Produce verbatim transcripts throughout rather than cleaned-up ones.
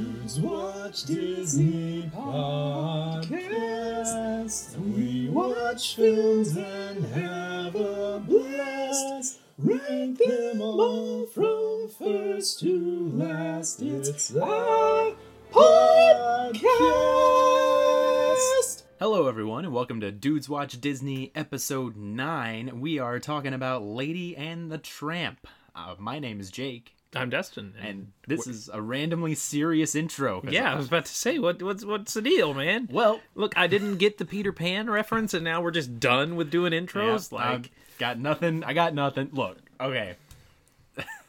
Dudes watch Disney podcasts. We watch films and have a blast. Rank them all from first to last. It's our podcast. Hello, everyone, and welcome to Dudes Watch Disney, Episode nine. We are talking about Lady and the Tramp. Uh, my name is Jake. I'm Destin, and, and this is a randomly serious intro. Yeah, I was about to say, what what's what's the deal, man? Well, look, I didn't get the Peter Pan reference, and now we're just done with doing intros. Yeah, like, I've got nothing. I got nothing. Look, okay,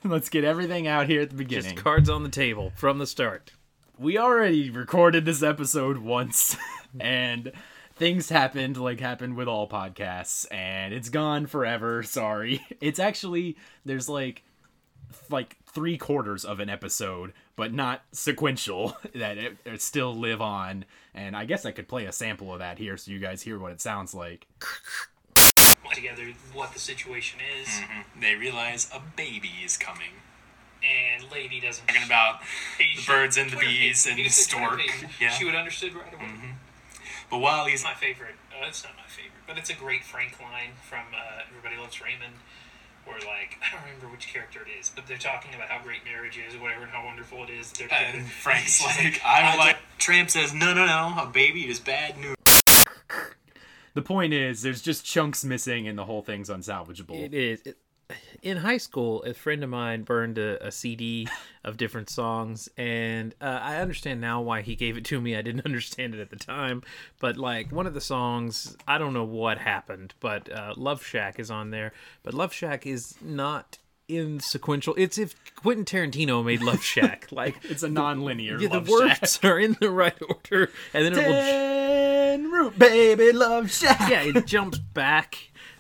let's get everything out here at the beginning. Just cards on the table from the start. We already recorded this episode once, and things happened, like happened with all podcasts, and it's gone forever. Sorry, it's actually there's like like. three quarters of an episode, but not sequential, that it, it still live on. And I guess I could play a sample of that here so you guys hear what it sounds like. Together what the situation is. Mm-hmm. They realize a baby is coming. And Lady doesn't... Talking about the birds and the bees and the stork. Yeah. She would have understood right away. Mm-hmm. But while he's... My favorite. Uh, it's not my favorite, but it's a great Frank line from uh, Everybody Loves Raymond. Or like, I don't remember which character it is, but they're talking about how great marriage is, or whatever, and how wonderful it is. They're and Frank's like, I'm like, Tramp says, no, no, no, a baby is bad news. The point is, there's just chunks missing, and the whole thing's unsalvageable. It is. It, in high school, a friend of mine burned a, a C D of different songs, and uh, I understand now why he gave it to me. I didn't understand it at the time, but like one of the songs, I don't know what happened, but uh, Love Shack is on there. But Love Shack is not in sequential. It's if Quentin Tarantino made Love Shack. Like it's a non-linear the, yeah, Love the Shack. The words are in the right order, and then it Ten will root baby Love Shack. Yeah, it jumps back.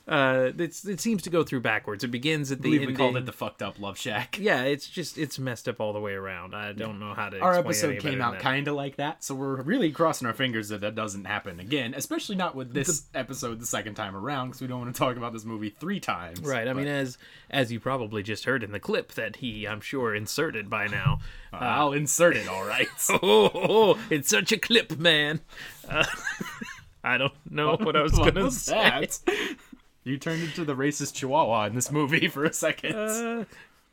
Uh, it's, it seems to go through backwards. It begins at the end. We called it the fucked up Love Shack. Yeah, it's just, it's messed up all the way around. I don't know how to explain it. Our episode came out kind of like that, so we're really crossing our fingers that that doesn't happen again, especially not with this the, episode the second time around, because we don't want to talk about this movie three times. Right, I but. mean, as as you probably just heard in the clip that he, I'm sure, inserted by now. Uh, uh, I'll insert it, all right. oh, oh, oh, it's such a clip, man. Uh, I don't know what, what I was going to say. That? You turned into the racist chihuahua in this movie for a second. Uh,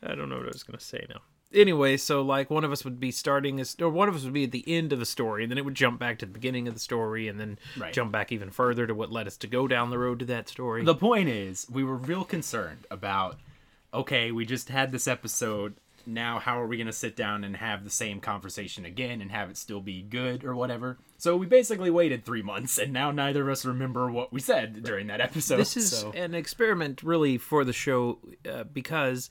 I don't know what I was going to say now. Anyway, so like one of us would be starting, a, or one of us would be at the end of the story, and then it would jump back to the beginning of the story, and then right. jump back even further to what led us to go down the road to that story. The point is, we were real concerned about, okay, we just had this episode, now how are we going to sit down and have the same conversation again and have it still be good or whatever? So we basically waited three months, and now neither of us remember what we said during that episode. This is so. an experiment, really, for the show, uh, because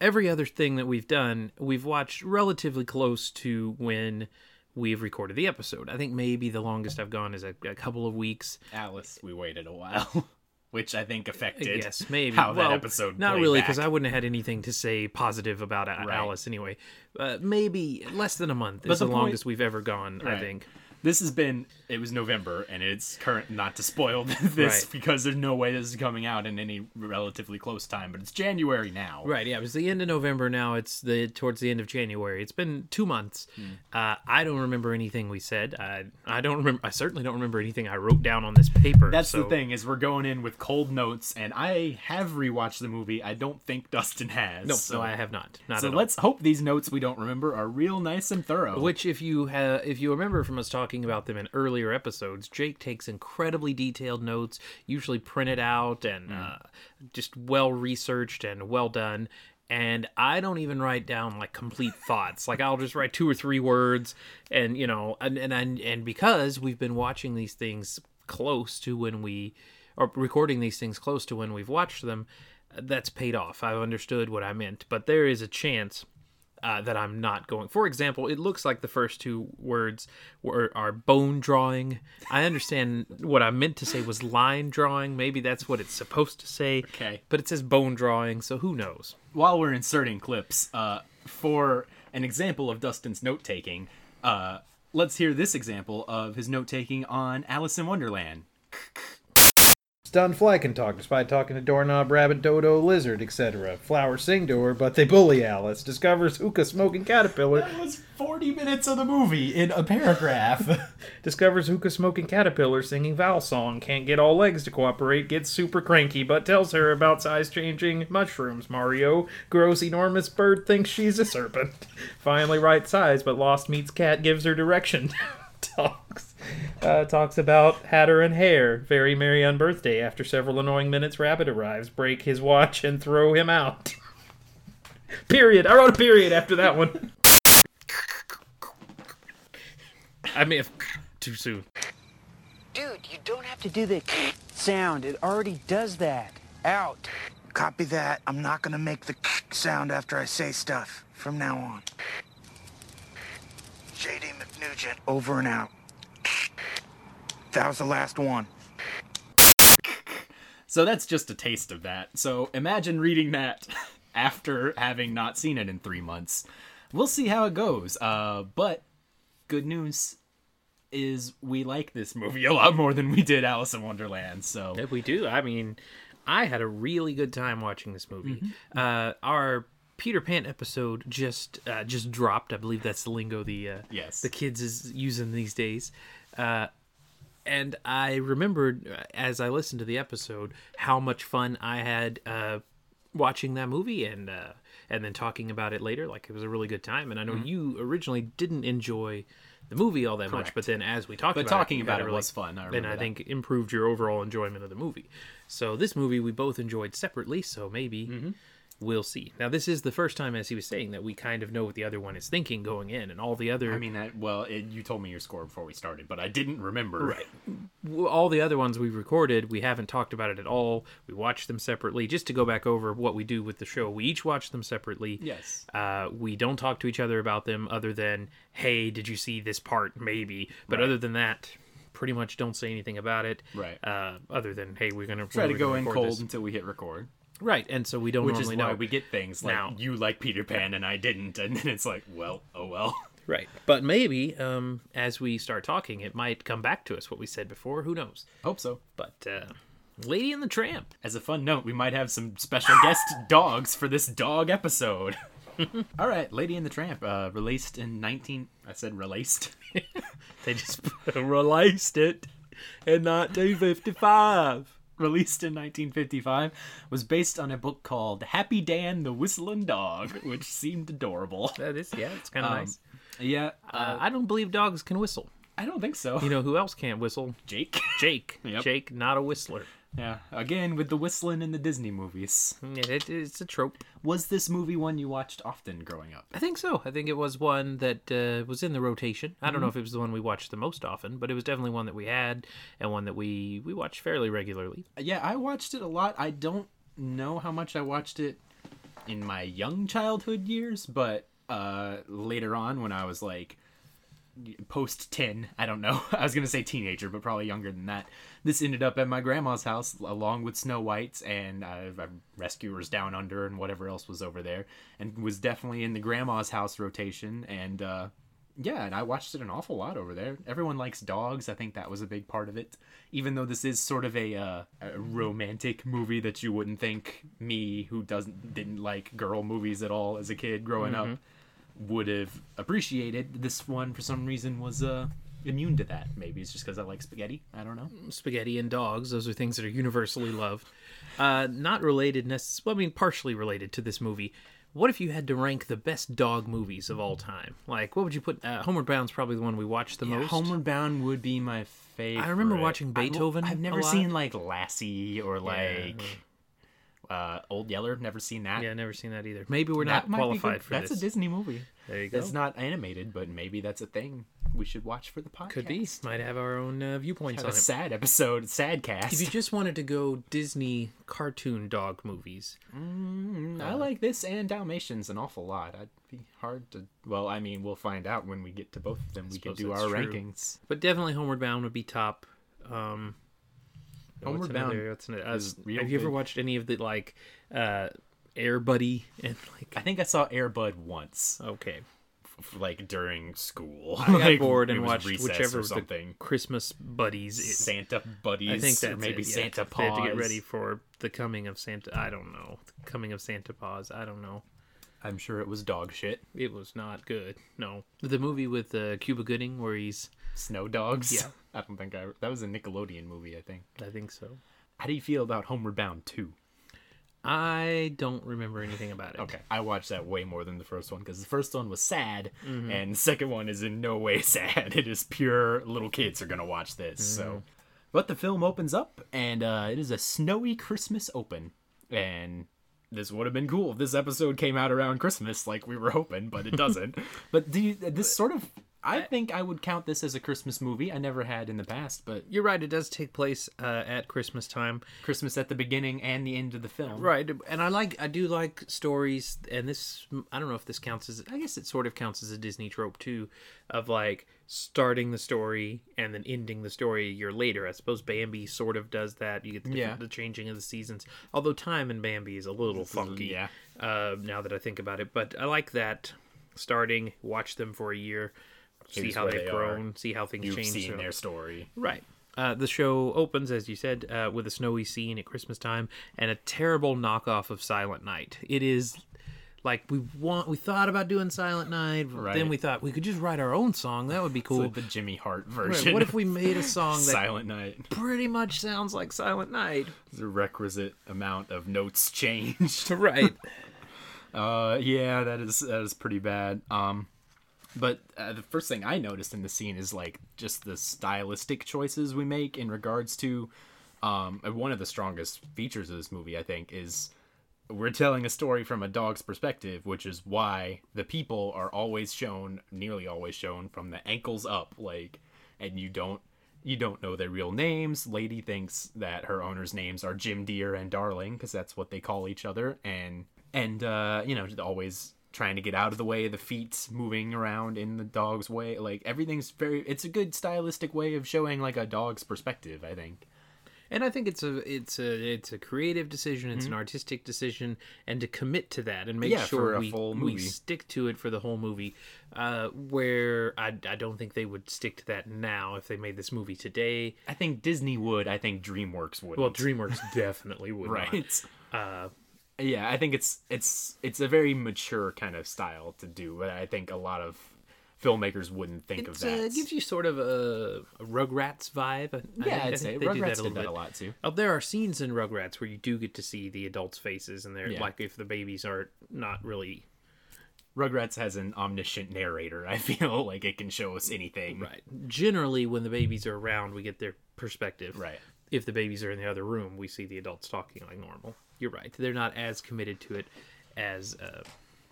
every other thing that we've done, we've watched relatively close to when we've recorded the episode. I think maybe the longest I've gone is a, a couple of weeks. Alice, we waited a while. Which I think affected yes, maybe. how well, that episode Not really, because I wouldn't have had anything to say positive about right. Alice anyway. Uh, maybe less than a month but is the, the point... longest we've ever gone, right. I think. This has been, it was November, and it's current, not to spoil this, right. because there's no way this is coming out in any relatively close time, but it's January now. Right, yeah, it was the end of November, now it's the towards the end of January. It's been two months. Mm. Uh, I don't remember anything we said. I, I don't remember. I certainly don't remember anything I wrote down on this paper. That's so. the thing, is we're going in with cold notes, and I have rewatched the movie. I don't think Dustin has. No, so. no I have not. not so let's all. hope these notes we don't remember are real nice and thorough. Which, if you ha- if you remember from us talking about them in earlier episodes, Jake takes incredibly detailed notes, usually printed out and mm. uh, just well researched and well done, and I don't even write down like complete thoughts. Like I'll just write two or three words, and you know, and and and, and because we've been watching these things close to when we or recording these things close to when we've watched them, that's paid off. I've understood what I meant, but there is a chance Uh, that I'm not going. For example, it looks like the first two words were are bone drawing. I understand what I meant to say was line drawing. Maybe that's what it's supposed to say. Okay. But it says bone drawing, so who knows? While we're inserting clips, uh, for an example of Dustin's note-taking, uh, let's hear this example of his note-taking on Alice in Wonderland. Don Fly can talk, despite talking to Doorknob, Rabbit, Dodo, Lizard, et cetera. Flowers sing to her, but they bully Alice. Discovers hookah-smoking caterpillar. That was forty minutes of the movie in a paragraph. Discovers hookah-smoking caterpillar singing vowel song. Can't get all legs to cooperate. Gets super cranky, but tells her about size-changing mushrooms. Mario, gross, enormous bird, thinks she's a serpent. Finally right size, but lost meets cat, gives her direction. Talks uh, talks about Hatter and Hare. Very merry on birthday. After several annoying minutes, Rabbit arrives. Break his watch and throw him out. Period. I wrote a period after that one. I mean, if too soon. Dude, you don't have to do the sound. It already does that. Out. Copy that. I'm not going to make the sound after I say stuff from now on. J D McNugent, over and out. That was the last one. So that's just a taste of that. So imagine reading that after having not seen it in three months. We'll see how it goes. Uh, but good news is we like this movie a lot more than we did Alice in Wonderland. So if we do. I mean, I had a really good time watching this movie. Mm-hmm. Uh, our Peter Pan episode just uh, just dropped. I believe that's the lingo the uh, yes. the kids is using these days. Uh, and I remembered as I listened to the episode how much fun I had uh, watching that movie and uh, and then talking about it later. Like, it was a really good time. And I know mm-hmm. you originally didn't enjoy the movie all that Correct. much, but then as we talked but about talking it, about it really, was fun. I and I that. think improved your overall enjoyment of the movie. So this movie we both enjoyed separately. So maybe. Mm-hmm. We'll see. Now, this is the first time, as he was saying, that we kind of know what the other one is thinking going in, and all the other... I mean, I, well, it, you told me your score before we started, but I didn't remember. Right. All the other ones we've recorded, we haven't talked about it at all. We watched them separately. Just to go back over what we do with the show, we each watch them separately. Yes. Uh, we don't talk to each other about them other than, hey, did you see this part? Maybe. But right. other than that... pretty much don't say anything about it. Right. Uh, other than, hey, we're going to try to go in cold this. until we hit record. Right. And so we don't Which normally know. Which is why we get things like now. You like Peter Pan and I didn't. And then it's like, well, oh well. Right. But maybe um, as we start talking, it might come back to us what we said before. Who knows? Hope so. But uh, Lady and the Tramp. As a fun note, we might have some special guest dogs for this dog episode. All right, Lady and the Tramp, uh, released in nineteen... I said released. They just released it in nineteen fifty-five. Released in nineteen fifty-five, was based on a book called Happy Dan the Whistling Dog, which seemed adorable. That is, yeah, it's kind of um, nice. Yeah. Uh, uh, I don't believe dogs can whistle. I don't think so. You know who else can't whistle? Jake. Jake. Yep. Jake, not a whistler. Yeah, again, with the whistling in the Disney movies. It, it, it's a trope. Was this movie one you watched often growing up? I think so. I think it was one that uh, was in the rotation. I don't mm-hmm. know if it was the one we watched the most often, but it was definitely one that we had and one that we, we watched fairly regularly. Yeah, I watched it a lot. I don't know how much I watched it in my young childhood years, but uh, later on when I was like... post ten, I don't know. I was gonna say teenager, but probably younger than that. This ended up at my grandma's house, along with Snow White's and uh, Rescuers Down Under and whatever else was over there, and was definitely in the grandma's house rotation. And uh, yeah, and I watched it an awful lot over there. Everyone likes dogs. I think that was a big part of it. Even though this is sort of a, uh, a romantic movie that you wouldn't think me, who doesn't didn't like girl movies at all as a kid growing mm-hmm. up. Would have appreciated. This one for some reason was uh immune to that. Maybe it's just because I like spaghetti. I don't know. Spaghetti and dogs, those are things that are universally loved. Uh not related necessarily. Well, I mean partially related to this movie. What if you had to rank the best dog movies of all time? Like, what would you put? uh, Homeward Bound's probably the one we watched the yeah, most. Homeward Bound would be my favorite. I remember watching Beethoven. I, I've never seen like Lassie or like yeah. Uh, Old Yeller, never seen that. Yeah, never seen that either. Maybe we're not qualified for this. That's a Disney movie. There you go. It's not animated, but maybe that's a thing we should watch for the podcast. Could be. Might have our own uh, viewpoints on it. Have a sad episode, sad cast. If you just wanted to go Disney cartoon dog movies, mm, I uh, like this and Dalmatians an awful lot. I'd be hard to. Well, I mean, we'll find out when we get to both of them. We can do our true. rankings, but definitely Homeward Bound would be top. Um, Homeward Bound. Have you big. ever watched any of the like uh, Air Buddy and like? I think I saw Air Bud once. Okay, f- like during school. I got like, bored and watched whichever was the Christmas buddies, it, Santa buddies, I think that's or maybe it, yeah. Santa Paws. They had to get ready for the coming of Santa. I don't know, the coming of Santa Paws. I don't know. I'm sure it was dog shit. It was not good. No, the movie with uh, Cuba Gooding where he's Snow Dogs. Yeah, I don't think I. That was a Nickelodeon movie, I think. I think so. How do you feel about Homeward Bound two? I don't remember anything about it. Okay, I watched that way more than the first one, because the first one was sad, mm-hmm. and the second one is in no way sad. It is pure little kids are going to watch this, mm-hmm. so. But the film opens up, and uh, it is a snowy Christmas open, and this would have been cool if this episode came out around Christmas like we were hoping, but it doesn't. But do you, this sort of... I think I would count this as a Christmas movie. I never had in the past, but... You're right, it does take place uh, at Christmas time. Christmas at the beginning and the end of the film. Right, and I like, I do like stories, and this, I don't know if this counts as, I guess it sort of counts as a Disney trope, too, of, like, starting the story and then ending the story a year later. I suppose Bambi sort of does that. You get the, yeah. the changing of the seasons, although time in Bambi is a little this funky, is, yeah. uh, now that I think about it. But I like that, starting, watch them for a year, see how they've grown, see how things change. You've seen their story. Right. Uh, the show opens, as you said, uh, with a snowy scene at Christmas time and a terrible knockoff of Silent Night. It is like we want. We thought about doing Silent Night, but right. then we thought we could just write our own song. That would be cool. It's like the Jimmy Hart version. Right. What if we made a song that Silent Night pretty much sounds like Silent Night? The requisite amount of notes changed. Right. uh, yeah, that is that is pretty bad. Um. But uh, the first thing I noticed in the scene is, like, just the stylistic choices we make in regards to... Um, one of the strongest features of this movie, I think, is we're telling a story from a dog's perspective, which is why the people are always shown, nearly always shown, from the ankles up, like, and you don't you don't know their real names. Lady thinks that her owner's names are Jim Dear and Darling, because that's what they call each other, and, and uh, you know, always... trying to get out of the way, the feet moving around in the dog's way, like everything's very, it's a good stylistic way of showing like a dog's perspective, I think. And I think it's a it's a it's a creative decision, it's mm-hmm. an artistic decision, and to commit to that and make yeah, sure we, we stick to it for the whole movie. Uh, where I, I don't think they would stick to that now if they made this movie today. I think Disney would. I think DreamWorks would. Well, DreamWorks definitely would. Right. Not. Uh, Yeah, I think it's it's it's a very mature kind of style to do, but I think a lot of filmmakers wouldn't think it's, of that. Uh, it gives you sort of a, a Rugrats vibe. I yeah, think, I'd say Rugrats do that a did that bit. a lot too. Oh, there are scenes in Rugrats where you do get to see the adults' faces, and they're yeah. like if the babies are not really. Rugrats has an omniscient narrator. I feel like it can show us anything. Right. Generally, when the babies are around, we get their perspective. Right. If the babies are in the other room, we see the adults talking like normal. You're right. They're not as committed to it as... Uh,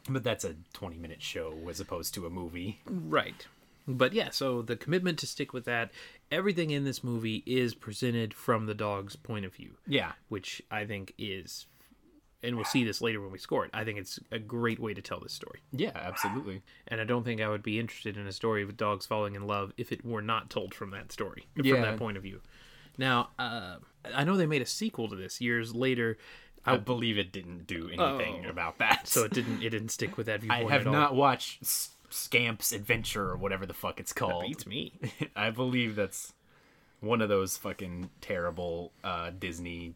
but that's a twenty-minute show as opposed to a movie. Right. But yeah, so the commitment to stick with that. Everything in this movie is presented from the dog's point of view. Yeah. Which I think is... And we'll see this later when we score it. I think it's a great way to tell this story. Yeah, absolutely. And I don't think I would be interested in a story of dogs falling in love if it were not told from that story. Yeah. From that point of view. Now, uh, I know they made a sequel to this years later... I believe it didn't do anything oh. about that. So it didn't It didn't stick with that viewpoint. I have at not all. watched Scamp's Adventure or whatever the fuck it's called. That beats me. I believe that's one of those fucking terrible uh, Disney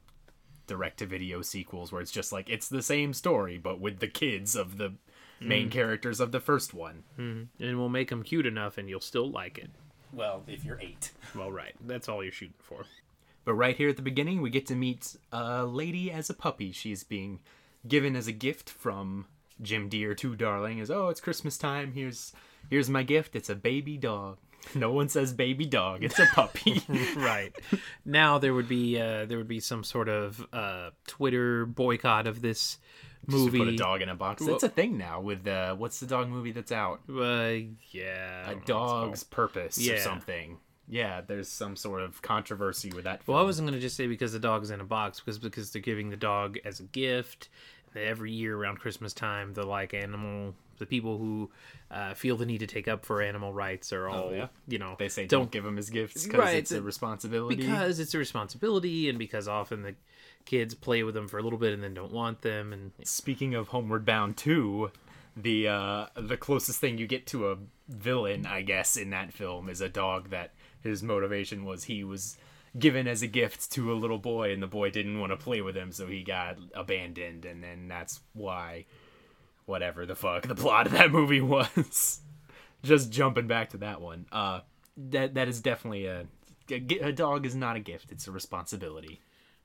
direct-to-video sequels where it's just like, it's the same story, but with the kids of the main mm. characters of the first one. Mm. And we'll make them cute enough and you'll still like it. Well, if you're eight. Well, right. That's all you're shooting for. But right here at the beginning, we get to meet a lady as a puppy. She's being given as a gift from Jim Dear to Darling. Is oh, it's Christmas time. Here's here's my gift. It's a baby dog. No one says baby dog. It's a puppy. Right. Now there would be uh, there would be some sort of uh, Twitter boycott of this movie. Just to put a dog in a box. Well, that's a thing now with uh, what's the dog movie that's out? Uh, yeah, A Dog's Purpose yeah. or something. Yeah, there's some sort of controversy with that film. Well, I wasn't going to just say because the dog is in a box, because because they're giving the dog as a gift. Every year around Christmas time, the like animal, the people who uh, feel the need to take up for animal rights are all, oh, yeah. you know, they say don't, don't give them as gifts because right, it's a responsibility. Because it's a responsibility, and because often the kids play with them for a little bit and then don't want them. And speaking of Homeward Bound two. the uh, the closest thing you get to a villain, I guess, in that film is a dog that his motivation was he was given as a gift to a little boy, and the boy didn't want to play with him, so he got abandoned, and then that's why whatever the fuck the plot of that movie was. Just jumping back to that one. Uh, that that is definitely a, a... A dog is not a gift, it's a responsibility.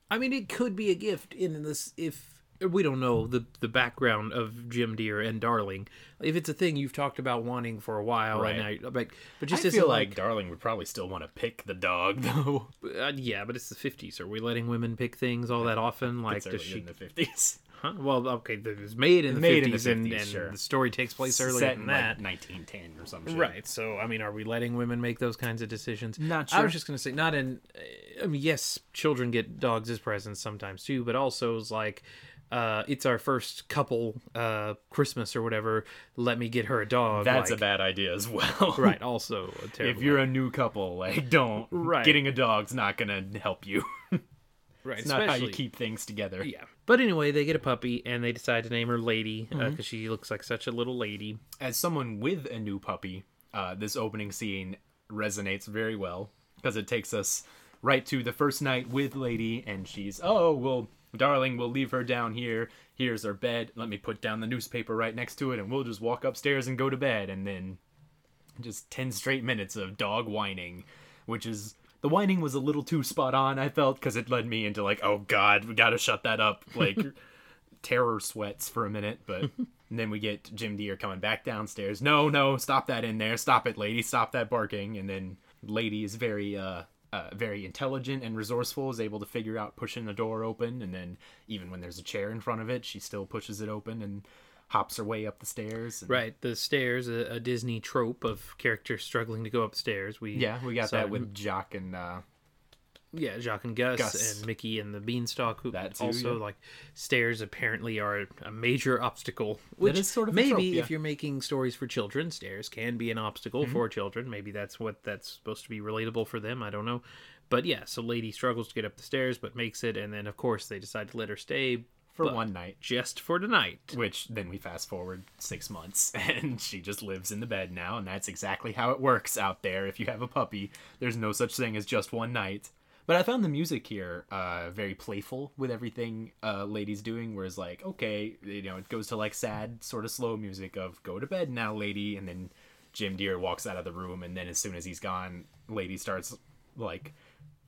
I mean, it could be a gift in this if... We don't know the the background of Jim Dear and Darling. If it's a thing you've talked about wanting for a while, right. and I, but, but just I feel like, like Darling would probably still want to pick the dog, though. Uh, yeah, but it's the fifties. Are we letting women pick things all that often? Like does she in the fifties? Huh? Well, okay, it was made in the made fifties, in the fifties and, sure. and the story takes place earlier than that, like nineteen ten or something. Right. So, I mean, are we letting women make those kinds of decisions? Not sure. I was just gonna say, not in. I mean, yes, children get dogs as presents sometimes too, but also it's like. Uh, it's our first couple uh, Christmas or whatever. Let me get her a dog. That's like, a bad idea as well. Right. Also, a terrible if you're idea. A new couple, like don't. Right. Getting a dog's not gonna help you. Right. It's not how you keep things together. Yeah. But anyway, they get a puppy and they decide to name her Lady because mm-hmm. uh, she looks like such a little lady. As someone with a new puppy, uh, this opening scene resonates very well because it takes us right to the first night with Lady, and she's oh well. Darling, we'll leave her down here. Here's her bed. Let me put down the newspaper right next to it, and we'll just walk upstairs and go to bed. And then just ten straight minutes of dog whining, which is... The whining was a little too spot on, I felt, because it led me into like, oh, God, we got to shut that up. Like, terror sweats for a minute. But and then we get Jim Dear coming back downstairs. No, no, stop that in there. Stop it, Lady. Stop that barking. And then Lady is very... uh Uh, very intelligent and resourceful, is able to figure out pushing the door open, and then even when there's a chair in front of it, she still pushes it open and hops her way up the stairs. And... Right, the stairs, a, a Disney trope of characters struggling to go upstairs. We yeah, we got that with Jock and uh, yeah, Jock and Gus, Gus and Mickey and the Beanstalk. Who that too, also yeah. like stairs apparently are a major obstacle. Which that is sort of maybe a trope, yeah. if you're making stories for children, stairs can be an obstacle mm-hmm. for children. Maybe that's what that's supposed to be relatable for them. I don't know, but yeah. So Lady struggles to get up the stairs, but makes it, and then of course they decide to let her stay for one night, just for tonight. Which then we fast forward six months, and she just lives in the bed now, and that's exactly how it works out there. If you have a puppy, there's no such thing as just one night. But I found the music here uh, very playful with everything uh, Lady's doing, whereas, like, okay, you know, it goes to, like, sad, sort of slow music of, go to bed now, Lady, and then Jim Dear walks out of the room, and then as soon as he's gone, Lady starts, like,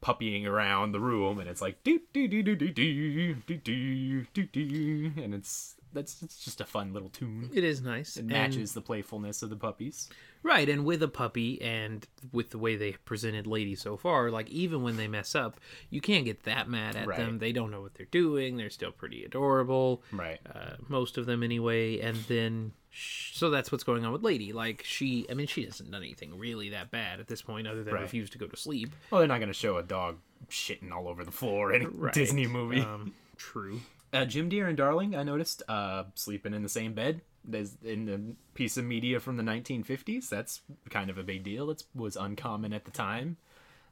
puppying around the room, and it's like, do-do-do-do-do-do-do-do-do-do, and it's... That's it's just a fun little tune. It is nice. It matches and, the playfulness of the puppies. Right, and with a puppy and with the way they presented Lady so far, like even when they mess up, you can't get that mad at right. them. They don't know what they're doing. They're still pretty adorable. Right. Uh, most of them anyway. And then, sh- so that's what's going on with Lady. Like she, I mean, she hasn't done anything really that bad at this point other than right. refuse to go to sleep. Well, they're not going to show a dog shitting all over the floor in a right. Disney movie. Um, true. Uh, Jim Dear and Darling, I noticed, uh, sleeping in the same bed. There's in the piece of media from the nineteen fifties. That's kind of a big deal. It was uncommon at the time.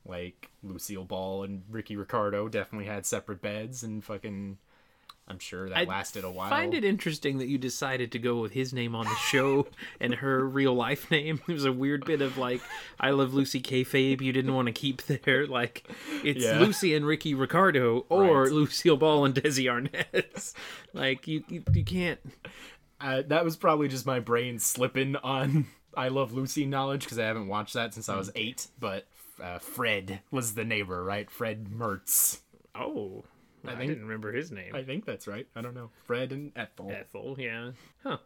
Like, Lucille Ball and Ricky Ricardo definitely had separate beds, and fucking... I'm sure that I lasted a while. I find it interesting that you decided to go with his name on the show and her real life name. It was a weird bit of like, I Love Lucy kayfabe you didn't want to keep there. Like, it's yeah. Lucy and Ricky Ricardo or right. Lucille Ball and Desi Arnaz. Like, you, you, you can't. Uh, that was probably just my brain slipping on I Love Lucy knowledge because I haven't watched that since I was eight. But uh, Fred was the neighbor, right? Fred Mertz. Oh, I, think, I didn't remember his name. I think that's right. I don't know. Fred and Ethel. Ethel, yeah. Huh.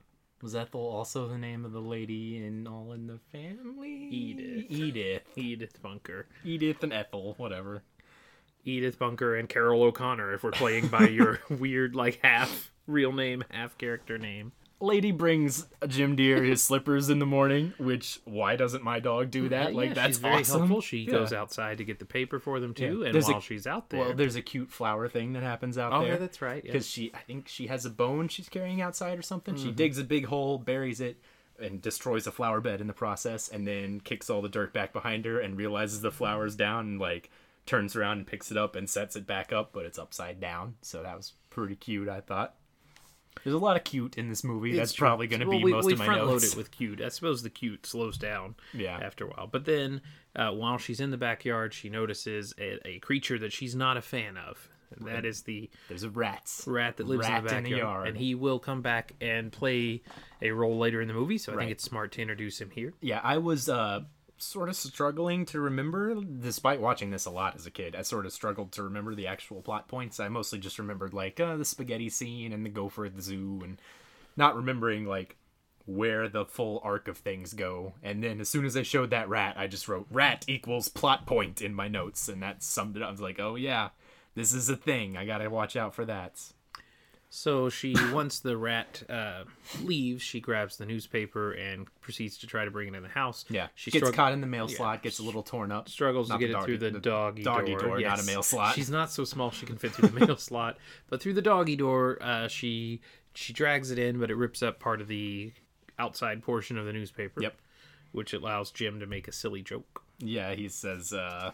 Was Ethel also the name of the lady in All in the Family? Edith. Edith. Edith Bunker. Edith and Ethel, whatever. Edith Bunker and Carol O'Connor, if we're playing by your weird, like, half real name, half character name. Lady brings Jim Dear his slippers in the morning, which why doesn't my dog do that? Like yeah, that's she's very awesome. Helpful. She yeah. goes outside to get the paper for them too, yeah. and there's while a, she's out there, well, there's a cute flower thing that happens out oh, there. Oh, yeah, that's right. Because yeah. she, I think she has a bone she's carrying outside or something. Mm-hmm. She digs a big hole, buries it, and destroys a flower bed in the process, and then kicks all the dirt back behind her and realizes the flower's down, and like turns around and picks it up and sets it back up, but it's upside down. So that was pretty cute, I thought. There's a lot of cute in this movie. It's That's true. probably going to well, be we, most we of my notes. We front-load it with cute. I suppose the cute slows down yeah. after a while. But then, uh, while she's in the backyard, she notices a, a creature that she's not a fan of. And that is the... There's a rat. Rat that lives rat in the backyard. In the yard. And he will come back and play a role later in the movie, so I right. think it's smart to introduce him here. Yeah, I was... Uh... sort of struggling to remember, despite watching this a lot as a kid. I sort of struggled to remember the actual plot points. I mostly just remembered like uh, the spaghetti scene and the gopher at the zoo, and not remembering like where the full arc of things go. And then as soon as they showed that rat, I just wrote rat equals plot point in my notes, and that summed it up. I was like, oh yeah, this is a thing, I gotta watch out for that. So she, once the rat uh, leaves, she grabs the newspaper and proceeds to try to bring it in the house. Yeah, she gets strugg- caught in the mail yeah. slot, gets a little torn up. Struggles not to get doggy, it through the, the doggy, doggy door. door yes. Not a mail slot. She's not so small she can fit through the mail slot. But through the doggy door, uh, she she drags it in, but it rips up part of the outside portion of the newspaper. Yep. Which allows Jim to make a silly joke. Yeah, he says... Uh...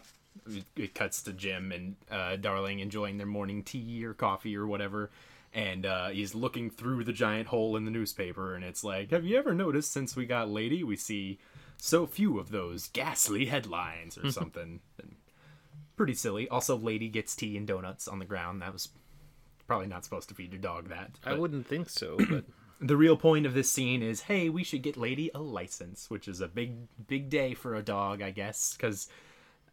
It cuts to Jim and uh, Darling enjoying their morning tea or coffee or whatever, and uh, he's looking through the giant hole in the newspaper, and it's like, have you ever noticed since we got Lady, we see so few of those ghastly headlines or something. Pretty silly. Also, Lady gets tea and donuts on the ground. That was probably not supposed to feed your dog that. But... I wouldn't think so, but... The real point of this scene is, hey, we should get Lady a license, which is a big, big day for a dog, I guess, because...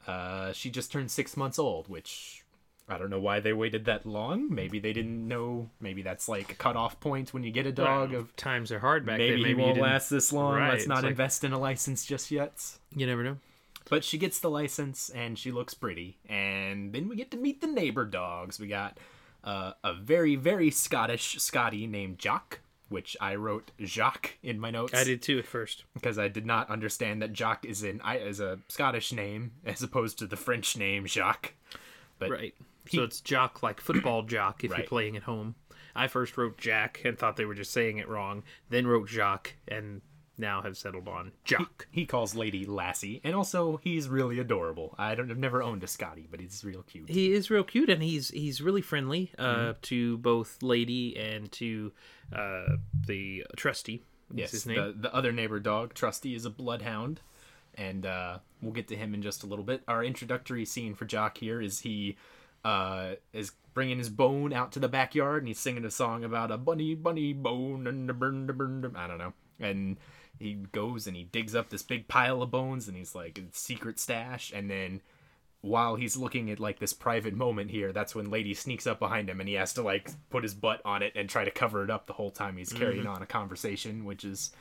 Uh, she just turned six months old, which I don't know why they waited that long. Maybe they didn't know. Maybe that's like a cutoff point when you get a dog. Well, of times are hard back maybe then. Maybe he won't you last this long. Right, Let's not like, invest in a license just yet. You never know. But she gets the license and she looks pretty. And then we get to meet the neighbor dogs. We got uh, a very, very Scottish Scotty named Jock, which I wrote Jock in my notes. I did too at first. Because I did not understand that Jock is in is a Scottish name as opposed to the French name Jacques. But right. He... So it's Jock like football jock if right. you're playing at home. I first wrote Jack and thought they were just saying it wrong, then wrote Jock, and now have settled on Jock. He, he calls Lady Lassie, and also he's really adorable. I don't, I've never owned a Scottie, but he's real cute. He is real cute, and he's he's really friendly uh, mm-hmm. to both Lady and to uh, the Trusty. Yes, his name. The, the other neighbor dog, Trusty, is a bloodhound, and uh, we'll get to him in just a little bit. Our introductory scene for Jock here is he uh, is bringing his bone out to the backyard, and he's singing a song about a bunny, bunny bone, and a burn, burn, I don't know, and... He goes and he digs up this big pile of bones, and he's like, it's secret stash. And then while he's looking at like this private moment here, that's when Lady sneaks up behind him, and he has to like put his butt on it and try to cover it up the whole time he's carrying mm-hmm. on a conversation, which is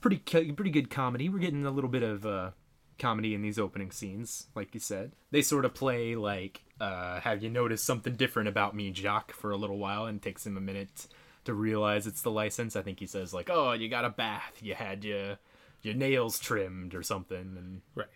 pretty pretty good comedy. We're getting a little bit of uh, comedy in these opening scenes, like you said. They sort of play like, uh, have you noticed something different about me, Jock, for a little while, and it takes him a minute to realize it's the license. I think he says like, oh, you got a bath, you had your your nails trimmed or something. And right.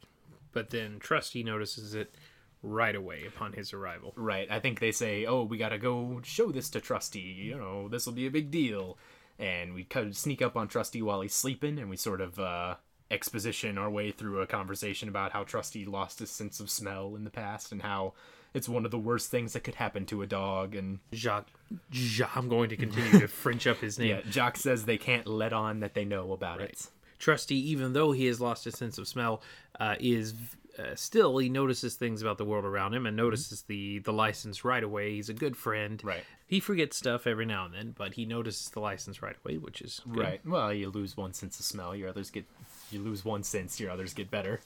But then Trusty notices it right away upon his arrival. Right. I think they say, oh, we got to go show this to Trusty. You know, this will be a big deal. And we kind of sneak up on Trusty while he's sleeping, and we sort of uh, exposition our way through a conversation about how Trusty lost his sense of smell in the past and how it's one of the worst things that could happen to a dog. And Jacques, Jacques I'm going to continue to French up his name. Yeah, Jacques says they can't let on that they know about right. it. Trusty, even though he has lost his sense of smell, uh, is uh, still, he notices things about the world around him and notices mm-hmm. the, the license right away. He's a good friend. Right. He forgets stuff every now and then, but he notices the license right away, which is good. Right. Well, you lose one sense of smell, your others get, you lose one sense, your others get better.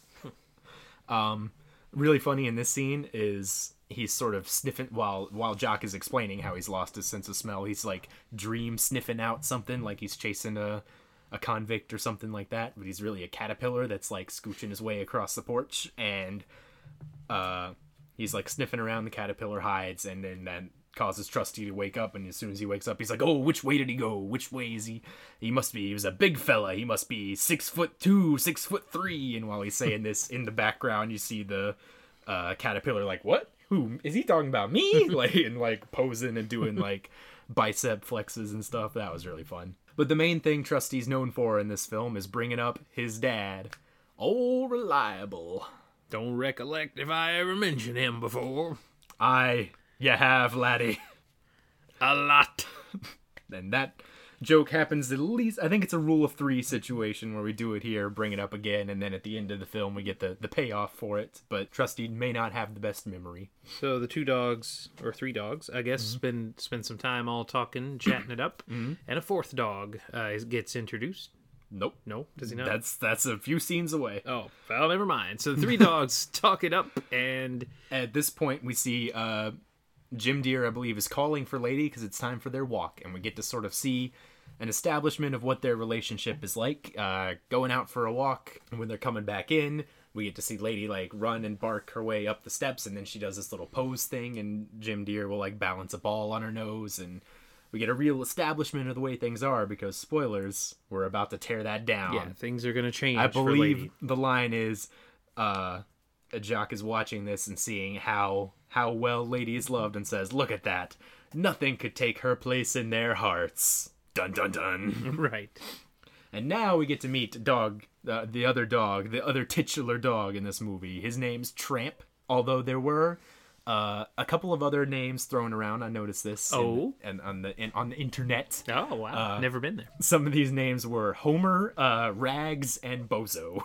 um... Really funny in this scene is he's sort of sniffing while while Jock is explaining how he's lost his sense of smell. He's like dream sniffing out something, like he's chasing a, a convict or something like that. But he's really a caterpillar that's like scooching his way across the porch, and uh, he's like sniffing around. The caterpillar hides, and then that causes Trusty to wake up. And as soon as he wakes up, he's like, "Oh, which way did he go? Which way is he? He must be. He was a big fella. He must be six foot two, six foot three." And while he's saying this, in the background, you see the. Uh, caterpillar like, what? Who is he talking about? Me? Like, and like posing and doing like bicep flexes and stuff. That was really fun. But the main thing Trusty's known for in this film is bringing up his dad, Old Reliable. Don't recollect if I ever mentioned him before. I, you have, laddie. A lot. and that joke happens at least, I think it's a rule of three situation where we do it here, bring it up again, and then at the end of the film we get the, the payoff for it, but Trusty may not have the best memory. So the two dogs, or three dogs, I guess, mm-hmm. spend, spend some time all talking, chatting it up, mm-hmm. and a fourth dog uh, gets introduced. Nope. No, does he not? That's that's a few scenes away. Oh, well, never mind. So the three dogs talk it up, and at this point we see uh, Jim Dear, I believe, is calling for Lady because it's time for their walk, and we get to sort of see an establishment of what their relationship is like, uh, going out for a walk, and when they're coming back in, we get to see Lady, like, run and bark her way up the steps, and then she does this little pose thing, and Jim Dear will, like, balance a ball on her nose, and we get a real establishment of the way things are, because, spoilers, we're about to tear that down. Yeah, things are going to change. I believe the line is, uh, Jock is watching this and seeing how how well Lady is loved and says, "Look at that. Nothing could take her place in their hearts." Dun, dun, dun. Right. And now we get to meet dog, uh, the other dog, the other titular dog in this movie. His name's Tramp, although there were... Uh, a couple of other names thrown around. I noticed this. Oh, and on the in, on the internet. Oh wow, uh, never been there. Some of these names were Homer, uh, Rags, and Bozo,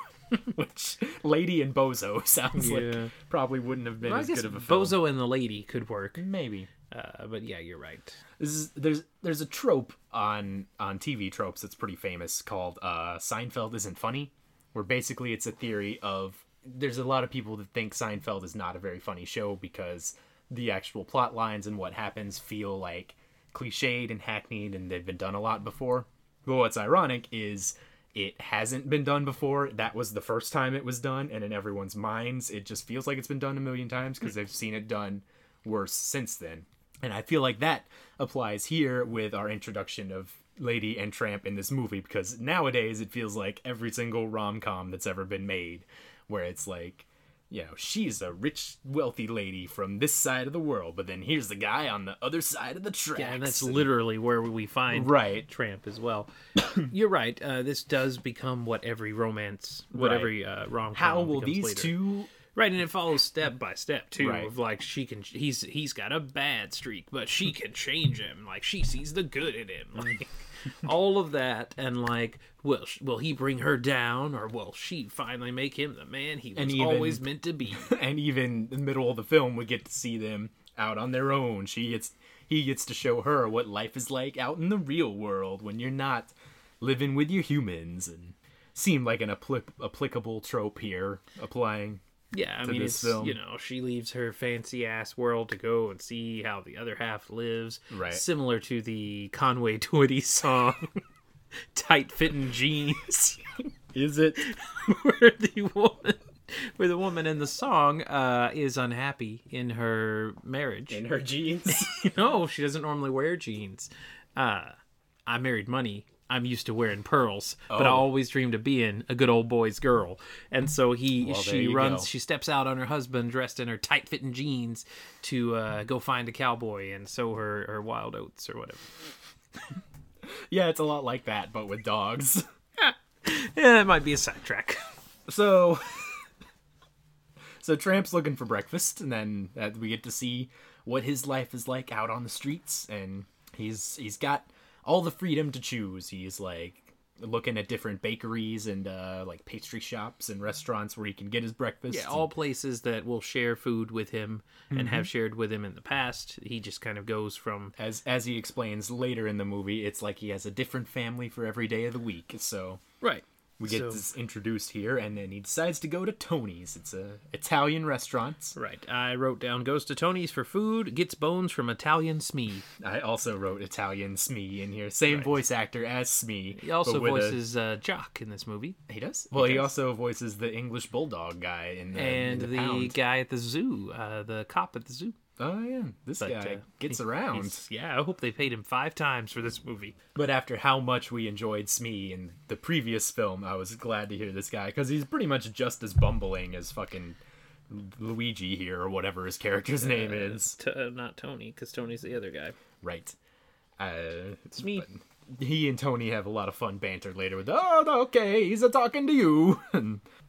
which Lady and Bozo sounds yeah. like probably wouldn't have been well, as good of a film. Bozo and the Lady could work, maybe. Uh, but yeah, you're right. This is, there's there's a trope on on T V tropes that's pretty famous called uh, Seinfeld isn't funny, where basically it's a theory of. There's a lot of people that think Seinfeld is not a very funny show because the actual plot lines and what happens feel like cliched and hackneyed and they've been done a lot before. But what's ironic is it hasn't been done before. That was the first time it was done, and in everyone's minds it just feels like it's been done a million times because they've seen it done worse since then. And I feel like that applies here with our introduction of Lady and Tramp in this movie, because nowadays it feels like every single rom-com that's ever been made, where it's like, you know, she's a rich, wealthy lady from this side of the world, but then here's the guy on the other side of the tracks. Yeah, and that's and... literally where we find right. Tramp as well. You're right. Uh, this does become what every romance, what right. every uh, rom-com How will these later. two... Right, and it follows step by step, too, right. of, like, she can, he's he's got a bad streak, but she can change him. Like, she sees the good in him. Like, all of that, and, like, will will he bring her down, or will she finally make him the man he was and even, always meant to be? And even in the middle of the film, we get to see them out on their own. She gets He gets to show her what life is like out in the real world when you're not living with your humans. And seemed like an apl- applicable trope here, applying... Yeah, I mean, it's, film. you know, she leaves her fancy-ass world to go and see how the other half lives. Right. Similar to the Conway Twitty song, Tight-Fitting Jeans. Is it? where, the woman, where the woman in the song uh, is unhappy in her marriage. In her jeans? No, she doesn't normally wear jeans. Uh, I married money. I'm used to wearing pearls, oh. but I always dreamed of being a good old boy's girl. And so he, well, she runs, go. she steps out on her husband dressed in her tight fitting jeans to uh, go find a cowboy and sow her, her wild oats or whatever. Yeah, it's a lot like that, but with dogs. Yeah, it might be a sidetrack. So, so Tramp's looking for breakfast, and then uh, we get to see what his life is like out on the streets, and he's he's got. all the freedom to choose. He's like looking at different bakeries and uh, like pastry shops and restaurants where he can get his breakfast. Yeah, and... all places that will share food with him mm-hmm. and have shared with him in the past. He just kind of goes from as as he explains later in the movie. It's like he has a different family for every day of the week. So right, we get so... this introduced here, and then he decides to go to Tony's. It's a Italian restaurant. Right, I wrote down goes to Tony's for food, gets bones from Italian Smee. I also wrote Italian Smee in here. Same right. voice actor as Smee. He also voices a... uh, Jock in this movie. He does? Well, he, he does. also voices the English Bulldog guy in the And in the, the guy at the zoo, uh, the cop at the zoo. Oh, yeah. This but, guy uh, gets he, around. Yeah, I hope they paid him five times for this movie. But after how much we enjoyed Smee in the previous film, I was glad to hear this guy, because he's pretty much just as bumbling as fucking Luigi here, or whatever his character's uh, name is. T- uh, not Tony, because Tony's the other guy. Right. Uh, Smee. He and Tony have a lot of fun banter later with, oh, okay, he's a-talking to you.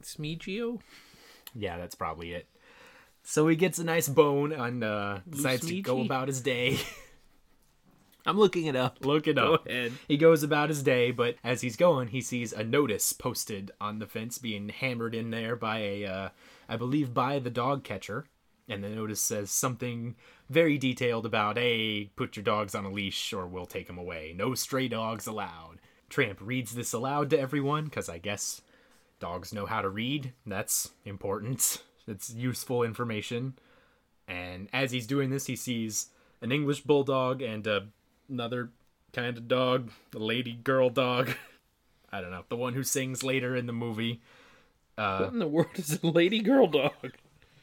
Smeegio? Yeah, that's probably it. So he gets a nice bone and uh, decides Luigi? to go about his day. I'm looking it up. Look it up. Go ahead. He goes about his day, but as he's going, he sees a notice posted on the fence being hammered in there by a, uh, I believe, by the dog catcher. And the notice says something very detailed about, hey, put your dogs on a leash or we'll take them away. No stray dogs allowed. Tramp reads this aloud to everyone, because I guess dogs know how to read. That's important. It's useful information. And as he's doing this, he sees an English bulldog and uh, another kind of dog, a lady girl dog. I don't know, the one who sings later in the movie. Uh, what in the world is a lady girl dog?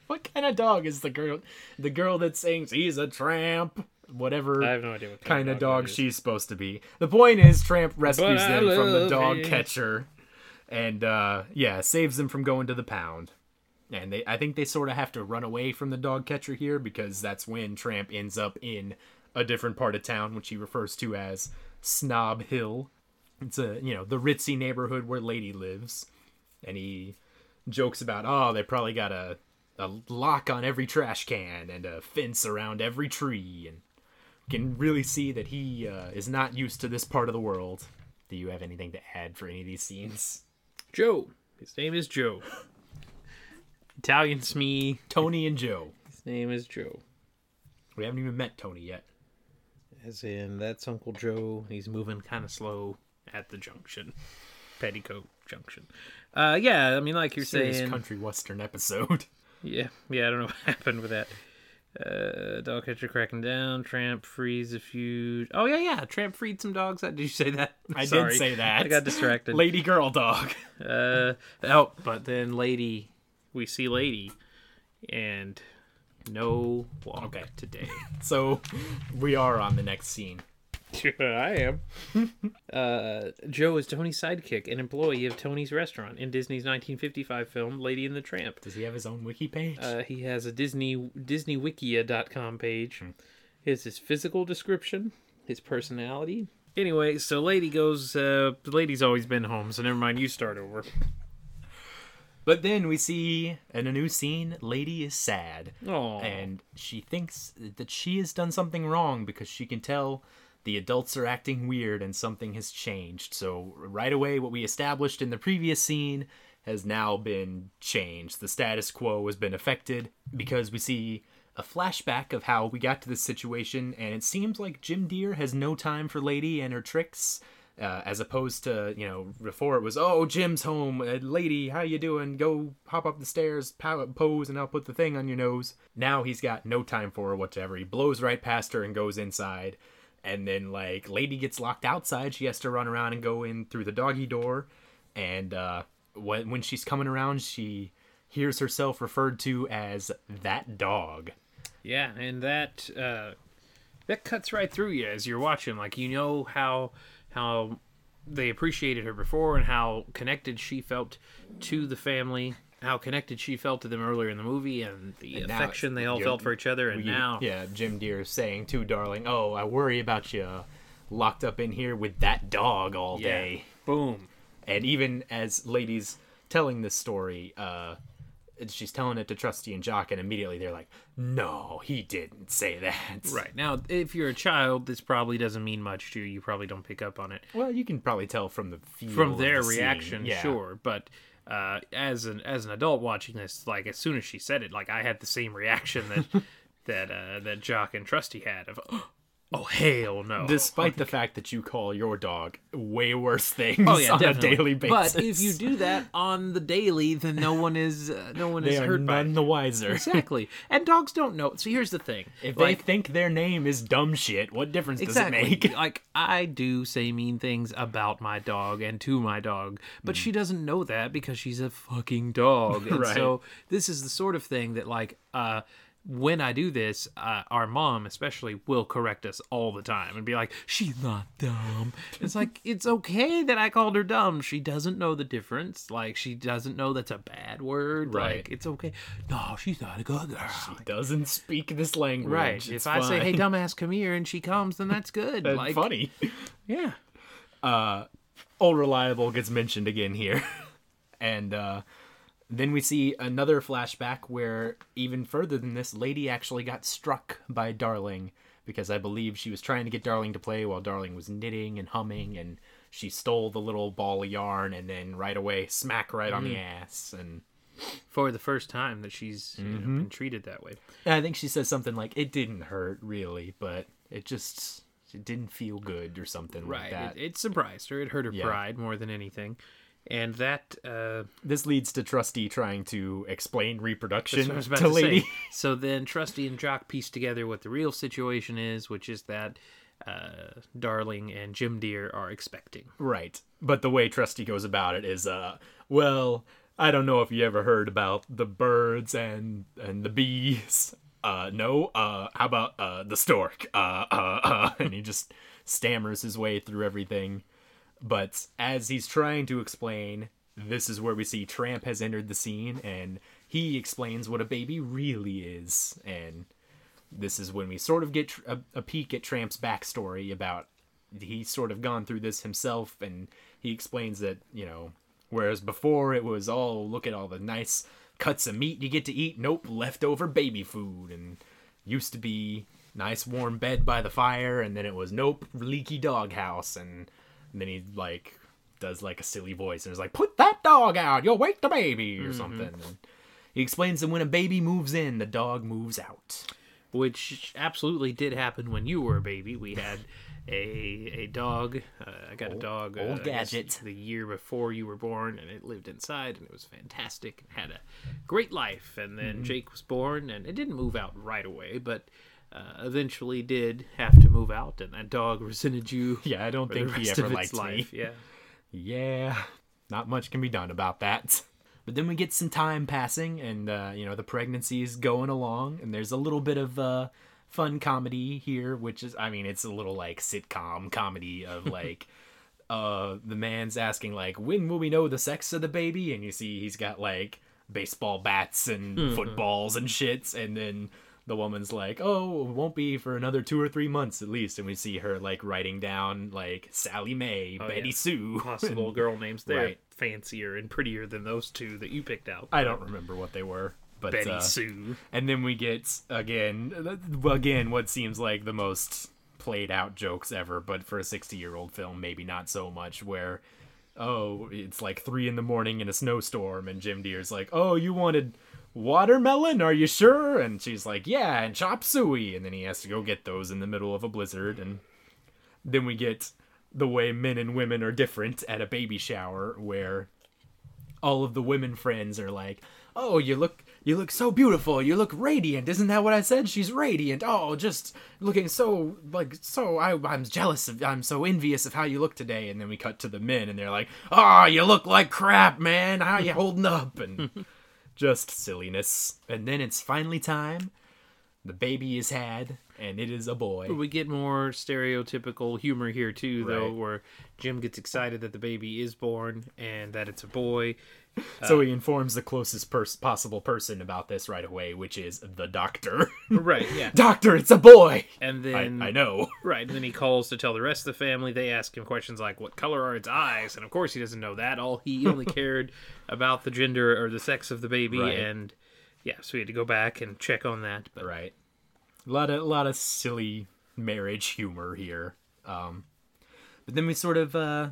What kind of dog is the girl? The girl that sings, he's a tramp. Whatever I have no idea what kind, kind of dog, dog she's supposed to be. The point is, Tramp rescues them from the dog it. catcher, and uh, yeah, saves them from going to the pound. And they, I think they sort of have to run away from the dog catcher here, because that's when Tramp ends up in a different part of town, which he refers to as Snob Hill. It's a, you know, the ritzy neighborhood where Lady lives, and he jokes about, oh, they probably got a a lock on every trash can and a fence around every tree, and can really see that he uh, is not used to this part of the world. Do you have anything to add for any of these scenes? Joe. His name is Joe. Italian Smee. Tony and Joe. His name is Joe. We haven't even met Tony yet. As in, that's Uncle Joe. He's moving kind of slow at the junction. Petticoat Junction. Uh, yeah, I mean, like you're Serious saying... country western episode. Yeah, yeah, I don't know what happened with that. Uh, dog catcher cracking down. Tramp frees a few. Oh yeah, yeah. Tramp freed some dogs. Did you say that? I Sorry. did say that. I got distracted. Lady girl dog. uh oh, but then lady, we see lady, and no walk okay. today. So we are on the next scene. I am. uh, Joe is Tony's sidekick, an employee of Tony's restaurant in Disney's nineteen fifty-five film Lady and the Tramp. Does he have his own wiki page? Uh, he has a Disney Disneywikia dot com page. Hmm. Here's his physical description, his personality. Anyway, so Lady goes, uh, Lady's always been home, so never mind, you start over. But then we see, in a new scene, Lady is sad. Aww. And she thinks that she has done something wrong because she can tell... the adults are acting weird and something has changed. So right away, what we established in the previous scene has now been changed. The status quo has been affected because we see a flashback of how we got to this situation. And it seems like Jim Dear has no time for Lady and her tricks, uh, as opposed to, you know, before it was, oh, Jim's home. Uh, lady, how you doing? Go hop up the stairs, pow- pose, and I'll put the thing on your nose. Now he's got no time for her whatsoever. He blows right past her and goes inside. And then, like, Lady gets locked outside. She has to run around and go in through the doggy door. And uh, when, when she's coming around, she hears herself referred to as that dog. Yeah, and that uh, that cuts right through you as you're watching. Like, you know how how they appreciated her before and how connected she felt to the family, how connected she felt to them earlier in the movie, and the and affection they all felt for each other. And you, now yeah Jim Dear is saying too, darling, oh, I worry about you locked up in here with that dog all yeah. day. Boom. And even as Lady's telling this story, uh she's telling it to Trusty and Jock, and immediately they're like, no, he didn't say that. Right. Now, if you're a child, this probably doesn't mean much to you. You probably don't pick up on it. Well, you can probably tell from the feel from their the reaction, yeah. sure. But uh, as an as an adult watching this, like, as soon as she said it, like, I had the same reaction that that uh, that Jock and Trusty had of, oh, hell no. Despite the fact that you call your dog way worse things oh, yeah, on definitely. a daily basis. But if you do that on the daily, then no one is uh, no one is hurt by it. They are none the wiser. Exactly. And dogs don't know. So here's the thing. If like, they think their name is dumb shit, what difference exactly. does it make? Like, I do say mean things about my dog and to my dog, but mm. she doesn't know that because she's a fucking dog. And right. so this is the sort of thing that, like, uh, when I do this, uh, our mom especially will correct us all the time and be like, she's not dumb. It's like, it's okay that I called her dumb. She doesn't know the difference. Like, she doesn't know that's a bad word. Right. Like, it's okay. No, she's not a good girl. She doesn't speak this language. Right. It's if fine. I say, hey, dumbass, come here, and she comes, then that's good. That's like, funny. Yeah. Uh, Old Reliable gets mentioned again here. and, uh... Then we see another flashback where, even further than this, Lady actually got struck by Darling because I believe she was trying to get Darling to play while Darling was knitting and humming, and she stole the little ball of yarn and then right away smack right on mm. the ass. And for the first time that she's mm-hmm. you know, been treated that way. And I think she says something like, it didn't hurt really, but it just it didn't feel good or something right. like that. It, it surprised her. It hurt her yeah. pride more than anything. And that... Uh, this leads to Trusty trying to explain reproduction to, to Lady. Say. So then Trusty and Jock piece together what the real situation is, which is that uh, Darling and Jim Dear are expecting. Right. But the way Trusty goes about it is, uh, well, I don't know if you ever heard about the birds and, and the bees. Uh, no? Uh, how about uh, the stork? Uh, uh, uh, and he just stammers his way through everything. But as he's trying to explain, this is where we see Tramp has entered the scene, and he explains what a baby really is. And this is when we sort of get a, a peek at Tramp's backstory about he's sort of gone through this himself, and he explains that, you know, whereas before it was, oh, look at all the nice cuts of meat you get to eat. Nope, leftover baby food. And used to be nice warm bed by the fire, and then it was, nope, leaky doghouse. And... And then he, like, does, like, a silly voice and is like, put that dog out! You'll wake the baby! Or mm-hmm. something. And he explains that when a baby moves in, the dog moves out. Which absolutely did happen when you were a baby. We had a a dog. Uh, I got old, a dog. Old uh, gadget. The year before you were born, and it lived inside, and it was fantastic. It had a great life. And then mm-hmm. Jake was born, and it didn't move out right away, but... Uh, eventually did have to move out, and that dog resented you. Yeah, I don't think he ever liked me. Yeah. Yeah, not much can be done about that. But then we get some time passing, and uh, you know, the pregnancy is going along, and there's a little bit of uh, fun comedy here, which is, I mean, it's a little like sitcom comedy of like uh, the man's asking like, when will we know the sex of the baby? And you see he's got like baseball bats and mm-hmm. footballs and shits, and then the woman's like, oh, it won't be for another two or three months at least. And we see her, like, writing down, like, Sally Mae, oh, Betty yeah. Sue. Possible and, girl names. They're right. fancier and prettier than those two that you picked out. I don't remember what they were. But, Betty uh, Sue. And then we get, again, again, what seems like the most played-out jokes ever, but for a sixty-year-old film, maybe not so much, where, oh, it's like three in the morning in a snowstorm, and Jim Dear's like, oh, you wanted... watermelon, are you sure? And she's like, yeah, and chop suey. And then he has to go get those in the middle of a blizzard. And then we get the way men and women are different at a baby shower, where all of the women friends are like, oh, you look you look so beautiful, you look radiant, isn't that what I said? She's radiant. Oh, just looking so like so I, I'm jealous of I'm so envious of how you look today. And then we cut to the men, and they're like, oh, you look like crap, man, how you holding up? And just silliness. And then it's finally time. The baby is had, and it is a boy. We get more stereotypical humor here, too, right. though, where Jim gets excited that the baby is born and that it's a boy. So uh, he informs the closest pers- possible person about this right away, which is the doctor. Right, yeah. Doctor, it's a boy! And then... I, I know. Right, and then he calls to tell the rest of the family. They ask him questions like, what color are its eyes? And of course he doesn't know that. All He only cared about the gender or the sex of the baby, right. and... Yeah, so we had to go back and check on that. But. Right. A lot of, a lot of silly marriage humor here. Um, but then we sort of uh,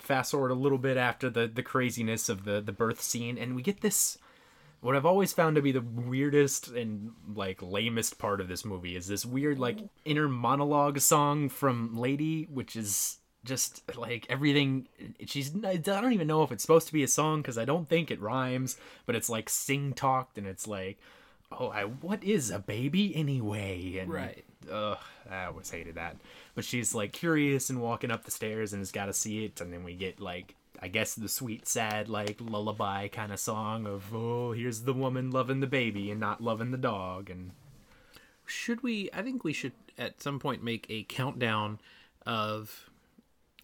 fast forward a little bit after the, the craziness of the, the birth scene, and we get this, what I've always found to be the weirdest and, like, lamest part of this movie is this weird, like, inner monologue song from Lady, which is just, like, everything... She's I don't even know if it's supposed to be a song, because I don't think it rhymes, but it's, like, sing-talked, and it's like, oh, I, what is a baby anyway? And, right. Ugh, I always hated that. But she's, like, curious and walking up the stairs and has got to see it, and then we get, like, I guess the sweet, sad, like, lullaby kind of song of, oh, here's the woman loving the baby and not loving the dog, and... Should we... I think we should, at some point, make a countdown of...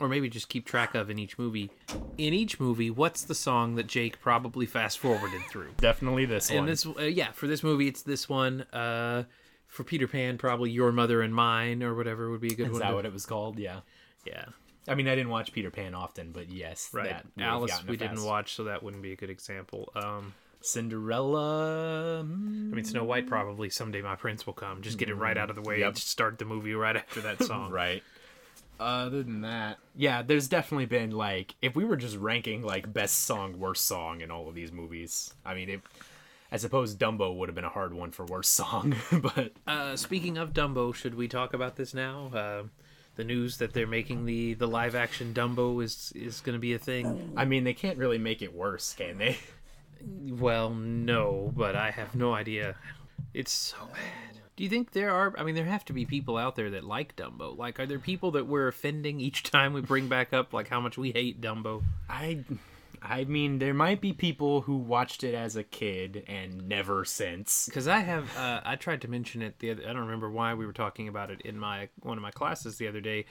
Or maybe just keep track of in each movie. In each movie, what's the song that Jake probably fast-forwarded through? Definitely this one. And this, uh, yeah, for this movie, it's this one. Uh, for Peter Pan, probably Your Mother and Mine or whatever would be a good one. Is that what it was called? Yeah. Yeah. I mean, I didn't watch Peter Pan often, but yes. Right. Alice we didn't watch, so that wouldn't be a good example. Um, Cinderella. I mean, Snow White probably. Someday My Prince Will Come. Just get it right out of the way. Yep. And just start the movie right after that song. Right. Other than that, yeah, there's definitely been, like, if we were just ranking, like, best song, worst song in all of these movies, I mean, it, I suppose Dumbo would have been a hard one for worst song, but... Uh, speaking of Dumbo, should we talk about this now? Uh, the news that they're making the, the live-action Dumbo is, is going to be a thing. I mean, they can't really make it worse, can they? Well, no, but I have no idea. It's so bad. Do you think there are, I mean, there have to be people out there that like Dumbo. Like, are there people that we're offending each time we bring back up, like, how much we hate Dumbo? I, I mean, there might be people who watched it as a kid and never since. Because I have, uh, I tried to mention it the other, I don't remember why we were talking about it in my, one of my classes the other day.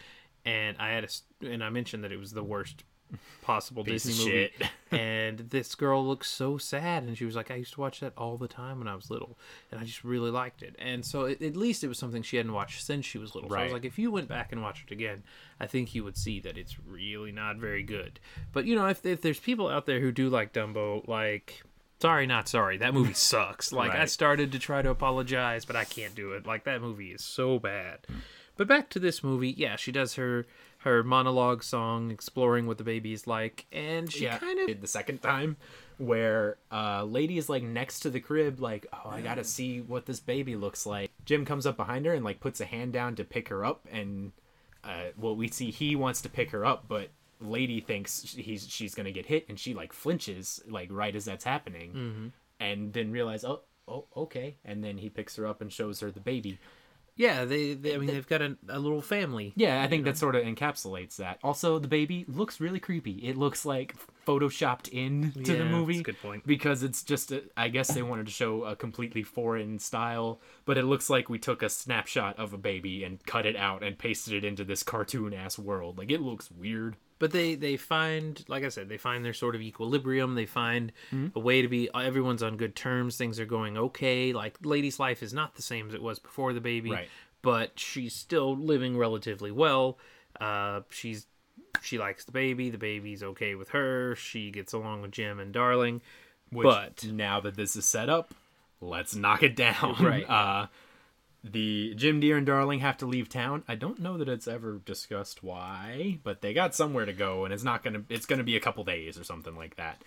And I had a, and I mentioned that it was the worst possible Piece Disney of movie. Shit. And this girl looked so sad, and she was like, I used to watch that all the time when I was little, and I just really liked it. And so it, at least it was something she hadn't watched since she was little. Right. So I was like, if you went back and watched it again, I think you would see that it's really not very good. But, you know, if, if there's people out there who do like Dumbo, like, sorry, not sorry, that movie sucks. Like, right. I started to try to apologize, but I can't do it. Like, that movie is so bad. But back to this movie, yeah, she does her... her monologue song, exploring what the baby is like, and she yeah. kind of did the second time, where uh, Lady is like next to the crib, like, oh, I gotta see what this baby looks like. Jim comes up behind her and like puts a hand down to pick her up, and uh, well, we see he wants to pick her up, but Lady thinks he's she's gonna get hit, and she like flinches like right as that's happening, mm-hmm. and then realize, oh, oh, okay, and then he picks her up and shows her the baby. Yeah, they, they. I mean, they've got a, a little family. Yeah, I think know? that sort of encapsulates that. Also, the baby looks really creepy. It looks like photoshopped in to yeah, the movie. That's a good point. Because it's just, a, I guess they wanted to show a completely foreign style, but it looks like we took a snapshot of a baby and cut it out and pasted it into this cartoon-ass world. Like, it looks weird. But they, they find, like I said, they find their sort of equilibrium. They find mm-hmm. a way to be, everyone's on good terms. Things are going okay. Like, Lady's life is not the same as it was before the baby. Right. But she's still living relatively well. Uh, she's She likes the baby. The baby's okay with her. She gets along with Jim and Darling. Which, but now that this is set up, let's knock it down. Right. Uh, The Jim Dear and Darling have to leave town. I don't know that it's ever discussed why, but they got somewhere to go, and it's not gonna. It's gonna be a couple days or something like that.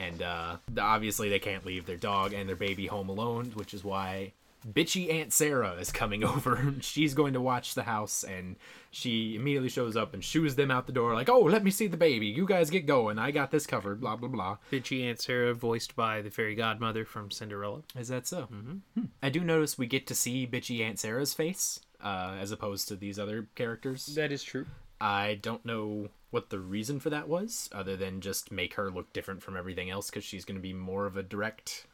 And uh, obviously, they can't leave their dog and their baby home alone, which is why bitchy Aunt Sarah is coming over. She's going to watch the house, and she immediately shows up and shoos them out the door, like, "Oh, let me see the baby. You guys get going. I got this covered." Blah blah blah. Bitchy Aunt Sarah, voiced by the fairy godmother from Cinderella. Is that so? Mm-hmm. Hmm. I do notice we get to see bitchy Aunt Sarah's face, uh, as opposed to these other characters. That is true. I don't know what the reason for that was, other than just make her look different from everything else, because she's going to be more of a direct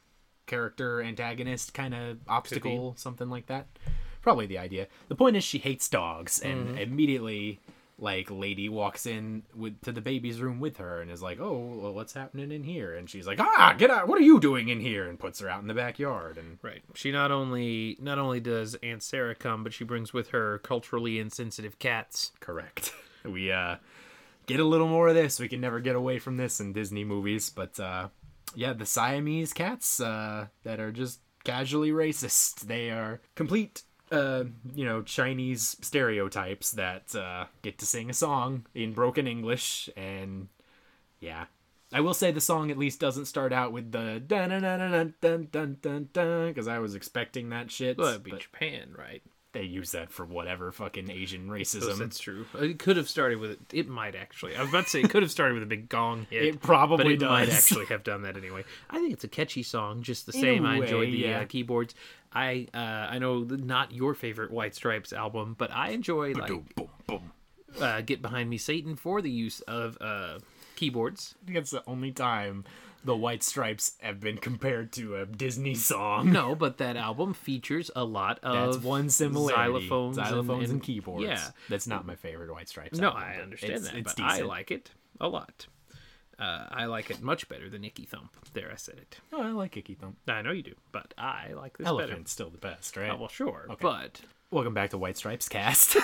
character antagonist kind of obstacle, something like that. Probably the idea. The point is, she hates dogs, and mm-hmm. immediately, like, Lady walks in with to the baby's room with her and is like, "Oh, well, what's happening in here?" And she's like, "Ah, get out! What are you doing in here?" And puts her out in the backyard. And right, she not only not only does Aunt Sarah come, but she brings with her culturally insensitive cats. Correct. We uh get a little more of this. We can never get away from this in Disney movies, but uh, yeah, the Siamese cats uh, that are just casually racist. They are complete. Uh, you know, Chinese stereotypes that uh, get to sing a song in broken English, and yeah, I will say the song at least doesn't start out with the dun dun dun dun dun dun dun, because I was expecting that shit. Well, it'd be Japan, right? They use that for whatever fucking Asian racism. That's true. It could have started with it. It might actually. I was about to say it could have started with a big gong hit. It probably but it does. Might actually have done that anyway. I think it's a catchy song, just the In same. Way, I enjoyed the yeah. uh, keyboards. I uh, I know not your favorite White Stripes album, but I enjoy like uh, "Get Behind Me, Satan" for the use of uh, keyboards. I think it's the only time the White Stripes have been compared to a Disney song. No, but that album features a lot of that's one similarity. xylophones, xylophones and, and keyboards. Yeah, that's not my favorite White Stripes. No, album, I understand it's, that, it's but decent. I like it a lot. Uh, I like it much better than Icky Thump. There, I said it. Oh, I like Icky Thump. I know you do, but I like this Elephant's better. Elephant's still the best, right? Oh, well, sure, okay. But... Welcome back to White Stripes Cast.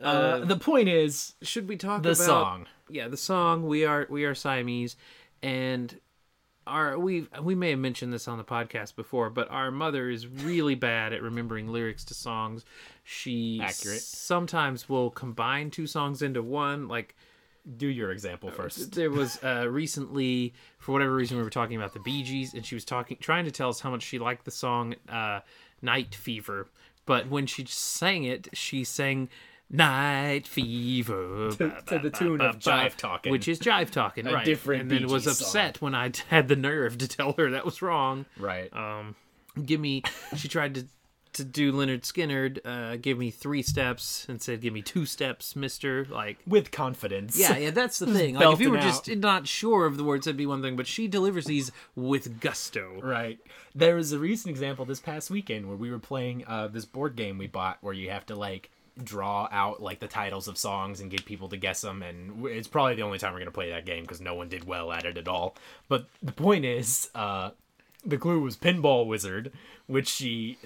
uh, uh, the point is... Should we talk the about... The song. Yeah, the song, We Are we are Siamese, and our we we may have mentioned this on the podcast before, but our mother is really bad at remembering lyrics to songs. She Accurate. sometimes will combine two songs into one. Like, do your example first. There was uh, recently, for whatever reason, we were talking about the Bee Gees, and she was talking, trying to tell us how much she liked the song uh, "Night Fever," but when she sang it, she sang Night Fever to, bah, to the bah, tune bah, of bah, Jive Talking, which is Jive Talking, right? A different and then was upset song. When I had the nerve to tell her that was wrong, right? Um, give me. She tried to to do Leonard Skinnerd. Uh, give me three steps and said, "Give me two steps, Mister." Like with confidence. Yeah, yeah. That's the thing. Like if you were just out. not sure of the words, that'd be one thing. But she delivers these with gusto, right? There was a recent example this past weekend where we were playing uh, this board game we bought, where you have to like. draw out like the titles of songs and get people to guess them, and it's probably the only time we're gonna play that game because no one did well at it at all. But the point is uh the clue was Pinball Wizard, which she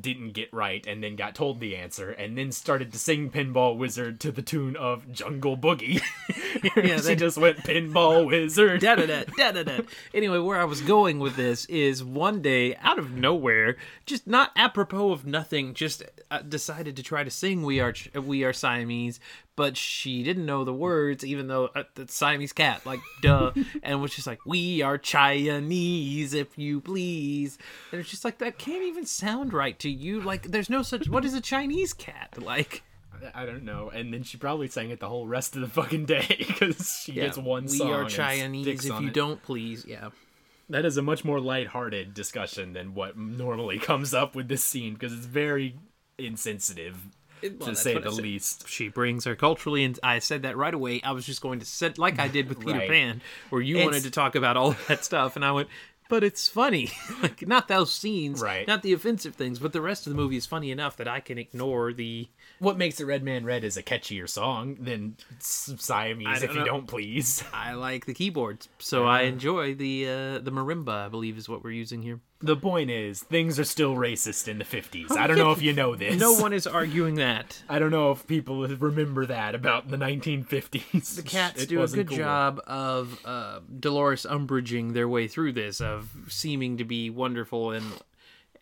didn't get right and then got told the answer and then started to sing Pinball Wizard to the tune of Jungle Boogie. Yeah, she just went Pinball Wizard. Da da da da da da. Anyway, where I was going with this is one day out of nowhere, just not apropos of nothing, just uh, decided to try to sing We Are Ch- We Are Siamese, but she didn't know the words, even though uh, the Siamese cat, like duh, and was just like We Are Chinese, if you please, and it's just like that can't even sound right. To you, like there's no such what is a Chinese cat like? I don't know. And then she probably sang it the whole rest of the fucking day because she yeah, gets one we song. We are Chinese if you it. don't please. Yeah, that is a much more lighthearted discussion than what normally comes up with this scene because it's very insensitive it, well, to say the least. She brings her culturally, and I said that right away. I was just going to set like I did with Peter right. Pan, where you it's... wanted to talk about all that stuff, and I went. But it's funny, like not those scenes, right. not the offensive things, but the rest of the movie is funny enough that I can ignore the. What makes the Red Man Red is a catchier song than Siamese if know. you don't please. I like the keyboards, so yeah. I enjoy the uh, the marimba. I believe is what we're using here. The point is, things are still racist in the fifties. I don't know if you know this. No one is arguing that. I don't know if people remember that about the nineteen fifties. The cats it do a good cool. job of uh, Dolores Umbridging their way through this, of seeming to be wonderful and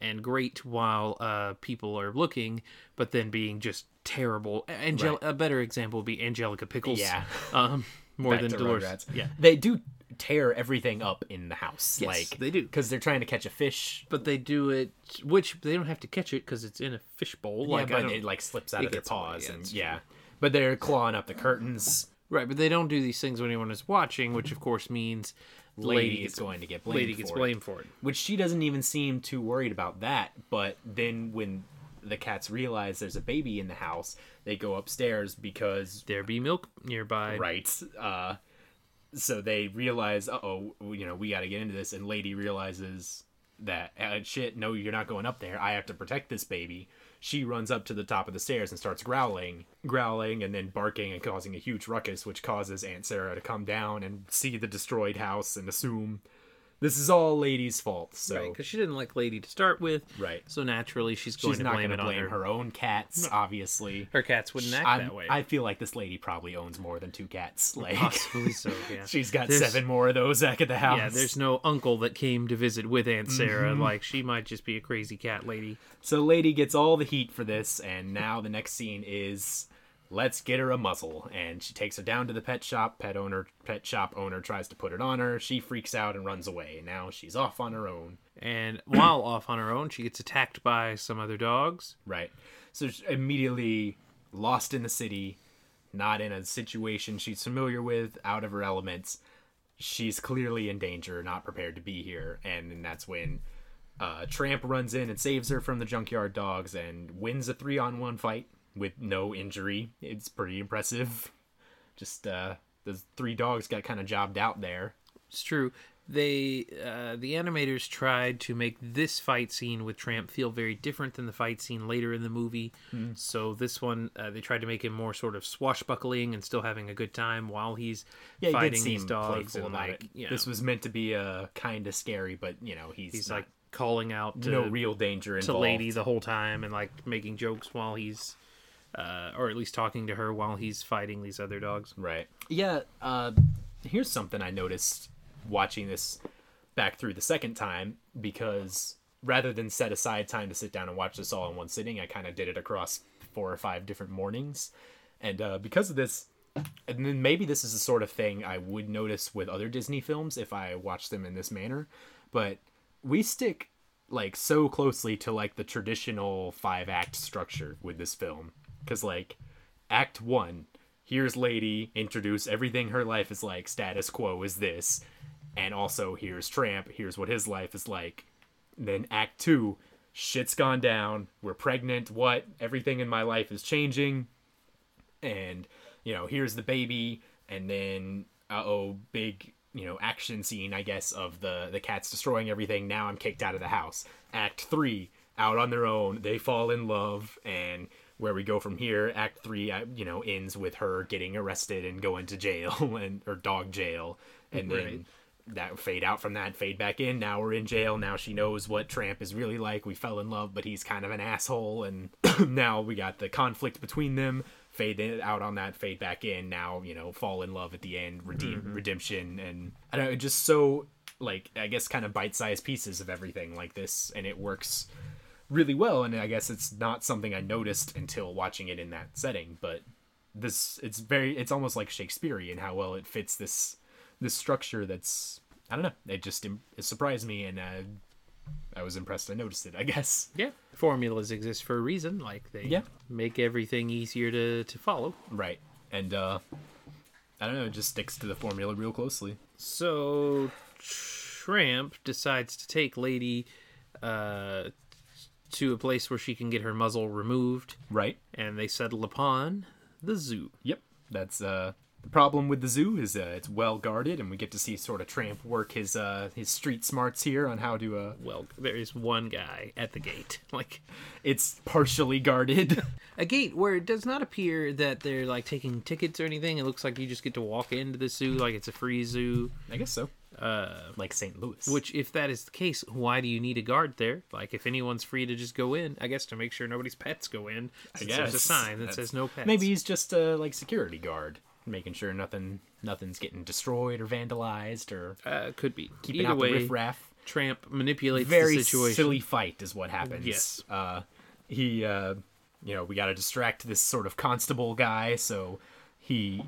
and great while uh, people are looking, but then being just terrible. Angel- right. A better example would be Angelica Pickles. Yeah. Um, more Back than Dolores. Rugrats. Yeah. They do... tear everything up in the house. Yes, like they do. Because they're trying to catch a fish. But they do it, which they don't have to catch it because it's in a fishbowl. Yeah, like, but it like slips out of their paws. Away, yeah, and, yeah. But they're clawing up the curtains. Right, but they don't do these things when anyone is watching, which of course means Lady, Lady is going to get blamed Lady gets for blamed it. for it. Which she doesn't even seem too worried about that. But then when the cats realize there's a baby in the house, they go upstairs because... there be milk nearby. Right. Uh... So they realize, uh-oh, you know, we got to get into this. And Lady realizes that, uh, shit, no, you're not going up there. I have to protect this baby. She runs up to the top of the stairs and starts growling, growling and then barking and causing a huge ruckus, which causes Aunt Sarah to come down and see the destroyed house and assume this is all Lady's fault. So. Right, because she didn't like Lady to start with. Right. So naturally she's going she's to not blame, gonna it blame on her. her own cats, no. obviously. Her cats wouldn't act I'm, that way. I feel like this lady probably owns more than two cats. Like, possibly so, yeah. She's got there's, seven more of those back at the house. Yeah, there's no uncle that came to visit with Aunt Sarah. Mm-hmm. Like, she might just be a crazy cat lady. So Lady gets all the heat for this, and now the next scene is... let's get her a muzzle. And she takes her down to the pet shop. Pet owner, pet shop owner tries to put it on her. She freaks out and runs away. Now she's off on her own. And while off on her own, she gets attacked by some other dogs. Right. So she's immediately lost in the city, not in a situation she's familiar with, out of her elements. She's clearly in danger, not prepared to be here. And, and that's when uh, Tramp runs in and saves her from the junkyard dogs and wins a three-on-one fight. With no injury. It's pretty impressive. Just uh those three dogs got kind of jobbed out there. It's true. They uh the animators tried to make this fight scene with Tramp feel very different than the fight scene later in the movie. Mm. So this one uh, they tried to make him more sort of swashbuckling and still having a good time while he's yeah, fighting he did seem these dogs and like it. You know, this was meant to be a uh, kind of scary, but you know, he's he's not... like calling out to, no real danger involved. To Lady the whole time and like making jokes while he's Uh, or at least talking to her while he's fighting these other dogs. Right. Yeah. Uh, here's something I noticed watching this. back through the second time, because rather than set aside time to sit down and watch this all in one sitting, I kind of did it across four or five different mornings. And uh, because of this, and then maybe this is the sort of thing I would notice with other Disney films if I watch them in this manner, but we stick like so closely to like the traditional five act structure with this film. Cause like act one, here's Lady, introduce everything her life is like, status quo is this. And also here's Tramp, here's what his life is like. And then act two, shit's gone down, we're pregnant, what? Everything in my life is changing. And, you know, here's the baby, and then, uh-oh, big, you know, action scene, I guess, of the, the cats destroying everything. Now I'm kicked out of the house. Act three, out on their own, they fall in love, and where we go from here, act three, you know, ends with her getting arrested and going to jail, and or dog jail, and right. then that fade out from that, fade back in, now we're in jail, now she knows what Tramp is really like, we fell in love, but he's kind of an asshole, and now we got the conflict between them, fade in, out on that, fade back in, now, you know, fall in love at the end, redeem, mm-hmm. redemption, and I don't know, just so, like, I guess kind of bite-sized pieces of everything like this, and it works really well, and I guess it's not something I noticed until watching it in that setting, but this, it's very, it's almost like Shakespearean how well it fits this this structure that's, I don't know, it just it surprised me, and uh, I was impressed I noticed it, I guess. Yeah, formulas exist for a reason, like they yeah. make everything easier to, to follow. Right, and uh, I don't know, it just sticks to the formula real closely. So Tramp decides to take Lady uh, to a place where she can get her muzzle removed. Right. And they settle upon the zoo. Yep, that's... uh. The problem with the zoo is uh, it's well guarded, and we get to see sort of Tramp work his uh, his street smarts here on how to. Uh... Well, there is one guy at the gate. Like, it's partially guarded. A gate where it does not appear that they're like taking tickets or anything. It looks like you just get to walk into the zoo, like it's a free zoo. I guess so. Uh, like Saint Louis. Which, if that is the case, why do you need a guard there? Like, if anyone's free to just go in, I guess to make sure nobody's pets go in. I guess there's a sign that That's... says no pets. Maybe he's just a uh, like security guard. Making sure nothing, nothing's getting destroyed or vandalized, or uh, could be keeping Either out way, the riffraff. Tramp manipulates Very the situation. Very silly fight is what happens. Yes, uh, he, uh, you know, we got to distract this sort of constable guy, so he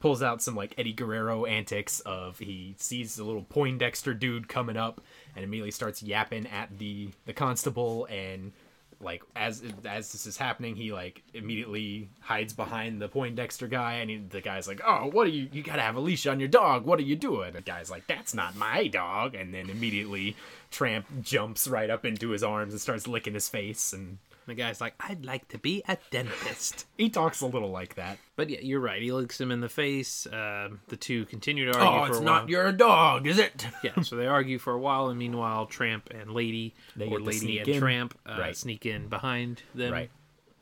pulls out some like Eddie Guerrero antics. Of he sees the little Poindexter dude coming up, and immediately starts yapping at the the constable and. Like, as as this is happening, he, like, immediately hides behind the Poindexter guy, and he, the guy's like, oh, what are you, you gotta have a leash on your dog, what are you doing? And the guy's like, that's not my dog, and then immediately Tramp jumps right up into his arms and starts licking his face, and the guy's like, I'd like to be a dentist. He talks a little like that. But yeah, you're right, he licks him in the face, uh, the two continue to argue oh, for a while. Oh, it's not your dog, is it? Yeah, so they argue for a while, and meanwhile, Tramp and Lady, they or Lady and in. Tramp, uh, right. sneak in behind them. Right.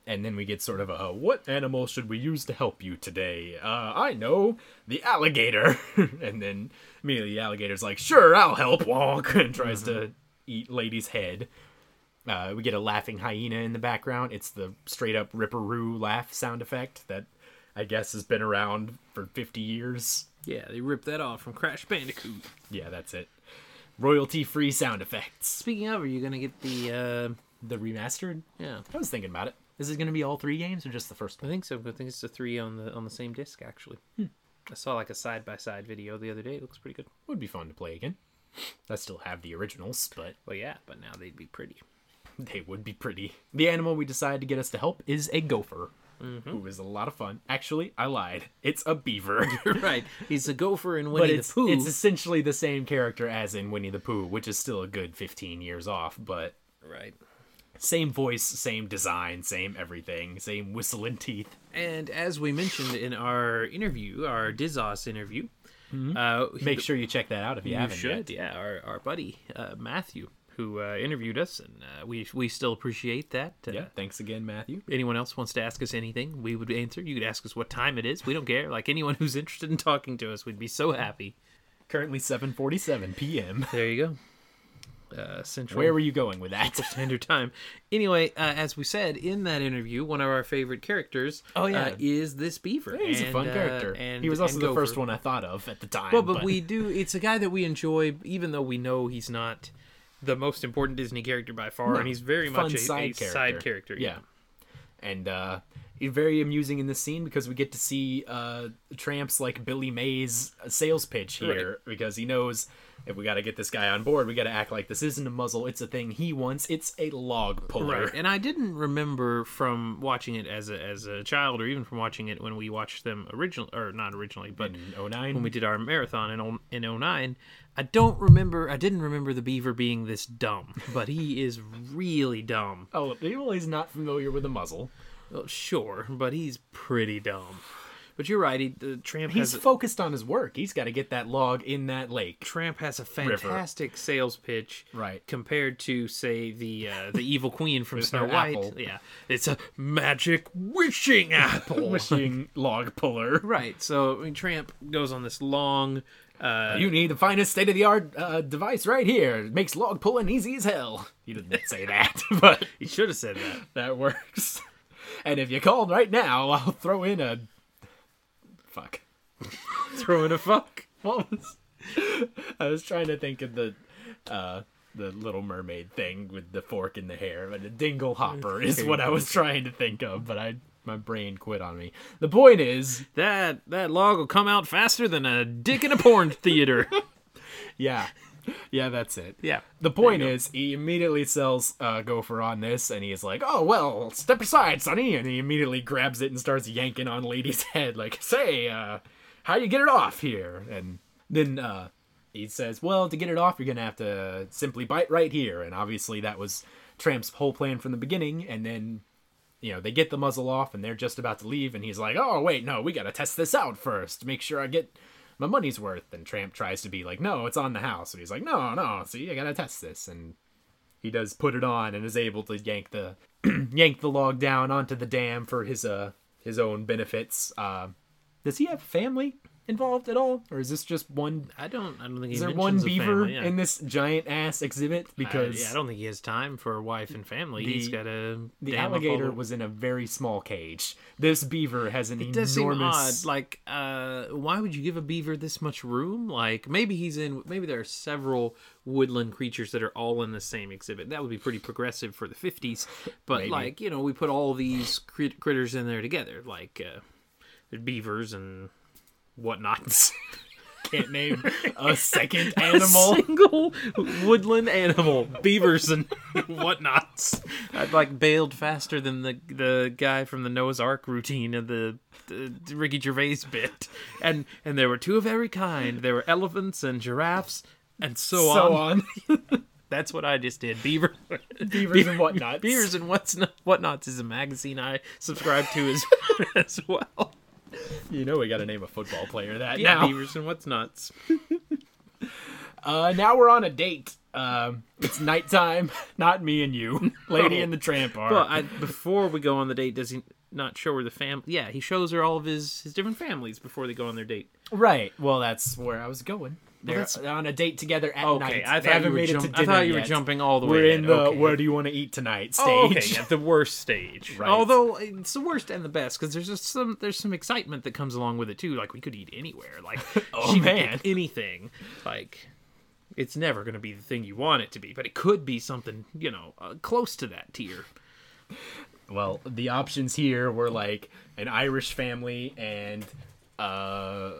And then we get sort of a, what animal should we use to help you today? Uh, I know, the alligator. And then immediately the alligator's like, sure, I'll help, walk, and tries mm-hmm. to eat Lady's head. Uh, we get a laughing hyena in the background. It's the straight-up ripperoo laugh sound effect that I guess has been around for fifty years. Yeah, they ripped that off from Crash Bandicoot. Yeah, that's it. Royalty-free sound effects. Speaking of, are you going to get the... Uh, the remastered? Yeah. I was thinking about it. Is it going to be all three games or just the first one? I think so. I think it's the three on the on the same disc, actually. Hmm. I saw like a side-by-side video the other day. It looks pretty good. Would be fun to play again. I still have the originals, but... Well, yeah, but now they'd be pretty... They would be pretty. The animal we decided to get us to help is a gopher, mm-hmm. who is a lot of fun. Actually, I lied. It's a beaver. You're right. He's a gopher in Winnie the Pooh. It's essentially the same character as in Winnie the Pooh, which is still a good fifteen years off, but... Right. Same voice, same design, same everything, same whistling teeth. And as we mentioned in our interview, our Dizos interview... Mm-hmm. Uh, Make sure you check that out if you, you haven't should, yet. Yeah. Our, our buddy, uh, Matthew... who uh, interviewed us, and uh, we we still appreciate that. Uh, yeah, thanks again, Matthew. Anyone else wants to ask us anything, we would answer. You could ask us what time it is. We don't care. Like, anyone who's interested in talking to us, we'd be so happy. Currently seven forty-seven p.m. There you go. uh, Central. Where were you going with that? Central Standard Time. Anyway, uh, as we said in that interview, one of our favorite characters oh, yeah. uh, is this beaver. Yeah, he's and, a fun uh, character. And, he was also the Gopher. first one I thought of at the time. Well, but, but we do. It's a guy that we enjoy, even though we know he's not the most important Disney character by far, no, and he's very much a side, a character. side character. Yeah. yeah. And uh, he's very amusing in this scene because we get to see uh, Tramp's, like, Billy Mays sales pitch here right. because he knows... If we got to get this guy on board, we got to act like this isn't a muzzle. It's a thing he wants. It's a log puller. Right. And I didn't remember from watching it as a, as a child, or even from watching it when we watched them originally, or not originally, but in oh nine when we did our marathon in in oh nine. I don't remember. I didn't remember the beaver being this dumb, but he is really dumb. Oh, well, he's not familiar with a muzzle. Well, sure, but he's pretty dumb. But you're right, he, the Tramp He's has a, focused on his work. He's got to get that log in that lake. Tramp has a fantastic River. sales pitch right. compared to, say, the uh, the evil queen from Snow White. Apple. Yeah, it's a magic wishing apple. Wishing log puller. Right, so I mean, Tramp goes on this long... Uh, you need the finest state-of-the-art uh, device right here. It makes log pulling easy as hell. He didn't say that, but... He should have said that. That works. And if you call right now, I'll throw in a... Fuck. Throwing a fuck. What was... I was trying to think of the uh, the Little Mermaid thing with the fork in the hair, but a dingle hopper is what I was trying to think of, but I my brain quit on me. The point is that that log will come out faster than a dick in a porn theater. Yeah. Yeah, that's it. Yeah. The point is, he immediately sells uh, Gopher on this, and he's like, oh, well, step aside, Sonny. And he immediately grabs it and starts yanking on Lady's head, like, say, uh, how do you get it off here? And then uh, he says, well, to get it off, you're going to have to simply bite right here. And obviously that was Tramp's whole plan from the beginning. And then, you know, they get the muzzle off, and they're just about to leave. And he's like, oh, wait, no, we got to test this out first. Make sure I get... my money's worth. And Tramp tries to be like, no, it's on the house. And he's like, no, no, see, I gotta test this. And he does put it on and is able to yank the yank the log down onto the dam for his uh his own benefits. Uh, does he have family involved at all, or is this just one? I don't. I don't think. Is he there one beaver family, yeah. in this giant ass exhibit? Because I, yeah, I don't think he has time for a wife and family. The, He's got a. The alligator was in a very small cage. This beaver has an it does enormous. Seem odd. Like, uh, why would you give a beaver this much room? Like, maybe he's in. Maybe there are several woodland creatures that are all in the same exhibit. That would be pretty progressive for the fifties. But maybe. Like, you know, we put all these crit- critters in there together, like uh, beavers and. Whatnots. Can't name a second animal. A single woodland animal. Beavers and whatnots. I'd like bailed faster than the the guy from the Noah's Ark routine of the, the, the Ricky Gervais bit. And and there were two of every kind. There were elephants and giraffes and so, so on. So on. That's what I just did. Beaver. Beavers Beaver, and whatnots. Beavers and what's not, whatnots is a magazine I subscribe to as, as well. You know we got to name a football player that yeah, now. Beavers and what's nuts. uh, now we're on a date. Um, it's nighttime. Not me and you. Lady no. and the Tramp are. Well, I, before we go on the date, does he not show her the family? Yeah, he shows her all of his, his different families before they go on their date. Right. Well, that's where I was going. They're well, on a date together at okay, night. I thought, you were, jump- I thought you were jumping all the we're way. We're in ahead. the okay. "What do you want to eat tonight?" stage. Oh, okay, yeah, the worst stage. Right. Although it's the worst and the best because there's just some there's some excitement that comes along with it too. Like we could eat anywhere. Like oh, she man. could pick anything. Like it's never going to be the thing you want it to be, but it could be something you know uh, close to that tier. Well, the options here were like an Irish family and. uh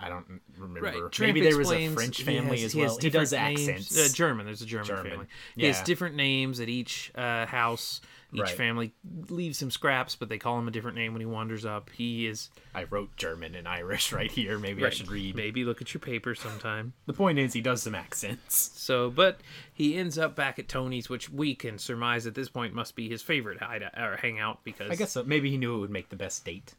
I don't remember. Right. Maybe there was a French family he has, as well. He, he does names. accents. Uh, German. There's a German, German. family. Yeah. He has different names at each uh, house. Each right. family leaves him scraps, but they call him a different name when he wanders up. He is... I wrote German and Irish right here. Maybe right. I should read. Maybe look at your paper sometime. The point is he does some accents. So, but he ends up back at Tony's, which we can surmise at this point must be his favorite hideout or hangout because... I guess so. Maybe he knew it would make the best date.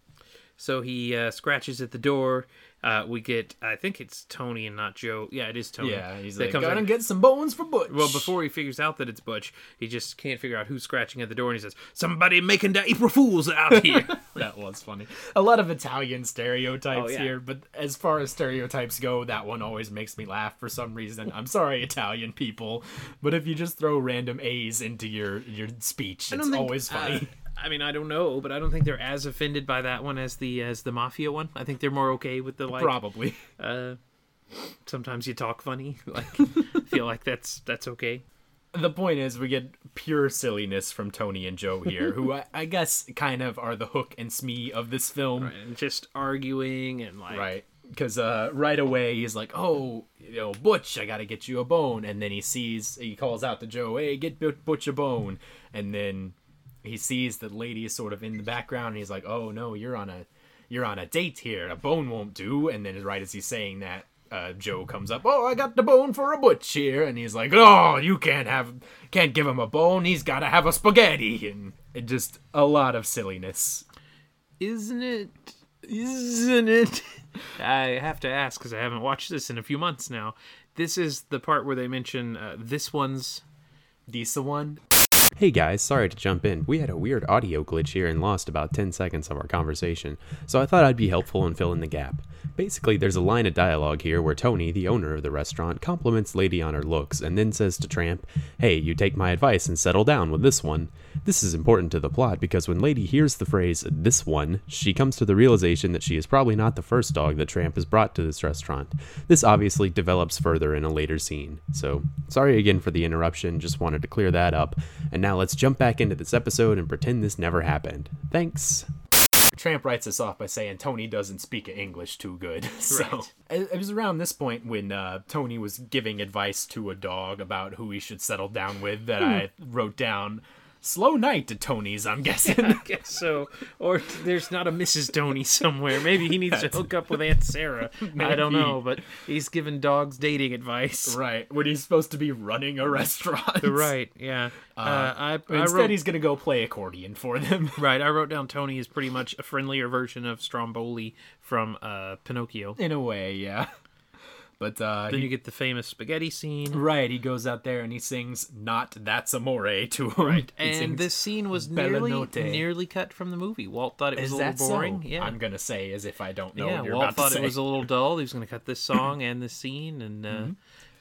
So he uh, scratches at the door. Uh, we get, I think it's Tony and not Joe. Yeah, it is Tony. Yeah, he's that like, gotta out. Get some bones for Butch. Well, before he figures out that it's Butch, he just can't figure out who's scratching at the door, and he says, somebody making the April Fools out here. That was funny. A lot of Italian stereotypes oh, yeah. here, but as far as stereotypes go, that one always makes me laugh for some reason. I'm sorry, Italian people, but if you just throw random A's into your, your speech, it's think, always funny. Uh, I mean, I don't know, but I don't think they're as offended by that one as the as the mafia one. I think they're more okay with the like. Probably. Uh, sometimes you talk funny. Like, feel like that's that's okay. The point is, we get pure silliness from Tony and Joe here, who I, I guess kind of are the Hook and Smee of this film, right, and just arguing and like. Right. Because uh, right away he's like, oh, you know, Butch, I gotta get you a bone, and then he sees he calls out to Joe, hey, get Butch a bone, and then. He sees that Lady is sort of in the background, and he's like, "Oh no, you're on a, you're on a date here. A bone won't do." And then, right as he's saying that, uh, Joe comes up. Oh, I got the bone for a Butch here, and he's like, "Oh, you can't have, can't give him a bone. He's got to have a spaghetti." And it just a lot of silliness, isn't it? Isn't it? I have to ask because I haven't watched this in a few months now. This is the part where they mention uh, this one's, this one. Hey guys, sorry to jump in. We had a weird audio glitch here and lost about ten seconds of our conversation, so I thought I'd be helpful and fill in the gap. Basically, there's a line of dialogue here where Tony, the owner of the restaurant, compliments Lady on her looks and then says to Tramp, hey, you take my advice and settle down with this one. This is important to the plot because when Lady hears the phrase, this one, she comes to the realization that she is probably not the first dog that Tramp has brought to this restaurant. This obviously develops further in a later scene. So, sorry again for the interruption, just wanted to clear that up. And now let's jump back into this episode and pretend this never happened. Thanks. Tramp writes this off by saying Tony doesn't speak English too good. So right. It was around this point when uh, Tony was giving advice to a dog about who he should settle down with that I wrote down. Slow night to Tony's, I'm guessing. Yeah, I guess so. Or there's not a Missus Tony somewhere. Maybe he needs to hook up with Aunt Sarah. I don't know, but he's giving dogs dating advice. Right. When he's supposed to be running a restaurant. Right, yeah. Uh, uh, I, I instead, wrote, he's going to go play accordion for them. Right. I wrote down Tony is pretty much a friendlier version of Stromboli from uh, Pinocchio. In a way, yeah. But uh, then he, you get the famous spaghetti scene. Right, he goes out there and he sings "Not That's Amore" to him. Right, and this scene was nearly, nearly cut from the movie. Walt thought it was is a little boring. So? Yeah, I'm gonna say as if I don't know. Yeah, what you're Walt about thought to say. It was a little dull. He was gonna cut this song and this scene, and uh, mm-hmm.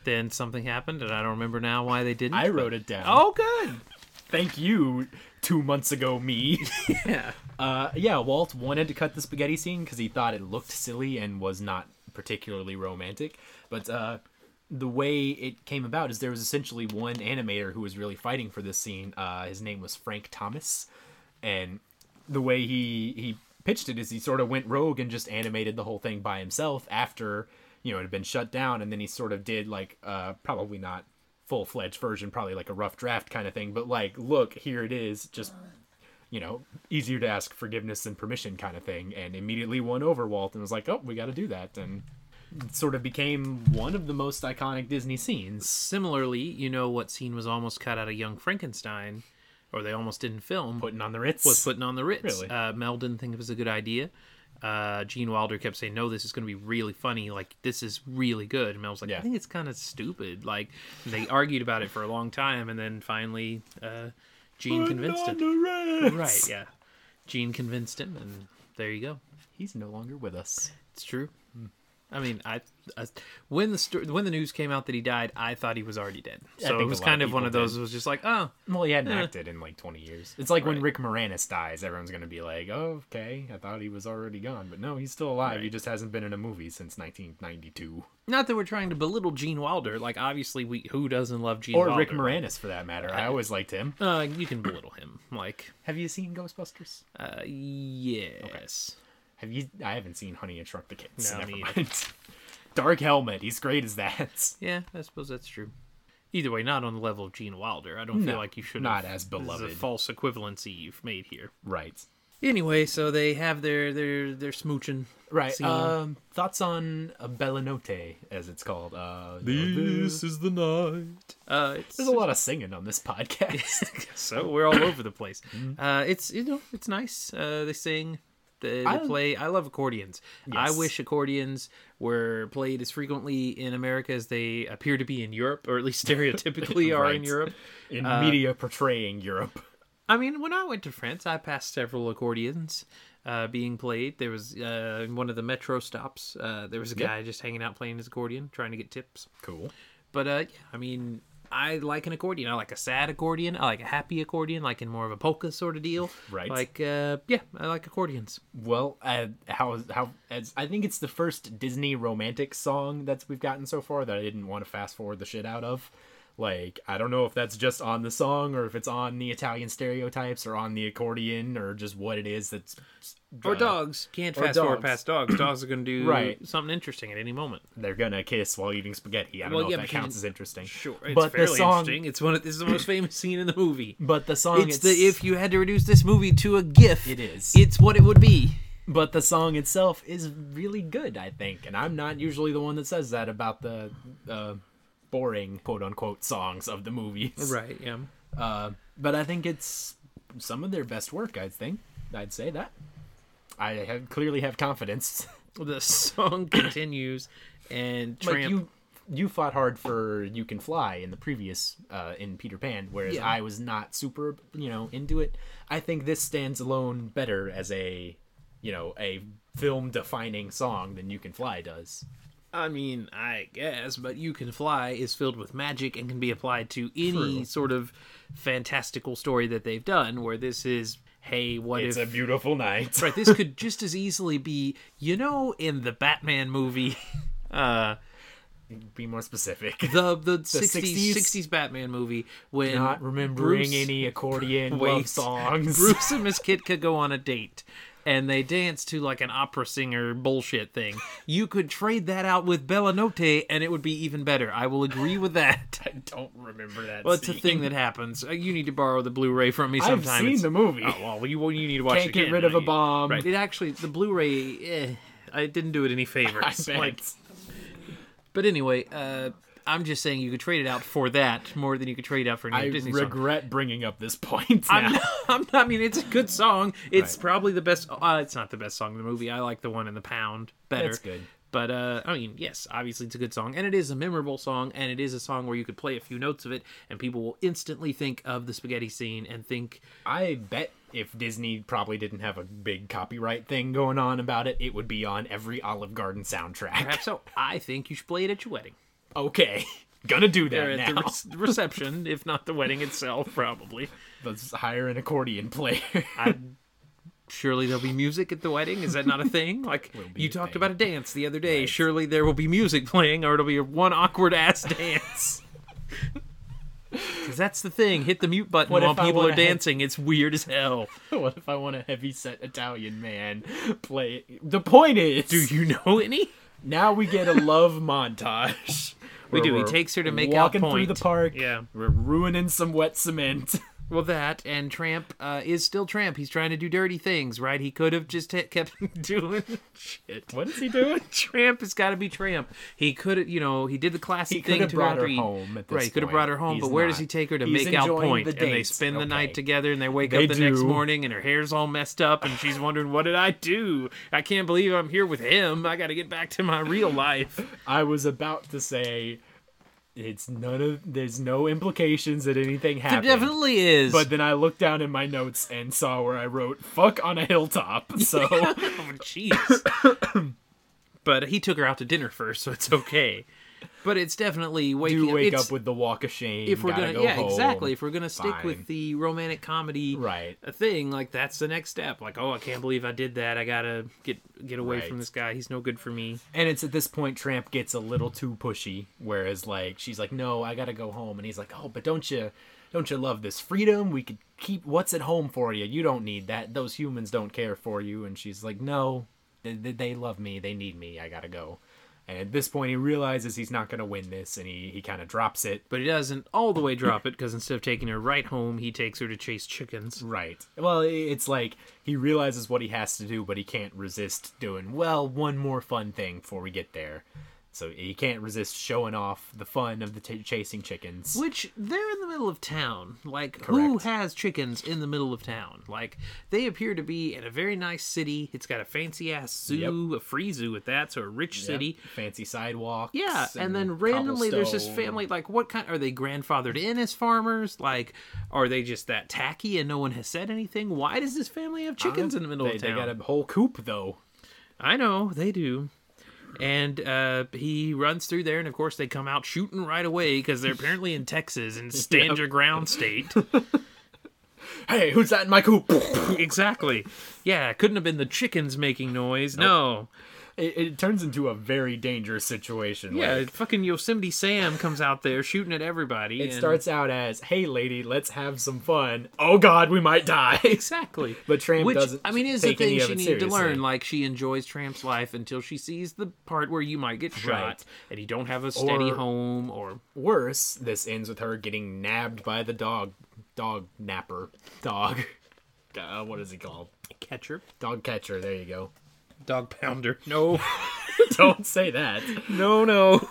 then something happened, and I don't remember now why they didn't. I but... wrote it down. Oh, good. Thank you. Two months ago, me. yeah. Uh, yeah. Walt wanted to cut the spaghetti scene because he thought it looked silly and was not. Particularly romantic, but uh the way it came about is there was essentially one animator who was really fighting for this scene. Uh his name was Frank Thomas, and the way he he pitched it is he sort of went rogue and just animated the whole thing by himself after, you know, it had been shut down, and then he sort of did like uh probably not full-fledged version, probably like a rough draft kind of thing, but like, look, here it is, just, you know, easier to ask forgiveness than permission kind of thing, and immediately won over Walt and was like, oh, we got to do that, and it sort of became one of the most iconic Disney scenes. Similarly, you know what scene was almost cut out of Young Frankenstein, or they almost didn't film? Putting on the Ritz. Was Putting on the Ritz. Really? Uh, Mel didn't think it was a good idea. Uh, Gene Wilder kept saying, no, this is going to be really funny. Like, this is really good. And Mel was like, yeah. I think it's kind of stupid. Like, they argued about it for a long time, and then finally... Uh, Gene convinced him. Right, yeah. Gene convinced him, and there you go. He's no longer with us. It's true. I mean, I, I when the sto- when the news came out that he died, I thought he was already dead. So it was kind of one of those. It was just like, oh, well, he hadn't eh. acted in like twenty years. It's like right. when Rick Moranis dies, everyone's gonna be like, oh, okay, I thought he was already gone, but no, he's still alive. Right. He just hasn't been in a movie since nineteen ninety-two. Not that we're trying to belittle Gene Wilder. Like, obviously, we who doesn't love Gene Wilder? Or Rick Moranis, for that matter. I, I always liked him. Uh, you can belittle him. Like, have you seen Ghostbusters? Uh, yes. Okay. Have you, I haven't seen Honey, I Shrunk the Kids. No, never mind. Dark Helmet. He's great as that. Yeah, I suppose that's true. Either way, not on the level of Gene Wilder. I don't no, feel like you should not have, as beloved. This is a false equivalency you've made here. Right. Anyway, so they have their their their smooching. Right. Um, thoughts on a Bella Notte, as it's called. Uh, this is the night. Uh, it's, There's a lot of singing on this podcast, so we're all over the place. Uh, it's you know it's nice. Uh, they sing. They, they I, play. I love accordions. Yes. I wish accordions were played as frequently in America as they appear to be in Europe, or at least stereotypically right. are in Europe. In uh, media portraying Europe. I mean, when I went to France, I passed several accordions uh, being played. There was uh, one of the metro stops. Uh, there was a yep. guy just hanging out playing his accordion, trying to get tips. Cool. But uh, yeah, I mean, I like an accordion. I like a sad accordion. I like a happy accordion, like in more of a polka sort of deal. Right. Like, uh, yeah, I like accordions. Well, uh, how how as I think it's the first Disney romantic song that we've gotten so far that I didn't want to fast forward the shit out of. Like, I don't know if that's just on the song or if it's on the Italian stereotypes or on the accordion or just what it is that's... Uh, or dogs. Can't fast dogs. forward past dogs. Dogs are going to do right. something interesting at any moment. They're going to kiss while eating spaghetti. I don't well, know yeah, if that counts as interesting. Sure, it's but fairly the song, interesting. It's one of, this is the most famous scene in the movie. But the song... It's, it's the if you had to reduce this movie to a gif. It is. It's what it would be. But the song itself is really good, I think. And I'm not usually the one that says that about the... Uh, boring quote-unquote songs of the movies, right? Yeah. Uh but I think it's some of their best work. I think I'd say that I have clearly have confidence. The song continues, and Tramp, like you you fought hard for You Can Fly in the previous uh in Peter Pan, whereas yeah. I was not super you know into it. I think this stands alone better as a you know a film defining song than You Can Fly does. I mean, I guess, but You Can Fly is filled with magic and can be applied to any True. sort of fantastical story that they've done, where this is, hey, what it's if... It's a beautiful night. Right, this could just as easily be, you know, in the Batman movie... uh Be more specific. The the, the sixties sixties Batman movie when not remembering Bruce any accordion waits, love songs. Bruce and Miss Kitka go on a date, and they dance to like an opera singer bullshit thing. You could trade that out with Bella Notte, and it would be even better. I will agree with that. I don't remember that. Well, it's scene. a thing that happens. You need to borrow the Blu-ray from me sometime. I've seen it's, the movie. Oh well, you, well, you need to watch Can't it again. Can't get rid of a bomb. Right. It actually the Blu-ray. Eh, I didn't do it any favors. I bet. Like, But anyway, uh, I'm just saying you could trade it out for that more than you could trade out for a new I Disney song. I regret bringing up this point now. I'm not, I'm not, I mean, it's a good song. It's right. probably the best. Uh, it's not the best song in the movie. I like the one in the pound better. That's good. But, uh, I mean, yes, obviously it's a good song. And it is a memorable song. And it is a song where you could play a few notes of it, and people will instantly think of the spaghetti scene and think... I bet if Disney probably didn't have a big copyright thing going on about it, it would be on every Olive Garden soundtrack. Perhaps so. I think you should play it at your wedding. Okay. Gonna do that at now. The re- reception, if not the wedding itself, probably. Let's hire an accordion player. I... Surely there'll be music at the wedding. Is that not a thing? Like, you talked thing. about a dance the other day. Right. Surely there will be music playing, or it'll be one awkward-ass dance. Because that's the thing. Hit the mute button what while people are dancing. He- it's weird as hell. What if I want a heavy-set Italian man play it? The point is... Do you know any? Now we get a love montage. We do. He takes her to make out point. Walking through the park. Yeah. We're ruining some wet cement. Well, that, and Tramp uh, is still Tramp. He's trying to do dirty things, right? He could have just t- kept doing shit. What is he doing? Tramp has got to be Tramp. He could have, you know, he did the classic he thing. He could have brought her home at this Right, he could have brought her home, He's but where not. does he take her to He's make out point? The and they spend okay. the night together, and they wake they up the do. next morning, and her hair's all messed up, and she's wondering, what did I do? I can't believe I'm here with him. I got to get back to my real life. I was about to say... It's none of, there's no implications that anything happened. There definitely is. But then I looked down in my notes and saw where I wrote, fuck on a hilltop. So, oh, jeez. But he took her out to dinner first, so it's okay. But it's definitely waking up. Do wake up, up with the walk of shame. If we're gonna, go yeah, home, exactly. If we're gonna stick fine. with the romantic comedy right. thing, like that's the next step. Like, oh, I can't believe I did that. I gotta get get away right. from this guy. He's no good for me. And it's at this point, Tramp gets a little too pushy. Whereas, like, she's like, no, I gotta go home, and he's like, oh, but don't you, don't you love this freedom? We could keep what's at home for you. You don't need that. Those humans don't care for you. And she's like, no, they, they love me. They need me. I gotta go. And at this point, he realizes he's not going to win this, and he, he kind of drops it. But he doesn't all the way drop it, because instead of taking her right home, he takes her to chase chickens. Right. Well, it's like he realizes what he has to do, but he can't resist doing, well, one more fun thing before we get there. So he can't resist showing off the fun of the t- chasing chickens. Which, they're in the middle of town. Like, Correct. Who has chickens in the middle of town? Like, they appear to be in a very nice city. It's got a fancy-ass zoo, yep. a free zoo at that, so a rich yep. city. Fancy sidewalks. Yeah, and, and then randomly there's this family, like, what kind, are they grandfathered in as farmers? Like, are they just that tacky and no one has said anything? Why does this family have chickens uh, in the middle they, of town? They got a whole coop, though. I know, they do. And uh, he runs through there, and of course they come out shooting right away because they're apparently in Texas in stand yep. your ground state. Hey, who's that in my coop? Exactly. Yeah, couldn't have been the chickens making noise. Nope. No. It, it turns into a very dangerous situation. Yeah, like, fucking Yosemite Sam comes out there shooting at everybody. It and... starts out as, hey, lady, let's have some fun. Oh, God, we might die. Exactly. But Tramp Which, doesn't I mean, is the thing she needs to learn. Like, she enjoys Tramp's life until she sees the part where you might get shot right. and you don't have a steady or, home. Or worse, this ends with her getting nabbed by the dog. Dog napper. Dog. Uh, what is he called? Catcher. Dog catcher. There you go. Dog pounder. No. Don't say that. No, no.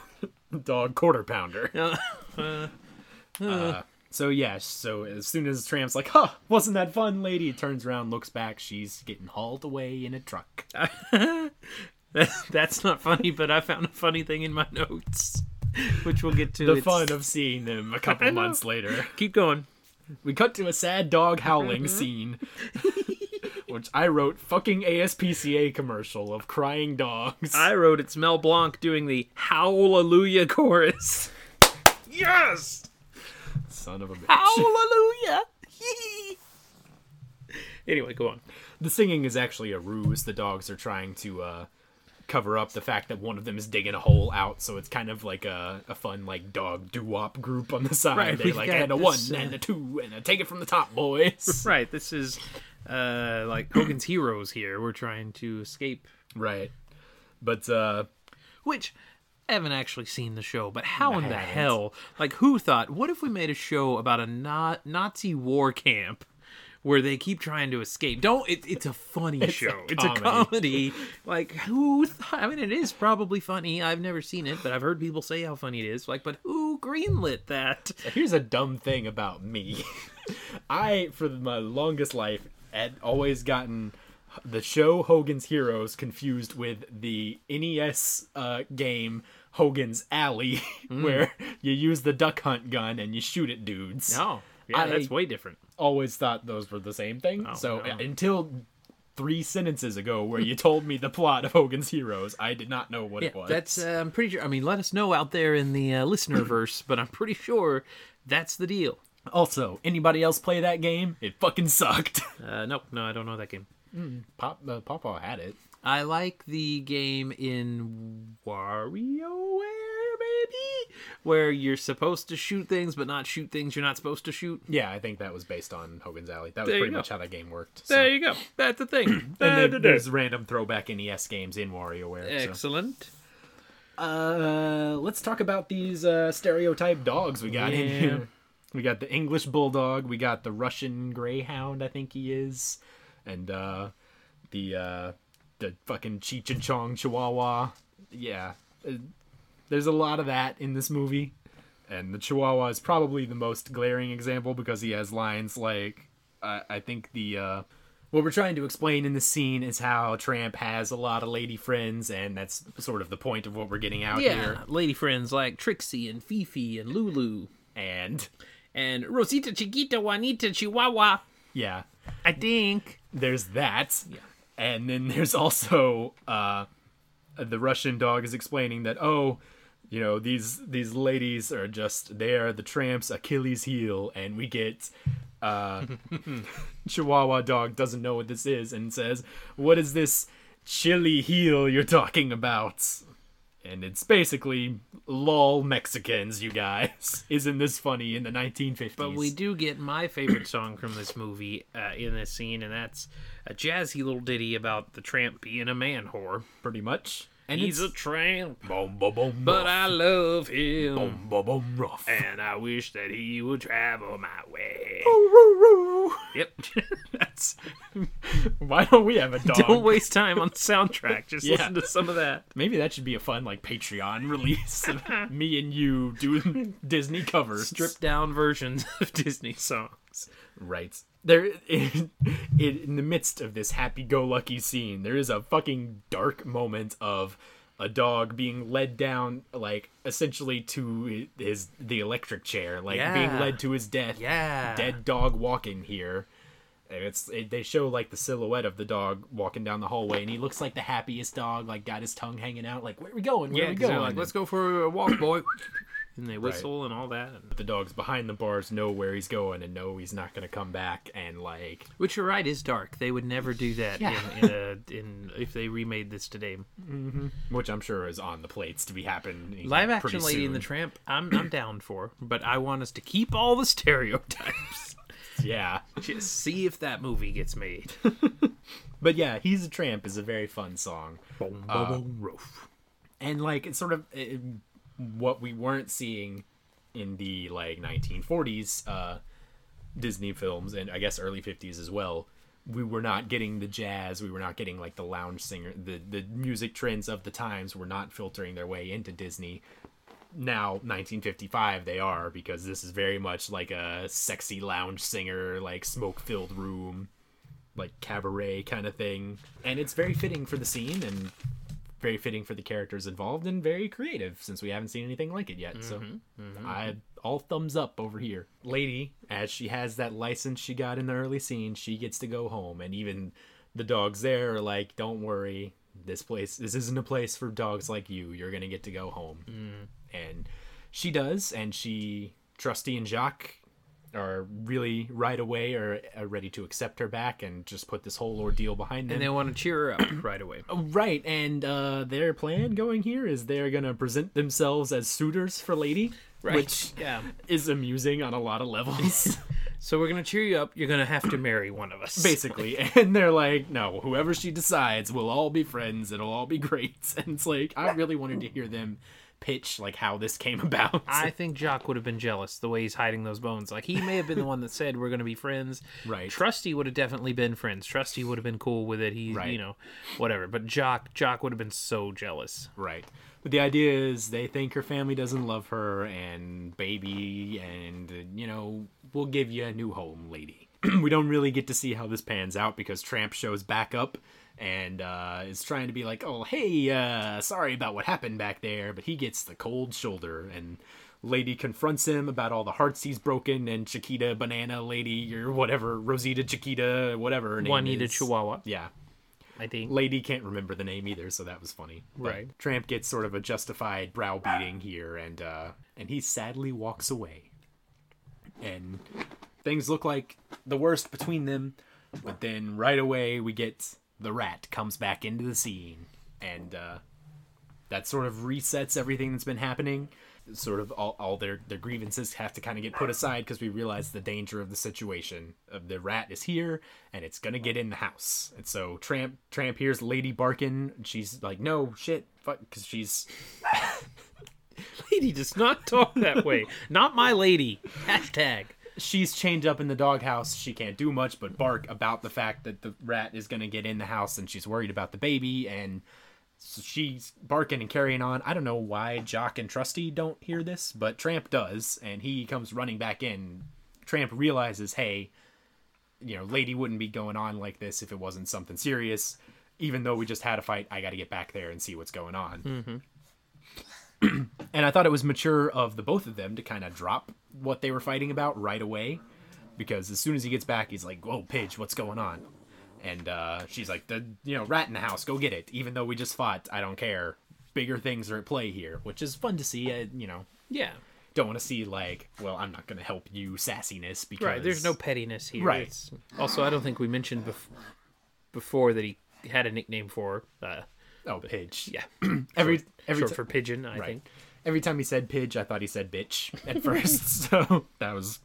Dog quarter pounder. Uh, uh, uh. Uh, so, yeah. So, as soon as Tramp's like, huh, wasn't that fun, lady? Turns around, looks back. She's getting hauled away in a truck. That's not funny, but I found a funny thing in my notes, which we'll get to. The it's... fun of seeing them a couple months later. Keep going. We cut to a sad dog howling scene. Which I wrote fucking A S P C A commercial of crying dogs. I wrote it's Mel Blanc doing the Hallelujah chorus. Yes! Son of a bitch. Hallelujah! Anyway, go on. The singing is actually a ruse. The dogs are trying to uh, cover up the fact that one of them is digging a hole out, so it's kind of like a, a fun like dog doo-wop group on the side. Right, they like, and a one, uh... and a two, and a take it from the top, boys. Right, this is... Uh, like Hogan's Heroes here. We're trying to escape. Right. But, uh... Which, I haven't actually seen the show, but how in the hell... Like, who thought, what if we made a show about a na- Nazi war camp where they keep trying to escape? Don't... It, it's a funny it's show. A it's a comedy. Like, who thought... I mean, it is probably funny. I've never seen it, but I've heard people say how funny it is. Like, but who greenlit that? Here's a dumb thing about me. I, for my longest life... I'd always gotten the show Hogan's Heroes confused with the N E S uh, game Hogan's Alley, mm. where you use the duck hunt gun and you shoot at dudes. No, yeah, I that's way different. Always thought those were the same thing. Oh, so no. until three sentences ago, where you told me the plot of Hogan's Heroes, I did not know what yeah, it was. That's uh, I'm pretty sure. I mean, let us know out there in the uh, listenerverse, but I'm pretty sure that's the deal. Also, anybody else play that game? It fucking sucked. Uh, nope, no, I don't know that game. Mm, Pop, uh, Papa had it. I like the game in WarioWare, maybe? Where you're supposed to shoot things, but not shoot things you're not supposed to shoot. Yeah, I think that was based on Hogan's Alley. That was there pretty much how that game worked. So. There you go. That's the thing. And then there's random throwback N E S games in WarioWare. Excellent. So. Uh, let's talk about these uh, stereotype dogs we got yeah. in here. We got the English Bulldog, we got the Russian Greyhound, I think he is, and uh, the uh, the fucking Cheech and Chong Chihuahua. Yeah, there's a lot of that in this movie, and the Chihuahua is probably the most glaring example because he has lines like, I, I think the... Uh, what we're trying to explain in this scene is how Tramp has a lot of lady friends, and that's sort of the point of what we're getting out yeah, here. Yeah, lady friends like Trixie and Fifi and Lulu. And... And Rosita, Chiquita, Juanita, Chihuahua. Yeah. I think. There's that. Yeah. And then there's also uh, the Russian dog is explaining that, oh, you know, these these ladies are just, they are the Tramp's Achilles heel. And we get uh, Chihuahua dog doesn't know what this is and says, what is this chili heel you're talking about? And it's basically, lol, Mexicans, you guys. Isn't this funny in the nineteen fifties? But we do get my favorite song from this movie uh, in this scene, and that's a jazzy little ditty about the Tramp being a man whore. Pretty much. And he's a tramp, boom, boom, boom, but rough. I love him, boom, boom, boom, rough. And I wish that he would travel my way. Ooh, ooh, ooh. Yep. That's. Why don't we have a dog? Don't waste time on the soundtrack. Just yeah. listen to some of that. Maybe that should be a fun like Patreon release of me and you doing Disney covers, stripped down versions of Disney songs. Right. There, in, in the midst of this happy-go-lucky scene, there is a fucking dark moment of a dog being led down, like, essentially to his the electric chair, like, yeah. being led to his death. Yeah. Dead dog walking here. And it's it, they show, like, the silhouette of the dog walking down the hallway, and he looks like the happiest dog, like, got his tongue hanging out, like, where are we going? Where yeah, are we going? Like, let's go for a walk, boy. And they whistle right. and all that. And the dogs behind the bars know where he's going and know he's not going to come back. And like, which you're right is dark. They would never do that yeah. in, in, a, in if they remade this today. Mm-hmm. Which I'm sure is on the plates to be happening. Live action soon. Lady and the Tramp, I'm I'm down for, but I want us to keep all the stereotypes. Yeah, just see if that movie gets made. But yeah, He's a Tramp is a very fun song. Boom, uh, boom, boom, and like it's sort of. It, what we weren't seeing in the like nineteen forties uh Disney films, and I guess early fifties as well, we were not getting the jazz, we were not getting like the lounge singer, the the music trends of the times were not filtering their way into Disney. Now nineteen fifty-five they are, because this is very much like a sexy lounge singer, like smoke-filled room, like cabaret kind of thing, and it's very fitting for the scene and very fitting for the characters involved, and very creative since we haven't seen anything like it yet. Mm-hmm, so mm-hmm. I all thumbs up over here. Lady, as she has that license she got in the early scene, she gets to go home, and even the dogs there are like, don't worry, this place, this isn't a place for dogs like you. You're going to get to go home. Mm. And she does. And she, Trusty and Jock are really right away are, are ready to accept her back and just put this whole ordeal behind them. And they want to cheer her up right away. Right, and uh, their plan going here is they're going to present themselves as suitors for Lady, right. which yeah. is amusing on a lot of levels. So we're going to cheer you up. You're going to have to marry one of us. Basically. And they're like, no, whoever she decides, we'll all be friends. It'll all be great. And it's like, I really wanted to hear them pitch like how this came about. I think Jock would have been jealous the way he's hiding those bones. Like he may have been the one that said we're going to be friends. Right. Trusty would have definitely been friends. Trusty would have been cool with it. He, right. you know, whatever. But Jock, Jock would have been so jealous. Right. But the idea is they think her family doesn't love her and baby, and you know, we'll give you a new home, Lady. We don't really get to see how this pans out because Tramp shows back up. And uh, is trying to be like, oh, hey, uh, sorry about what happened back there. But he gets the cold shoulder. And Lady confronts him about all the hearts he's broken. And Chiquita, Banana Lady, or whatever, Rosita, Chiquita, whatever her name Juanita is. Chihuahua. Yeah. I think. Lady can't remember the name either, so that was funny. Right. But Tramp gets sort of a justified browbeating here. And, uh, and he sadly walks away. And things look like the worst between them. But then right away we get... the rat comes back into the scene, and uh, that sort of resets everything that's been happening. Sort of all, all their, their grievances have to kind of get put aside because we realize the danger of the situation. The rat is here, and it's going to get in the house. And so Tramp Tramp hears Lady barking, and she's like, no, shit, fuck, because she's... Lady does not talk that way. Not my lady. Hashtag. She's chained up in the doghouse. She can't do much but bark about the fact that the rat is going to get in the house, and she's worried about the baby, and so she's barking and carrying on. I don't know why Jock and Trusty don't hear this, but Tramp does, and he comes running back in. Tramp realizes, hey, you know, Lady wouldn't be going on like this if it wasn't something serious. Even though we just had a fight, I got to get back there and see what's going on. Mm-hmm. And I thought it was mature of the both of them to kind of drop what they were fighting about right away, because as soon as he gets back, he's like, whoa, Pidge, what's going on? And uh, she's like, the you know, rat in the house, go get it. Even though we just fought, I don't care. Bigger things are at play here, which is fun to see, uh, you know. Yeah. Don't want to see, like, well, I'm not going to help you sassiness because... Right, there's no pettiness here. Right. It's... Also, I don't think we mentioned bef- before that he had a nickname for her. Uh, Oh, Pidge. Yeah. every short, every short t- for pigeon, I right. think. Every time he said Pidge, I thought he said bitch at first. So that was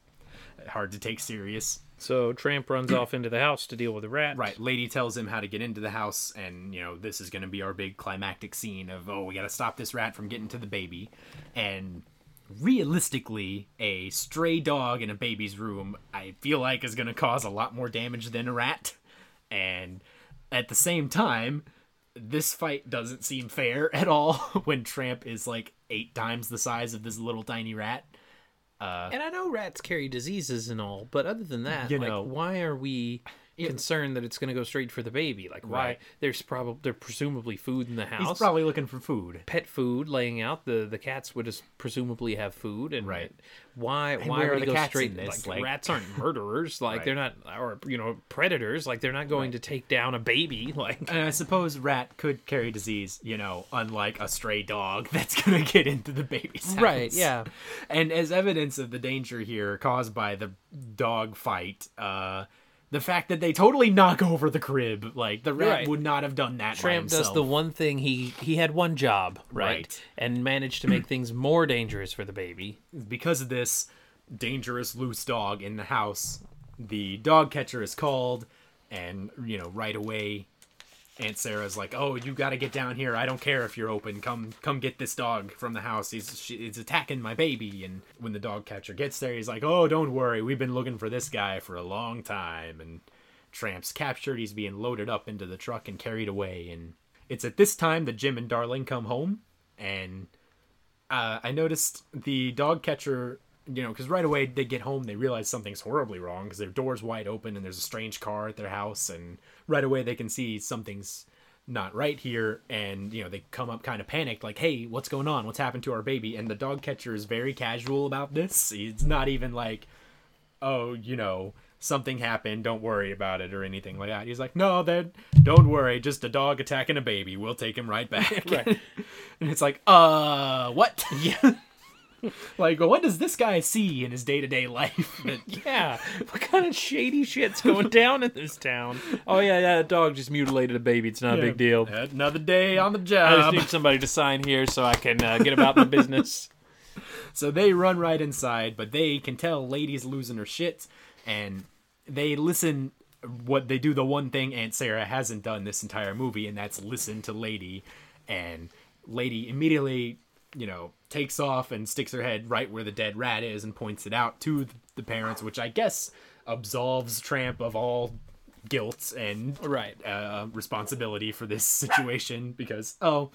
hard to take serious. So Tramp runs off into the house to deal with the rat. Right. Lady tells him how to get into the house, and, you know, this is going to be our big climactic scene of, oh, we got to stop this rat from getting to the baby. And realistically, a stray dog in a baby's room, I feel like, is going to cause a lot more damage than a rat. And at the same time, this fight doesn't seem fair at all when Tramp is like eight times the size of this little tiny rat. Uh, and I know rats carry diseases and all, but other than that, you know, like, why are we concerned that it's going to go straight for the baby? Like, why? Right. There's probably there's presumably food in the house. He's probably looking for food, pet food laying out. The the cats would just presumably have food, and right. Why and why are they go straight? This? Like, like rats aren't murderers, like right. They're not, or you know, predators. Like they're not going right. to take down a baby. Like, and I suppose rat could carry disease, you know, unlike a stray dog that's going to get into the baby's house. Right? Yeah, and as evidence of the danger here caused by the dog fight, uh. the fact that they totally knock over the crib, like the rat right. would not have done that. Tramp does the one thing he he had one job, right, right. and managed to make things more dangerous for the baby because of this dangerous loose dog in the house. The dog catcher is called, and you know right away, Aunt Sarah's like, "Oh, you got to get down here. I don't care if you're open. Come, come get this dog from the house. He's she, he's attacking my baby." And when the dog catcher gets there, he's like, "Oh, don't worry. We've been looking for this guy for a long time." And Tramp's captured. He's being loaded up into the truck and carried away. And it's at this time that Jim and Darling come home. And uh, I noticed the dog catcher, you know, because right away they get home, they realize something's horribly wrong because their door's wide open and there's a strange car at their house, and right away they can see something's not right here, and you know they come up kind of panicked, like, "Hey, what's going on? What's happened to our baby?" And the dog catcher is very casual about this. It's not even like, "Oh, you know, something happened. Don't worry about it" or anything like that. He's like, "No, then don't worry. Just a dog attacking a baby. We'll take him right back." Right. And it's like, uh, what? Yeah. Like, what does this guy see in his day-to-day life? Yeah, what kind of shady shit's going down in this town? Oh, yeah, yeah, that dog just mutilated a baby. It's not yeah. a big deal. Another day on the job. I just need somebody to sign here so I can uh, get about my business. So they run right inside, but they can tell Lady's losing her shit, and they listen... What they do the one thing Aunt Sarah hasn't done this entire movie, and that's listen to Lady. And Lady immediately... you know, takes off and sticks her head right where the dead rat is and points it out to the parents, which I guess absolves Tramp of all guilt and right uh, responsibility for this situation because, oh,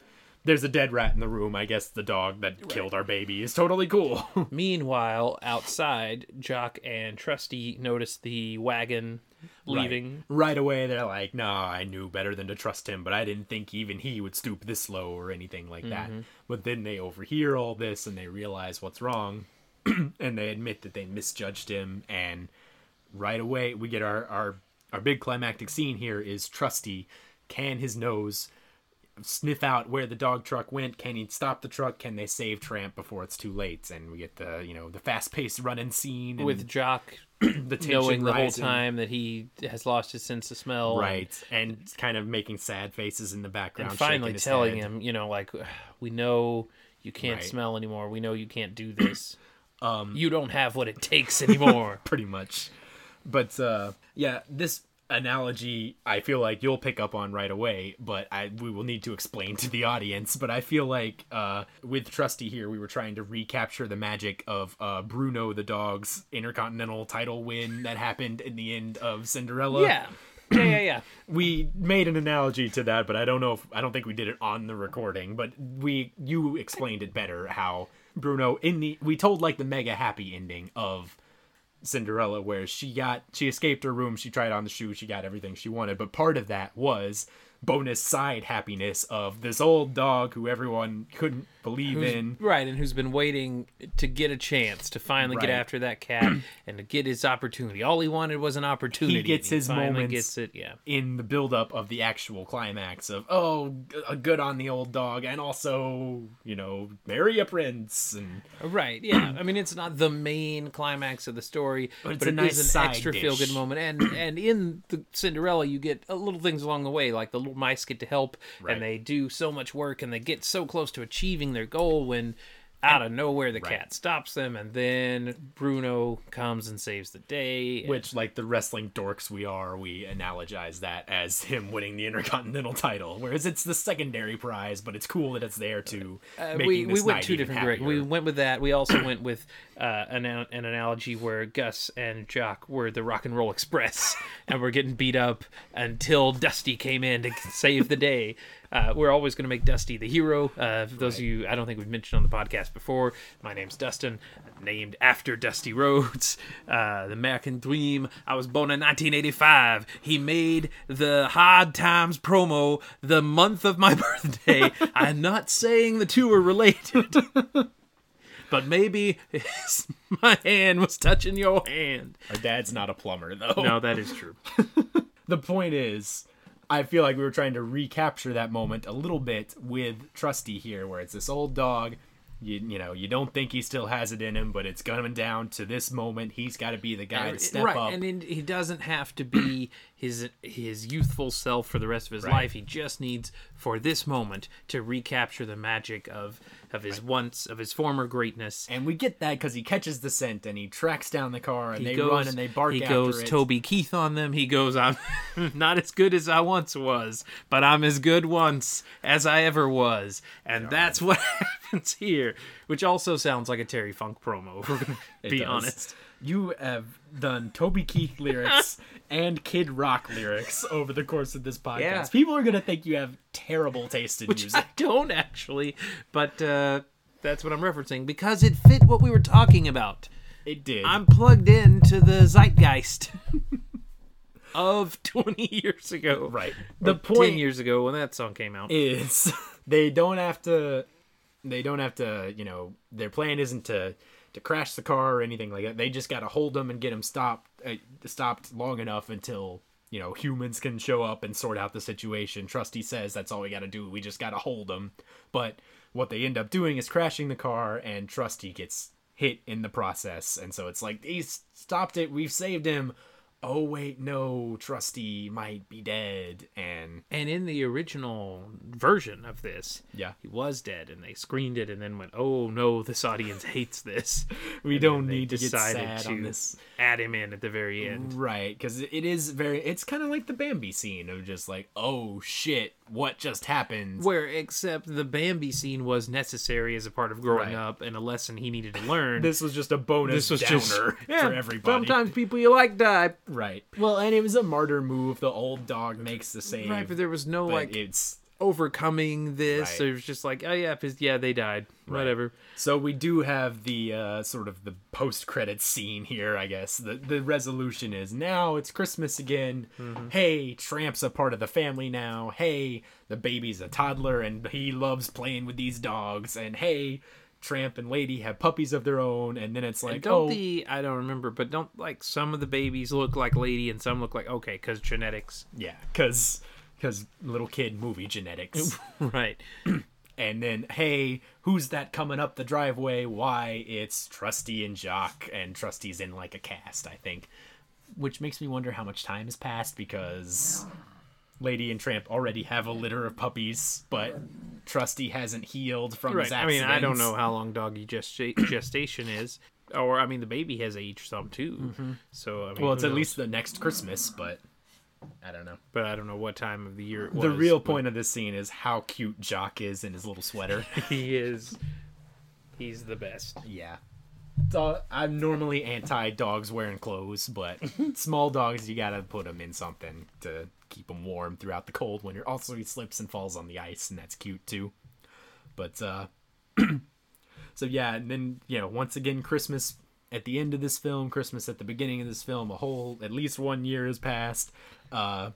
there's a dead rat in the room. I guess the dog that right. killed our baby is totally cool. Meanwhile, outside, Jock and Trusty notice the wagon leaving. Right. right away, they're like, "No, I knew better than to trust him, but I didn't think even he would stoop this low," or anything like that. Mm-hmm. But then they overhear all this, and they realize what's wrong, and they admit that they misjudged him. And right away, we get our, our, our big climactic scene here is Trusty can his nose... sniff out where the dog truck went. Can he stop the truck? Can they save Tramp before it's too late? And we get the, you know, the fast-paced running scene. And with Jock the knowing the whole time that he has lost his sense of smell. Right. And, and kind of making sad faces in the background. And finally telling head. him, you know, like, "We know you can't right. smell anymore. We know you can't do this. um, you don't have what it takes anymore." Pretty much. But, uh, yeah, this... analogy I feel like you'll pick up on right away, but I we will need to explain to the audience. But I feel like uh with Trusty here we were trying to recapture the magic of uh Bruno the dog's intercontinental title win that happened in the end of Cinderella. Yeah. Yeah, yeah, yeah. We made an analogy to that, but I don't know if I don't think we did it on the recording, but we you explained it better how Bruno in the we told like the mega happy ending of Cinderella, where she got she escaped her room, she tried on the shoe, she got everything she wanted, but part of that was bonus side happiness of this old dog who everyone couldn't believe who's, in right and who's been waiting to get a chance to finally right. get after that cat and to get his opportunity. All he wanted was an opportunity. He gets he his moments gets it, yeah. in the build-up of the actual climax of oh a good on the old dog and also you know marry a prince and right yeah I mean it's not the main climax of the story, but, it's but a it nice is an extra dish. feel-good moment and and in the Cinderella you get little things along the way, like the mice get to help right. and they do so much work and they get so close to achieving their goal when out of nowhere, the right. cat stops them, and then Bruno comes and saves the day. And... Which, like the wrestling dorks we are, we analogize that as him winning the Intercontinental title, whereas it's the secondary prize, but it's cool that it's there to uh, making we, this we went two different directions. We went with that. We also went with uh, an, an analogy where Gus and Jock were the Rock and Roll Express, and were getting beat up until Dusty came in to save the day. Uh, we're always going to make Dusty the hero. Uh, for those right. of you, I don't think we've mentioned on the podcast before, my name's Dustin, named after Dusty Rhodes, uh, the American Dream. I was born in nineteen eighty-five. He made the Hard Times promo the month of my birthday. I'm not saying the two are related, but maybe his, my hand was touching your hand. Our dad's not a plumber, though. No, that is true. The point is... I feel like we were trying to recapture that moment a little bit with Trusty here, where it's this old dog. You, you know, you don't think he still has it in him, but it's coming down to this moment. He's got to be the guy and, to step right. up. And then he doesn't have to be his his youthful self for the rest of his right. life. He just needs, for this moment, to recapture the magic of, of his right. once, of his former greatness. And we get that because he catches the scent and he tracks down the car and he they goes, run and they bark after it. He goes Toby Keith on them. He goes, I'm not as good as I once was, but I'm as good once as I ever was. And Darn. That's what happens here, which also sounds like a Terry Funk promo, if we're going to be does. honest. You have done Toby Keith lyrics and Kid Rock lyrics over the course of this podcast. Yeah. People are going to think you have terrible taste in Which music. I don't, actually. But uh, that's what I'm referencing, because it fit what we were talking about. It did. I'm plugged into the zeitgeist of twenty years ago. Right. The point ten years ago when that song came out. Is they don't have to, they don't have to, you know, their plan isn't to... to crash the car or anything like that. They just got to hold them and get them stopped uh, stopped long enough until, you know, humans can show up and sort out the situation. Trusty says that's all we got to do. We just got to hold them. But what they end up doing is crashing the car, and Trusty gets hit in the process. And so it's like, he stopped it. We've saved him. Oh, wait, no, Trusty might be dead. And and in the original version of this, yeah, he was dead, and they screened it and then went, oh, no, this audience hates this. we and don't need to get sad to on this. Add him in at the very end. Right, because it is very, it's kind of like the Bambi scene of just like, oh, shit, what just happened? Where except the Bambi scene was necessary as a part of growing right. up and a lesson he needed to learn. This was just a bonus this was downer just, yeah, for everybody. Sometimes people you like die. Right. Well, and it was a martyr move. The old dog makes the save. Right, but there was no, like, it's overcoming this. Right. It was just like, oh, yeah, yeah, they died. Right. Whatever. So we do have the uh, sort of the post-credits scene here, I guess. The the resolution is, now it's Christmas again. Mm-hmm. Hey, Tramp's a part of the family now. Hey, the baby's a toddler, and he loves playing with these dogs. And hey... Tramp and Lady have puppies of their own, and then it's like, and don't oh, the I don't remember, but don't like some of the babies look like Lady and some look like okay, because genetics, yeah, because because little kid movie genetics, right? And then hey, who's that coming up the driveway? Why, it's Trusty and Jock, and Trusty's in like a cast, I think, which makes me wonder how much time has passed because. Lady and Tramp already have a litter of puppies, but Trusty hasn't healed from right. his accidents. I mean, I don't know how long doggy gesta- gestation is, or I mean, the baby has aged some too. Mm-hmm. So, I mean, well, it's at knows? least the next Christmas, but I don't know. But I don't know what time of the year it was. The real point but... of this scene is how cute Jock is in his little sweater. He is. He's the best. Yeah. So I'm normally anti dogs wearing clothes, but small dogs, you gotta put them in something to. Keep him warm throughout the cold winter. Also, he slips and falls on the ice, and that's cute too. But uh so yeah, and then, you know, once again, Christmas at the end of this film, Christmas at the beginning of this film, a whole at least one year has passed. Uh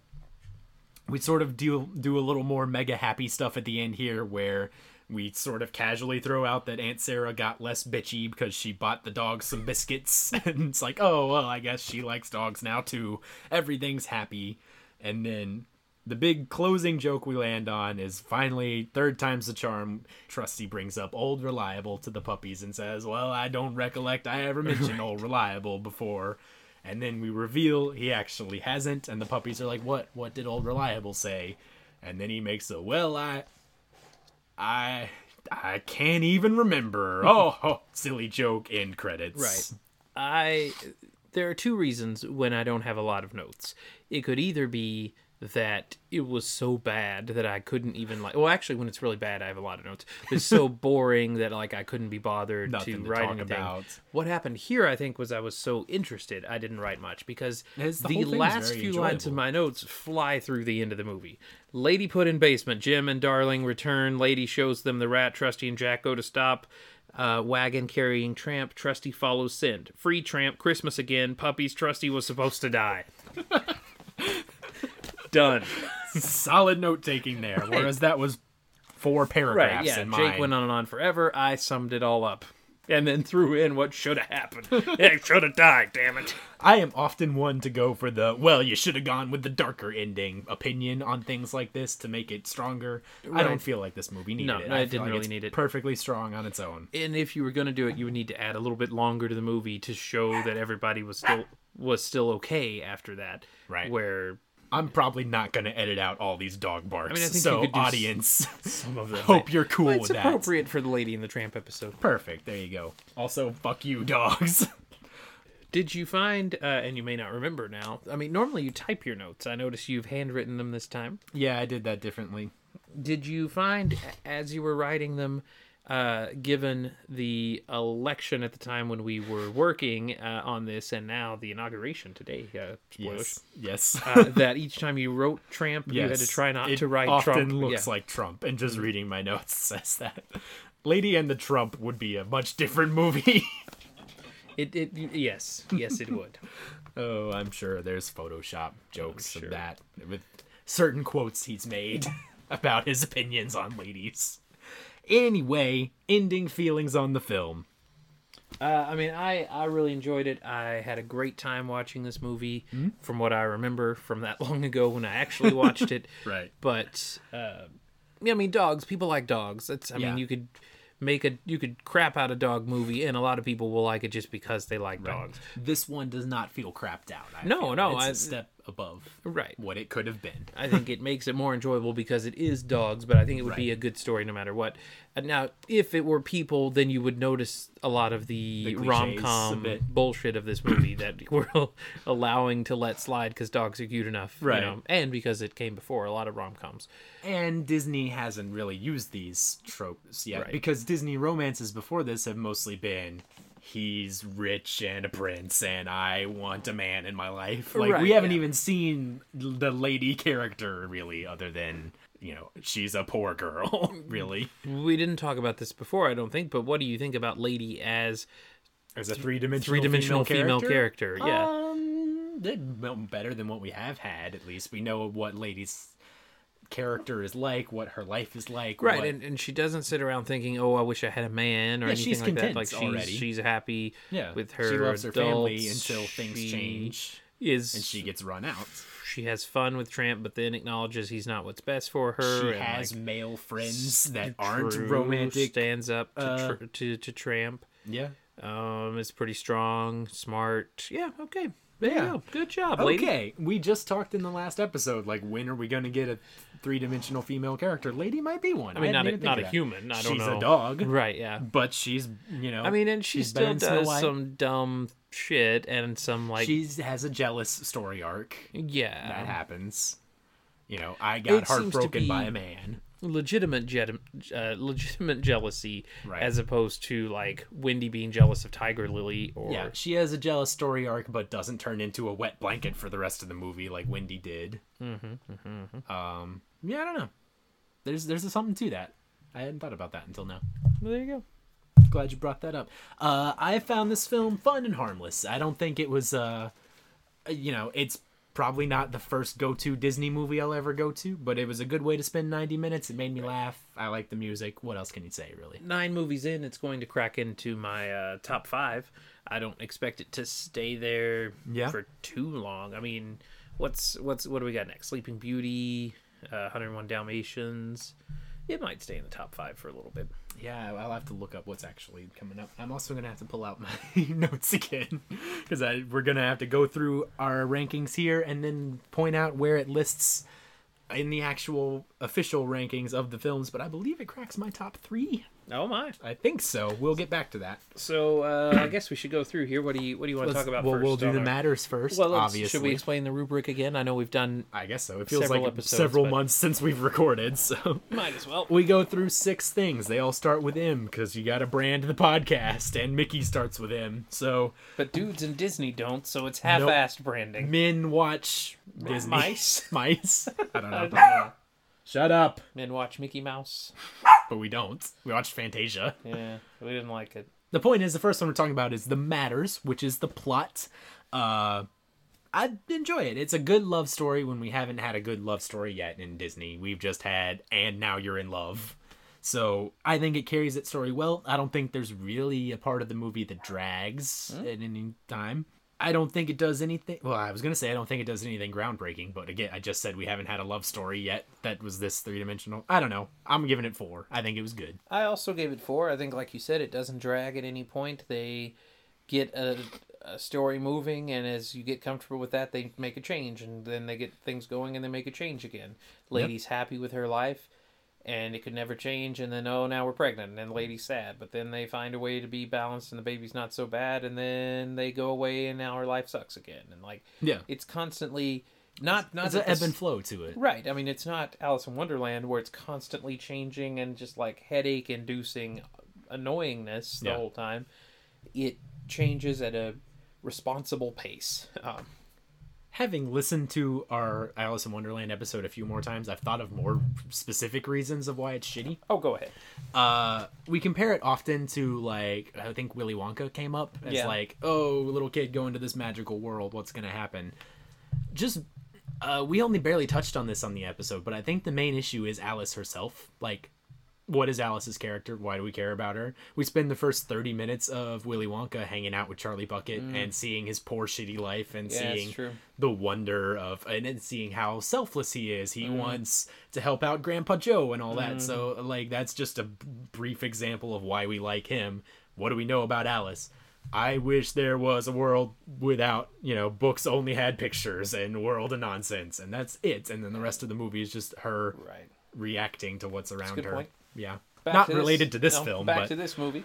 we sort of do do a little more mega happy stuff at the end here, where we sort of casually throw out that Aunt Sarah got less bitchy because she bought the dog some biscuits. And it's like, oh well, I guess she likes dogs now too. Everything's happy. And then the big closing joke we land on is finally, third time's the charm, Trusty brings up Old Reliable to the puppies and says, well, I don't recollect I ever mentioned Old Reliable before. And then we reveal he actually hasn't, and the puppies are like, what? What did Old Reliable say? And then he makes a, well, I... I... I can't even remember. Oh, oh, silly joke, end credits. Right. I there are two reasons when I don't have a lot of notes. It could either be that it was so bad that I couldn't even like. Well, actually, when it's really bad, I have a lot of notes. It's so boring that like I couldn't be bothered Nothing to write to anything. About. What happened here, I think, was I was so interested I didn't write much because it's the, the last few enjoyable. lines of my notes fly through the end of the movie. Lady put in basement. Jim and Darling return. Lady shows them the rat. Trusty and Jack go to stop. Uh, wagon carrying Tramp. Trusty follows Sind. Free Tramp. Christmas again. Puppies. Trusty was supposed to die. Done. Solid note taking there, right. Whereas that was four paragraphs. Right, yeah. In Jake mine. Went on and on forever. I summed it all up and then threw in what should have happened. It should have died, damn it. I am often one to go for the, well, you should have gone with the darker ending opinion on things like this to make it stronger. Right. I don't feel like this movie needed no, it. No, I, I didn't like really it's need it. Perfectly strong on its own. And if you were going to do it, you would need to add a little bit longer to the movie to show that everybody was still was still okay after that. Right. Where... I'm probably not going to edit out all these dog barks. I mean, I think so, audience, some of them. Hope you're cool well, with that. It's appropriate for the Lady and the Tramp episode. Perfect. There you go. Also, fuck you, dogs. Did you find, uh, and you may not remember now, I mean, normally you type your notes. I noticed you've handwritten them this time. Yeah, I did that differently. Did you find, as you were writing them, uh, given the election at the time when we were working uh, on this and now the inauguration today, uh, spoilers, yes, yes. uh, that each time you wrote Tramp, yes. you had to try not it to write often Trump. Often looks yeah. like Trump, and just reading my notes says that. Lady and the Trump would be a much different movie. it, it Yes, yes it would. Oh, I'm sure there's Photoshop jokes sure. of that, with certain quotes he's made about his opinions on ladies. Anyway, ending feelings on the film. Uh, I mean, I, I really enjoyed it. I had a great time watching this movie mm-hmm. from what I remember from that long ago when I actually watched it. Right. But, uh, yeah, I mean, dogs, people like dogs. It's, I yeah. mean, you could make a, you could crap out a dog movie and a lot of people will like it just because they like right. dogs. This one does not feel crapped out. I no, feel. no. It's I, a step above right. what it could have been. I think it makes it more enjoyable because it is dogs, but I think it would right. be a good story no matter what. Now, if it were people, then you would notice a lot of the, the rom-com bullshit of this movie that we're allowing to let slide because dogs are cute enough. Right. You know, and because it came before a lot of rom-coms. And Disney hasn't really used these tropes yet right. because Disney romances before this have mostly been... he's rich and a prince and I want a man in my life. Like right, we haven't yeah. even seen the lady character really other than, you know, she's a poor girl, really. We didn't talk about this before, I don't think, but what do you think about Lady as as a three-dimensional three-dimensional female, female character? character? Yeah. Um, better than what we have had, at least. We know what Lady's character is like, what her life is like, right? What... And, and she doesn't sit around thinking, "Oh, I wish I had a man" or yeah, anything she's like that. Like she's already. she's happy yeah. with her. She loves adults. her family until things she change, is and she gets run out. She has fun with Tramp, but then acknowledges he's not what's best for her. She and has like, male friends that aren't romantic. Stands up to uh, tr- to, to Tramp. Yeah, um, is pretty strong, smart. Yeah, okay. There yeah. you go. Good job, Lady. Okay, we just talked in the last episode, like, when are we going to get a three-dimensional female character? Lady might be one. I mean, I not, a, not a human. I don't she's know. She's a dog. Right, yeah. But she's, you know... I mean, and she still does some dumb shit and some, like... She has a jealous story arc. Yeah. That happens. You know, I got it heartbroken by a man. Legitimate je- uh, legitimate jealousy right. as opposed to like Wendy being jealous of Tiger Lily or yeah she has a jealous story arc but doesn't turn into a wet blanket for the rest of the movie like Wendy did. mm-hmm, mm-hmm. um yeah I don't know, there's there's something to that. I hadn't thought about that until now. Well, there you go, glad you brought that up. uh I found this film fun and harmless. I don't think it was uh you know it's probably not the first go-to Disney movie I'll ever go to, but it was a good way to spend ninety minutes. It made me laugh. I like the music. What else can you say, really? Nine movies in, it's going to crack into my uh, top five. I don't expect it to stay there yeah. for too long. I mean, what's what's what do we got next? Sleeping Beauty, uh, one oh one Dalmatians. It might stay in the top five for a little bit. Yeah, I'll have to look up what's actually coming up. I'm also going to have to pull out my notes again because we're going to have to go through our rankings here and then point out where it lists in the actual official rankings of the films, but I believe it cracks my top three. Oh my! I think so. We'll get back to that. So uh, I guess we should go through here. What do you What do you want let's, to talk about? Well, first? We'll do the our... matters first. Well, obviously, should we explain the rubric again? I know we've done. I guess so. It feels like episodes, several but... months since we've recorded, so might as well. We go through six things. They all start with M because you got to brand the podcast, and Mickey starts with M. So, but dudes in Disney don't, so it's half-assed nope. branding. Men watch Disney. mice. mice. I don't know. I don't know. Shut up. Men watch Mickey Mouse. But we don't. We watched Fantasia. Yeah, we didn't like it. The point is, the first one we're talking about is the matters, which is the plot. Uh, I enjoy it. It's a good love story when we haven't had a good love story yet in Disney. We've just had, and now you're in love. So I think it carries its story well. I don't think there's really a part of the movie that drags mm. at any time. I don't think it does anything. Well, I was going to say I don't think it does anything groundbreaking, but again, I just said we haven't had a love story yet that was this three-dimensional. I don't know. I'm giving it four. I think it was good. I also gave it four. I think, like you said, it doesn't drag at any point. They get a, a story moving, and as you get comfortable with that, they make a change, and then they get things going, and they make a change again. Lady's yep. happy with her life, and it could never change, and then, oh, now we're pregnant, and then Lady's sad. But then they find a way to be balanced, and the baby's not so bad, and then they go away, and now her life sucks again. And, like, yeah. it's constantly not... not it's an ebb and flow to it. Right. I mean, it's not Alice in Wonderland, where it's constantly changing and just, like, headache-inducing annoyingness the yeah. whole time. It changes at a responsible pace. Um, Having listened to our Alice in Wonderland episode a few more times, I've thought of more specific reasons of why it's shitty. Oh, go ahead. Uh, we compare it often to, like, I think Willy Wonka came up as yeah. like, oh, little kid going to this magical world, what's going to happen? Just, uh, we only barely touched on this on the episode, but I think the main issue is Alice herself. Like, what is Alice's character? Why do we care about her? We spend the first thirty minutes of Willy Wonka hanging out with Charlie Bucket mm. and seeing his poor shitty life and yeah, seeing the wonder of, and then seeing how selfless he is. He mm. wants to help out Grandpa Joe and all that. Mm. So like, that's just a brief example of why we like him. What do we know about Alice? I wish there was a world without, you know, books only had pictures and world of nonsense. And that's it. And then the rest of the movie is just her right. reacting to what's around her. Point. Yeah, back not to related this, to this no, film. Back but... to this movie.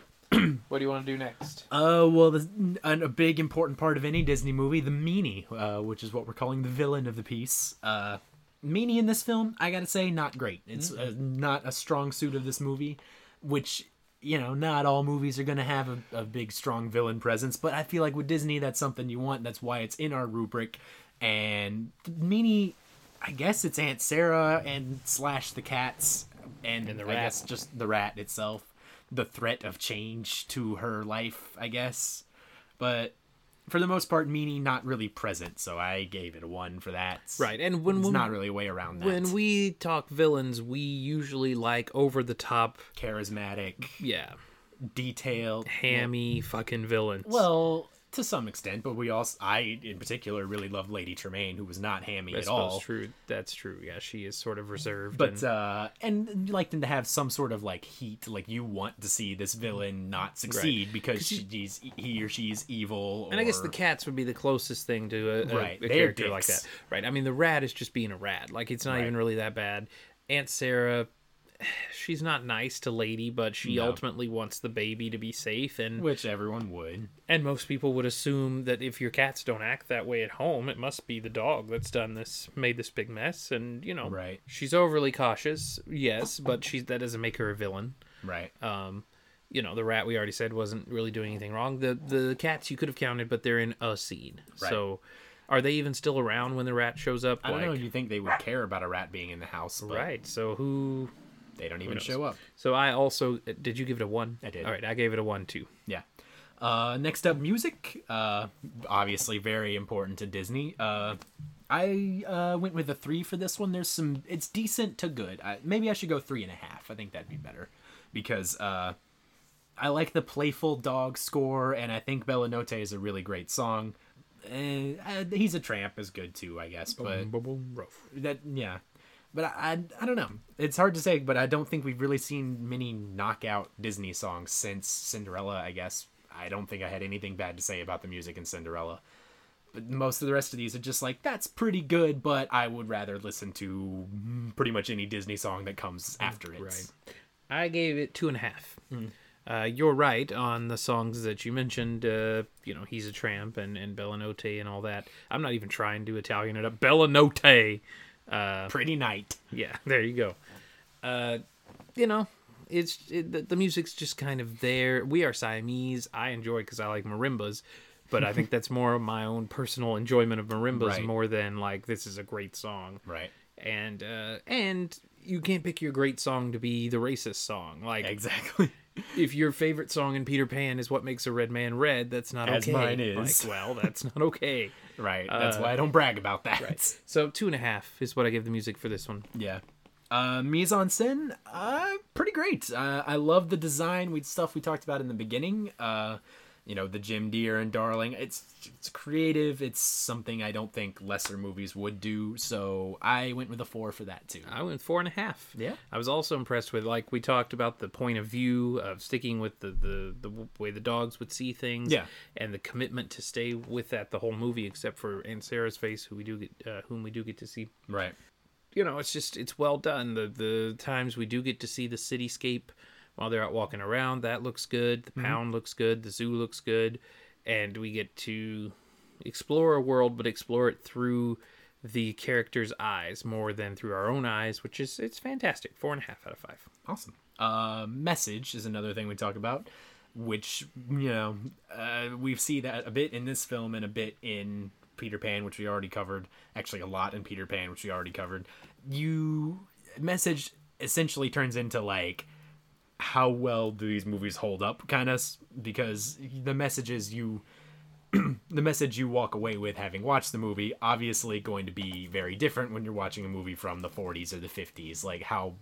What do you want to do next? Uh, well, the, a big important part of any Disney movie, the meanie, uh, which is what we're calling the villain of the piece. Uh, meanie in this film, I gotta say, not great. It's mm-hmm. uh, not a strong suit of this movie, which, you know, not all movies are gonna have a, a big, strong villain presence. But I feel like with Disney, that's something you want. That's why it's in our rubric. And meanie, I guess it's Aunt Sarah and slash the cats. And, and the rat. I guess just the rat itself, the threat of change to her life, I guess. But for the most part, meanie not really present, so I gave it a one for that. Right, and when it's when, not really a way around that. When we talk villains, we usually like over the top, charismatic, yeah, detailed, hammy yeah. fucking villains. Well, to some extent, but we also, I in particular, really love Lady Tremaine, who was not hammy at all. That's true. That's true. Yeah, she is sort of reserved. But, and... uh, and you like them to have some sort of, like, heat. Like, you want to see this villain not succeed right. because she's he or she's evil. Or... And I guess the cats would be the closest thing to a, a, right. a character dicks. Like that. Right. I mean, the rat is just being a rat. Like, it's not right. even really that bad. Aunt Sarah... she's not nice to Lady, but she no. ultimately wants the baby to be safe, and which everyone would, and most people would assume that if your cats don't act that way at home, it must be the dog that's done this, made this big mess. And you know, right, she's overly cautious, yes, but she that doesn't make her a villain. Right. Um you know, the rat, we already said, wasn't really doing anything wrong. The the cats you could have counted, but they're in a scene, right. So are they even still around when the rat shows up? I don't like, know if you think they would care about a rat being in the house, but... right, so who they don't even show up. So I also... Did you give it a one? I did. All right, I gave it a one, too. Yeah. Uh, next up, music. Uh, obviously very important to Disney. Uh, I uh, went with a three for this one. There's some... It's decent to good. I, maybe I should go three and a half. I think that'd be better. Because uh, I like the playful dog score, and I think Bella Notte is a really great song. Uh, I, He's a Tramp is good, too, I guess. But boom, boom, boom, that, yeah. But I, I, I don't know. It's hard to say, but I don't think we've really seen many knockout Disney songs since Cinderella, I guess. I don't think I had anything bad to say about the music in Cinderella. But most of the rest of these are just like, that's pretty good, but I would rather listen to pretty much any Disney song that comes after it. Right. I gave it two and a half. Mm. Uh, you're right on the songs that you mentioned. Uh, you know, He's a Tramp and, and Bella Notte and all that. I'm not even trying to Italian it up. Bella Notte. Uh, pretty night. Yeah, there you go. Uh, you know, it's it, the music's just kind of there. We Are Siamese. I enjoy it because I like marimbas. But I think that's more of my own personal enjoyment of marimbas, right, more than like, this is a great song. Right. And uh, and you can't pick your great song to be the racist song. Like, exactly. If your favorite song in Peter Pan is What Makes a Red Man Red, that's not As okay. As mine is. Like, well, that's not okay. Right. That's uh, why I don't brag about that. Right. So two and a half is what I give the music for this one. Yeah. Uh, mise en scène, uh, pretty great. Uh, I love the design. We stuff we talked about in the beginning. Uh, You know, the Jim Dear and Darling. It's it's creative. It's something I don't think lesser movies would do. So I went with a four for that too. I went four and a half. Yeah. I was also impressed with, like, we talked about the point of view of sticking with the the, the way the dogs would see things. Yeah. And the commitment to stay with that the whole movie, except for Aunt Sarah's face, who we do get, uh, whom we do get to see. Right. You know, it's just it's well done. The the times we do get to see the cityscape while they're out walking around, that looks good. The pound mm-hmm. looks good. The zoo looks good. And we get to explore a world, but explore it through the characters' eyes more than through our own eyes, which is, it's fantastic. Four and a half out of five. Awesome. Uh, message is another thing we talk about, which, you know, uh, we see that a bit in this film and a bit in Peter Pan, which we already covered. Actually, a lot in Peter Pan, which we already covered. You message essentially turns into, like, how well do these movies hold up, kind of, because the messages you the message you walk away with having watched the movie obviously going to be very different when you're watching a movie from the forties or the fifties. Like, how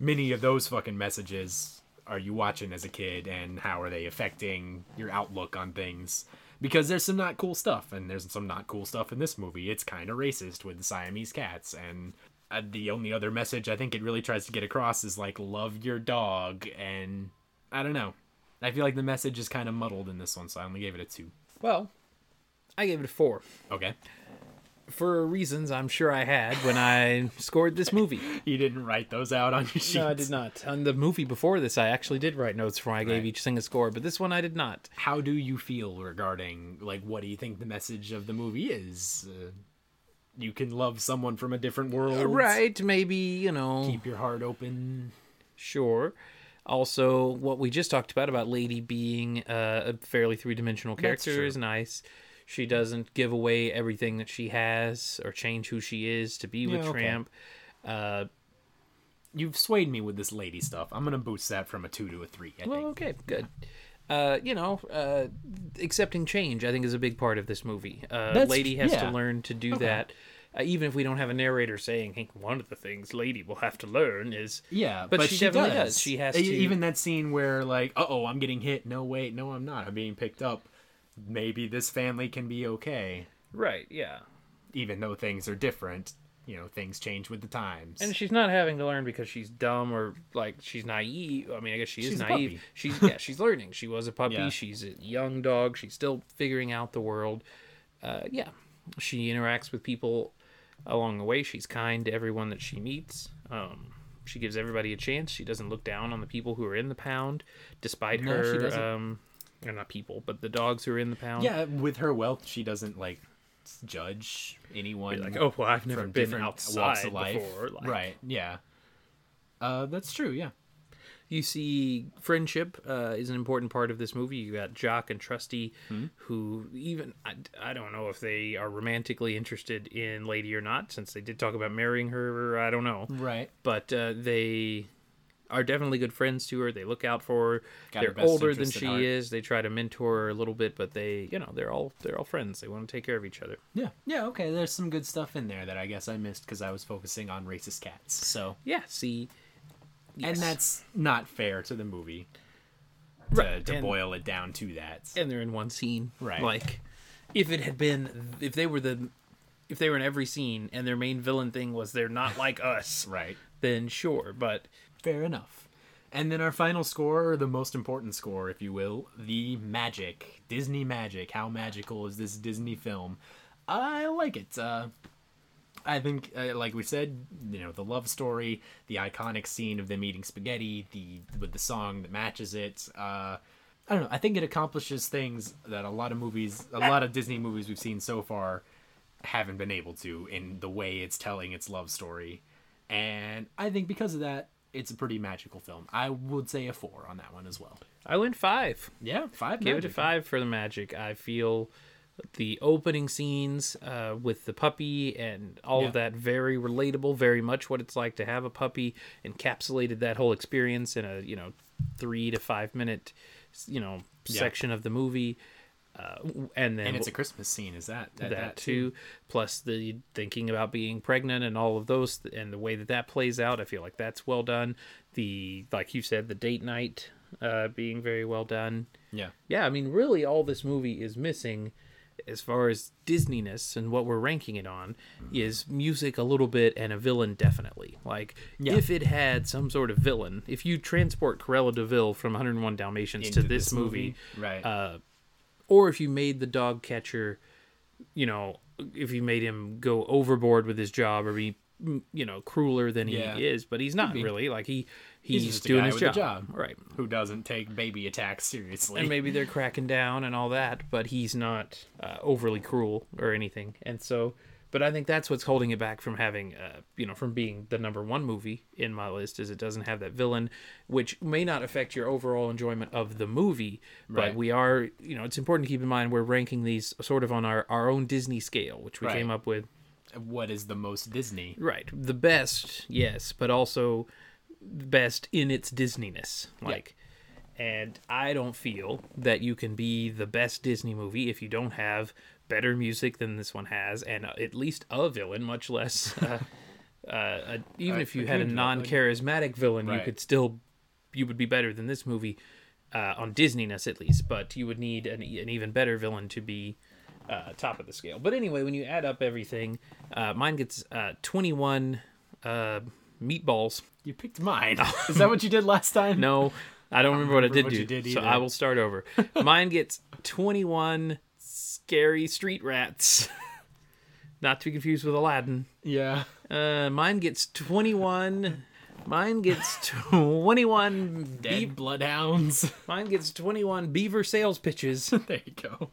many of those fucking messages are you watching as a kid, and how are they affecting your outlook on things? Because there's some not cool stuff, and there's some not cool stuff in this movie. It's kind of racist with the Siamese cats, and Uh, the only other message I think it really tries to get across is, like, love your dog. And I don't know, I feel like the message is kind of muddled in this one, so I only gave it a two. Well, I gave it a four. Okay. For reasons I'm sure I had when I scored this movie. You didn't write those out on your sheets? No, I did not. On the movie before this, I actually did write notes for when I gave right. each thing a score, but this one I did not. How do you feel regarding, like, what do you think the message of the movie is? Uh... You can love someone from a different world. Right, maybe, you know. Keep your heart open. Sure. Also, what we just talked about, about Lady being uh, a fairly three-dimensional character is nice. She doesn't give away everything that she has or change who she is to be with yeah, Tramp. Okay. Uh, You've swayed me with this Lady stuff. I'm going to boost that from a two to a three, I well, think. Okay, good. Yeah. Uh, you know, uh, accepting change, I think, is a big part of this movie. Uh, Lady has yeah. to learn to do okay. that, uh, even if we don't have a narrator saying, hey, one of the things Lady will have to learn is... Yeah, but, but she, she definitely does. does. She has to... Even that scene where, like, uh-oh, I'm getting hit. No, wait, no, I'm not. I'm being picked up. Maybe this family can be okay. Right, yeah. Even though things are different, you know, things change with the times. And she's not having to learn because she's dumb or, like, she's naive. I mean, I guess she is she's naive. She's yeah, she's learning. She was a puppy. Yeah. She's a young dog. She's still figuring out the world. Uh, yeah. She interacts with people along the way. She's kind to everyone that she meets. Um, she gives everybody a chance. She doesn't look down on the people who are in the pound, despite no, her... She doesn't. Um, or not people, but the dogs who are in the pound. Yeah, with her wealth, she doesn't, like... judge anyone. Be like, oh well, I've never been outside before. Like, right? Yeah, uh, that's true. Yeah, you see, friendship uh, is an important part of this movie. You got Jock and Trusty, hmm. who even I, I don't know if they are romantically interested in Lady or not, since they did talk about marrying her. I don't know, right? But uh, they are definitely good friends to her. They look out for her. Got they're older than she is. They try to mentor her a little bit, but they, you know, they're all they're all friends. They want to take care of each other. Yeah. Yeah, okay. There's some good stuff in there that I guess I missed because I was focusing on racist cats. So, yeah, see. Yes. And that's not fair to the movie. To, right. to and, boil it down to that. And they're in one scene. Right. Like, if it had been if they were the if they were in every scene and their main villain thing was they're not like us. Right. Then sure, but fair enough. And then our final score, or the most important score, if you will, the magic. Disney magic. How magical is this Disney film? I like it. Uh, I think, uh, like we said, you know, the love story, the iconic scene of them eating spaghetti, the with the song that matches it. Uh, I don't know. I think it accomplishes things that a lot of movies, a lot of Disney movies we've seen so far haven't been able to in the way it's telling its love story. And I think because of that, it's a pretty magical film. I would say a four on that one as well. I went five. Yeah, five. Gave magic. It a five for the magic. I feel the opening scenes uh, with the puppy and all yeah. of that, very relatable, very much what it's like to have a puppy, encapsulated that whole experience in a, you know, three to five minute, you know, yeah. section of the movie. Uh, and then and it's a Christmas scene. Is that that, that, that too? too? Plus the thinking about being pregnant and all of those, th- and the way that that plays out, I feel like that's well done. The like you said, the date night uh, being very well done. Yeah, yeah. I mean, really, all this movie is missing, as far as Disneyness and what we're ranking it on, mm-hmm. is music a little bit and a villain definitely. Like yeah. if it had some sort of villain, if you transport Cruella de Vil from one oh one Dalmatians Into to this, this movie, movie, right? Uh, Or if you made the dog catcher, you know, if you made him go overboard with his job or be, you know, crueler than he yeah. is. But he's not really. Like, he he's, he's doing his job. job. Right. Who doesn't take baby attacks seriously. And maybe they're cracking down and all that, but he's not uh, overly cruel or anything. And so, but I think that's what's holding it back from having, uh, you know, from being the number one movie in my list, is it doesn't have that villain, which may not affect your overall enjoyment of the movie. Right. But we are, you know, it's important to keep in mind we're ranking these sort of on our, our own Disney scale, which we right. came up with. What is the most Disney? Right. The best, yes, but also the best in its Disneyness. Like, yeah. And I don't feel that you can be the best Disney movie if you don't have better music than this one has, and at least a villain, much less uh, uh, uh, even I if you had a non-charismatic villain, right. you could still you would be better than this movie uh, on Disneyness at least, but you would need an, an even better villain to be uh, top of the scale. But anyway, when you add up everything, uh, mine gets uh, twenty-one uh, meatballs. You picked mine. Is that what you did last time? No, I don't, I don't remember what I did what do, did so I will start over. Mine gets twenty-one scary street rats, not to be confused with Aladdin. Yeah. Uh, mine gets twenty-one. Mine gets twenty-one dead be- bloodhounds. Mine gets twenty-one beaver sales pitches. There you go.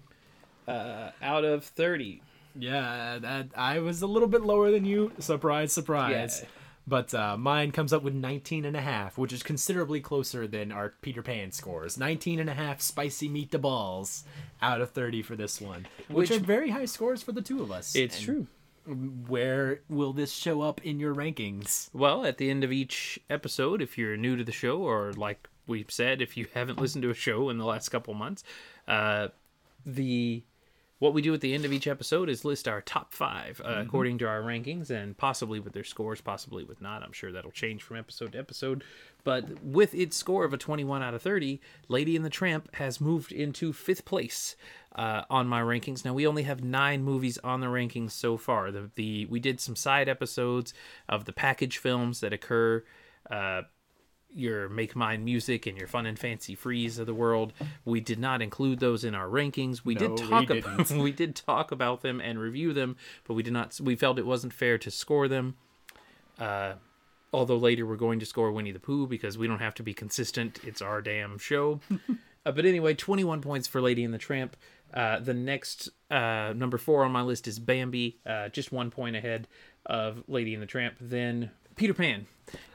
Uh, out of thirty. Yeah, that I was a little bit lower than you. Surprise, surprise. Yeah. But uh, mine comes up with nineteen and a half, which is considerably closer than our Peter Pan scores. nineteen and a half spicy meat to balls out of thirty for this one, which, which are very high scores for the two of us. It's and true. Where will this show up in your rankings? Well, at the end of each episode, if you're new to the show, or like we've said, if you haven't listened to a show in the last couple months, uh, the... what we do at the end of each episode is list our top five, uh, mm-hmm. according to our rankings, and possibly with their scores, possibly with not. I'm sure that'll change from episode to episode. But with its score of a twenty-one out of thirty, Lady and the Tramp has moved into fifth place uh, on my rankings. Now, we only have nine movies on the rankings so far. The, the we did some side episodes of the package films that occur, uh, your Make Mine Music and your Fun and Fancy Frees of the world. We did not include those in our rankings. We no, did talk we about we did talk about them and review them, but we did not. We felt it wasn't fair to score them. Uh, although later we're going to score Winnie the Pooh because we don't have to be consistent. It's our damn show. uh, but anyway, twenty-one points for Lady and the Tramp. Uh, the next uh, number four on my list is Bambi, uh, just one point ahead of Lady and the Tramp. Then Peter Pan.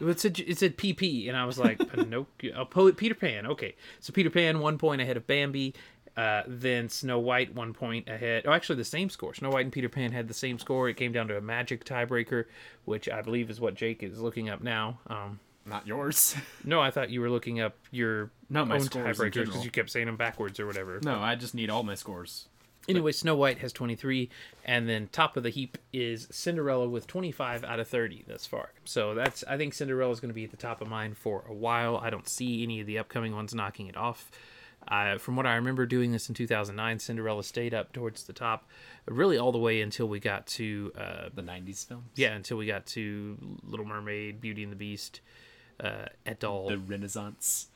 It said, it said P P, and I was like, Pinocchio. Oh, Peter Pan, okay. So Peter Pan, one point ahead of Bambi. Uh, then Snow White, one point ahead. Oh, actually, the same score. Snow White and Peter Pan had the same score. It came down to a magic tiebreaker, which I believe is what Jake is looking up now. Um, Not yours. No, I thought you were looking up your Not my own tiebreakers because you kept saying them backwards or whatever. No, I just need all my scores. Anyway, Snow White has twenty-three, and then top of the heap is Cinderella with twenty-five out of thirty thus far. So that's, I think Cinderella is going to be at the top of mine for a while. I don't see any of the upcoming ones knocking it off. Uh, from what I remember doing this in two thousand nine, Cinderella stayed up towards the top, really all the way until we got to... Uh, the nineties films? Yeah, until we got to Little Mermaid, Beauty and the Beast, uh, et al. The Renaissance.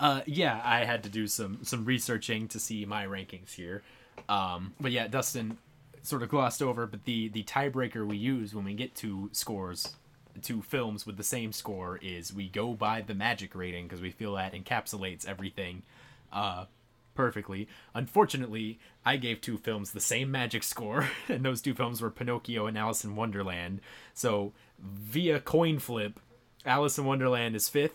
Uh, yeah, I had to do some, some researching to see my rankings here. Um, but yeah, Dustin, sort of glossed over, but the, the tiebreaker we use when we get to scores, to films with the same score, is we go by the magic rating, because we feel that encapsulates everything uh, perfectly. Unfortunately, I gave two films the same magic score, and those two films were Pinocchio and Alice in Wonderland. So, via coin flip, Alice in Wonderland is fifth,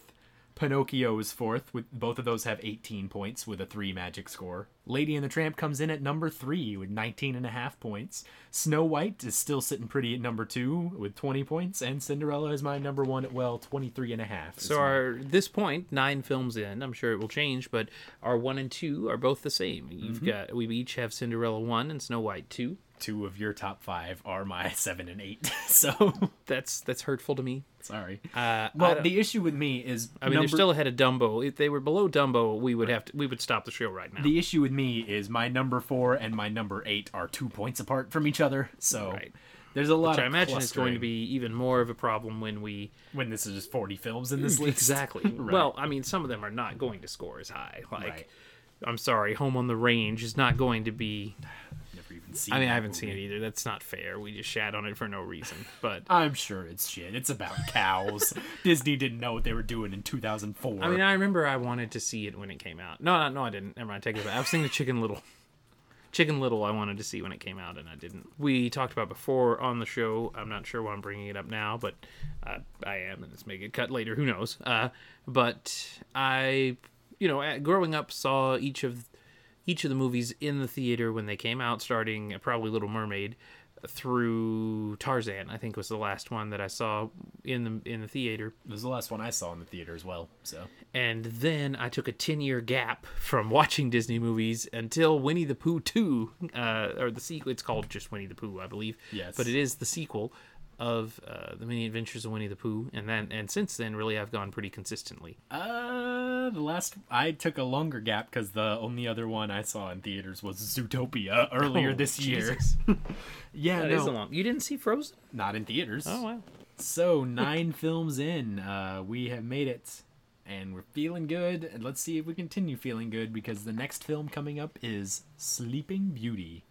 Pinocchio is fourth, with both of those have eighteen points with a three magic score. Lady and the Tramp comes in at number three with nineteen and a half points. Snow White is still sitting pretty at number two with twenty points, and Cinderella is my number one at, well, twenty-three and a half. So our, at this point, nine films in, I'm sure it will change, but our one and two are both the same. You've mm-hmm. got, we each have Cinderella one and Snow White two. Two of your top five are my seven and eight, so that's that's hurtful to me. Sorry. Uh, well, the issue with me is, I mean, number... they're still ahead of Dumbo. If they were below Dumbo, we would have to, we would stop the show right now. The issue with me is my number four and my number eight are two points apart from each other. So right. there's a lot. Which of I imagine clustering. It's going to be even more of a problem when we when this is just forty films in this list. Exactly. Right. Well, I mean, some of them are not going to score as high. Like, right. I'm sorry, Home on the Range is not going to be. I mean, I haven't movie. seen it either. That's not fair. We just shat on it for no reason. But I'm sure it's shit. It's about cows. Disney didn't know what they were doing in two thousand four. I mean, I remember I wanted to see it when it came out. No, no, no I didn't. Never mind. Take it back. I was thinking Chicken Little. Chicken Little I wanted to see when it came out, and I didn't. We talked about before on the show. I'm not sure why I'm bringing it up now, but uh, I am, and it's making it cut later. Who knows? Uh, but I, you know, growing up, saw each of each of the movies in the theater when they came out, starting probably Little Mermaid through Tarzan, I think was the last one that I saw in the in the theater. It was the last one I saw in the theater as well. So, and then I took a ten-year gap from watching Disney movies until Winnie the Pooh two, uh, or the sequel. It's called just Winnie the Pooh, I believe. Yes. But it is the sequel of uh, The Many Adventures of Winnie the Pooh, and then and since then, really, I've gone pretty consistently. Uh, the last... I took a longer gap, because the only other one I saw in theaters was Zootopia earlier oh, this Jesus. year. yeah, that no. is a long... You didn't see Frozen? Not in theaters. Oh, wow. So, nine films in. Uh, we have made it, and we're feeling good, and let's see if we continue feeling good, because the next film coming up is Sleeping Beauty,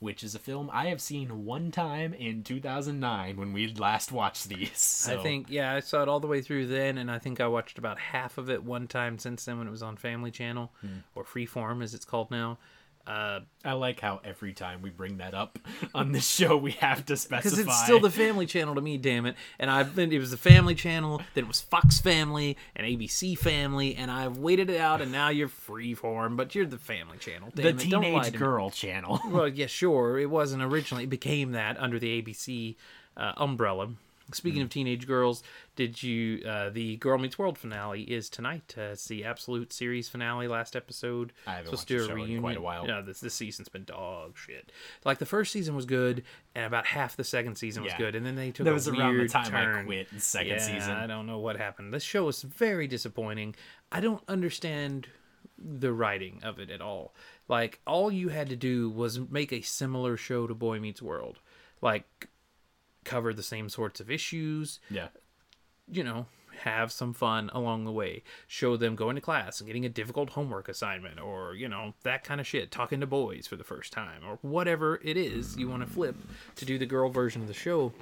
which is a film I have seen one time in two thousand nine when we last watched these. So. I think, yeah, I saw it all the way through then, and I think I watched about half of it one time since then when it was on Family Channel, mm. or Freeform as it's called now. Uh, I like how every time we bring that up on this show, we have to specify. Because it's still the Family Channel to me, damn it. And I've been, it was the Family Channel, then it was Fox Family and A B C Family, and I've waited it out, and now you're Freeform, but you're the Family Channel. Damn the it. Teenage Don't lie to Girl me. Channel. Well, yeah, sure. It wasn't originally. It became that under the A B C uh, umbrella. Speaking mm. of teenage girls, did you uh, the Girl Meets World finale is tonight. Uh, it's the Absolute series finale, last episode. I haven't watched the show in quite a while. Yeah, you know, this this season's been dog shit. Like the first season was good, and about half the second season was yeah. good, and then they took that a was weird around the time turn. I quit the second yeah, season. I don't know what happened. This show is very disappointing. I don't understand the writing of it at all. Like all you had to do was make a similar show to Boy Meets World, like. Cover the same sorts of issues, yeah, you know, have some fun along the way, show them going to class and getting a difficult homework assignment, or you know, that kind of shit, talking to boys for the first time, or whatever it is you want to flip to do the girl version of the show.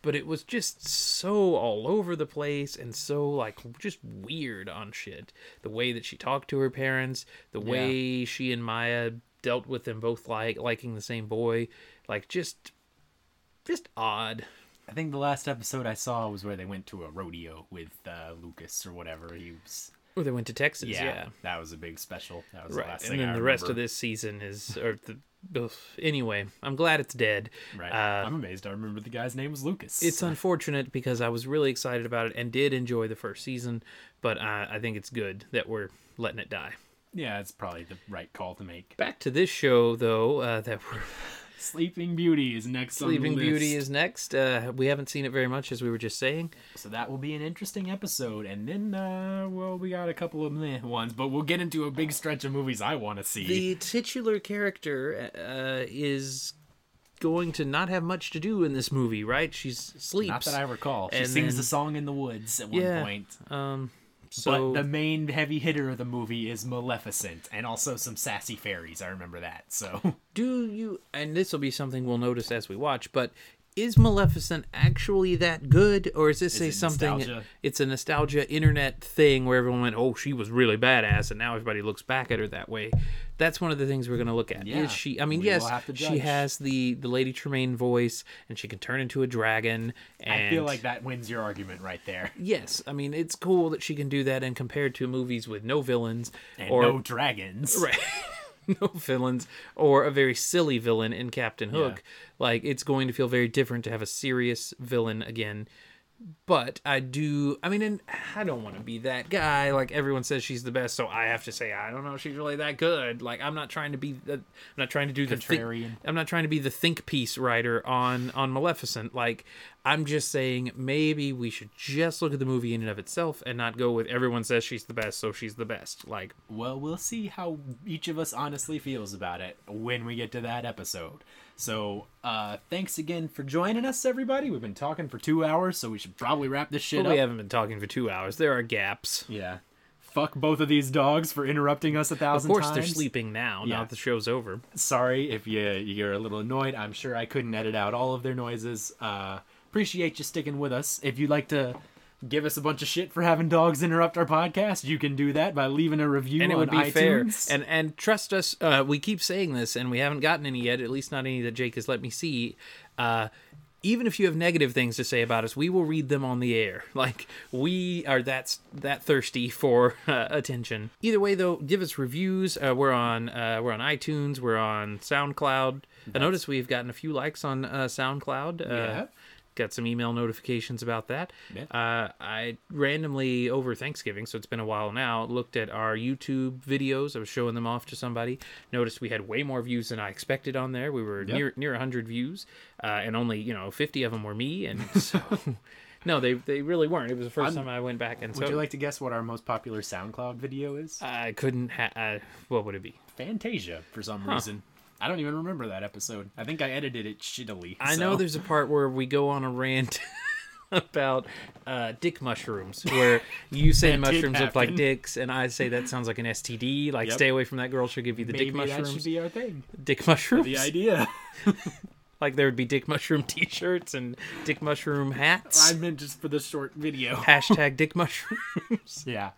But it was just so all over the place and so like just weird on shit, the way that she talked to her parents, the yeah. way she and Maya dealt with them both like liking the same boy, like just Just odd. I think the last episode I saw was where they went to a rodeo with uh, Lucas or whatever he was. Or they went to Texas. Yeah, yeah. That was a big special. That was right. the last and thing I And then the remember. rest of this season is, or the, anyway, I'm glad it's dead. Right. Uh, I'm amazed. I remember the guy's name was Lucas. It's unfortunate because I was really excited about it and did enjoy the first season, but uh, I think it's good that we're letting it die. Yeah, it's probably the right call to make. Back to this show, though, uh, that we're... Sleeping Beauty is next on the list. Sleeping Beauty is next. Uh, we haven't seen it very much, as we were just saying. So that will be an interesting episode. And then, uh, well, we got a couple of meh ones, but we'll get into a big stretch of movies I want to see. The titular character uh, is going to not have much to do in this movie, right? She sleeps. Not that I recall. She and sings then, the song in the woods at one yeah, point. Um, So, but the main heavy hitter of the movie is Maleficent, and also some sassy fairies. I remember that. So, do you? And this will be something we'll notice as we watch. But is Maleficent actually that good, or is this is a it something? Nostalgia? It's a nostalgia internet thing where everyone went, "Oh, she was really badass," and now everybody looks back at her that way. That's one of the things we're going to look at. Yeah. Is she? I mean, we yes, she has the the Lady Tremaine voice, and she can turn into a dragon. And I feel like that wins your argument right there. Yes, I mean, it's cool that she can do that, and compared to movies with no villains and or no dragons, right? No villains or a very silly villain in Captain Hook. Yeah. Like, it's going to feel very different to have a serious villain again. But I do, I mean, and I don't want to be that guy. Like, everyone says she's the best, so I have to say, I don't know if she's really that good. Like, I'm not trying to be, the, I'm not trying to do the, thi- I'm not trying to be the think piece writer on, on Maleficent. Like, I'm just saying maybe we should just look at the movie in and of itself and not go with everyone says she's the best, so she's the best. Like, well, we'll see how each of us honestly feels about it when we get to that episode. So, uh, thanks again for joining us, everybody. We've been talking for two hours, so we should probably wrap this shit well, up. We haven't been talking for two hours. There are gaps. Yeah. Fuck both of these dogs for interrupting us a thousand times. Of course, times. They're sleeping now, yeah. Now that the show's over. Sorry if you, you're a little annoyed. I'm sure I couldn't edit out all of their noises. Uh, appreciate you sticking with us. If you'd like to give us a bunch of shit for having dogs interrupt our podcast, you can do that by leaving a review on iTunes. And it would be fair. And, and trust us, uh, we keep saying this, and we haven't gotten any yet, at least not any that Jake has let me see. Uh, even if you have negative things to say about us, we will read them on the air. Like, we are that, that thirsty for uh, attention. Either way, though, give us reviews. Uh, we're on uh, we're on iTunes. We're on SoundCloud. That's... I noticed we've gotten a few likes on uh, SoundCloud. Uh, yeah. Got some email notifications about that. Yeah. Uh, I randomly, over Thanksgiving, so it's been a while now, looked at our YouTube videos. I was showing them off to somebody. Noticed we had way more views than I expected on there. We were yep. near near one hundred views, uh, and only you know fifty of them were me. And so, no, they they really weren't. It was the first I'm, time I went back and. Would so, you like to guess what our most popular SoundCloud video is? I couldn't. Ha- uh, what would it be? Fantasia for some huh. reason. I don't even remember that episode. I think I edited it shittily. So. I know there's a part where we go on a rant about uh, dick mushrooms, where you say mushrooms look like dicks, and I say that sounds like an S T D. Like, yep. Stay away from that girl. She'll give you the Maybe dick mushrooms. That should be our thing. Dick mushrooms. The idea. Like, there would be dick mushroom T-shirts and dick mushroom hats. I meant just for the short video. Hashtag dick mushrooms. Yeah.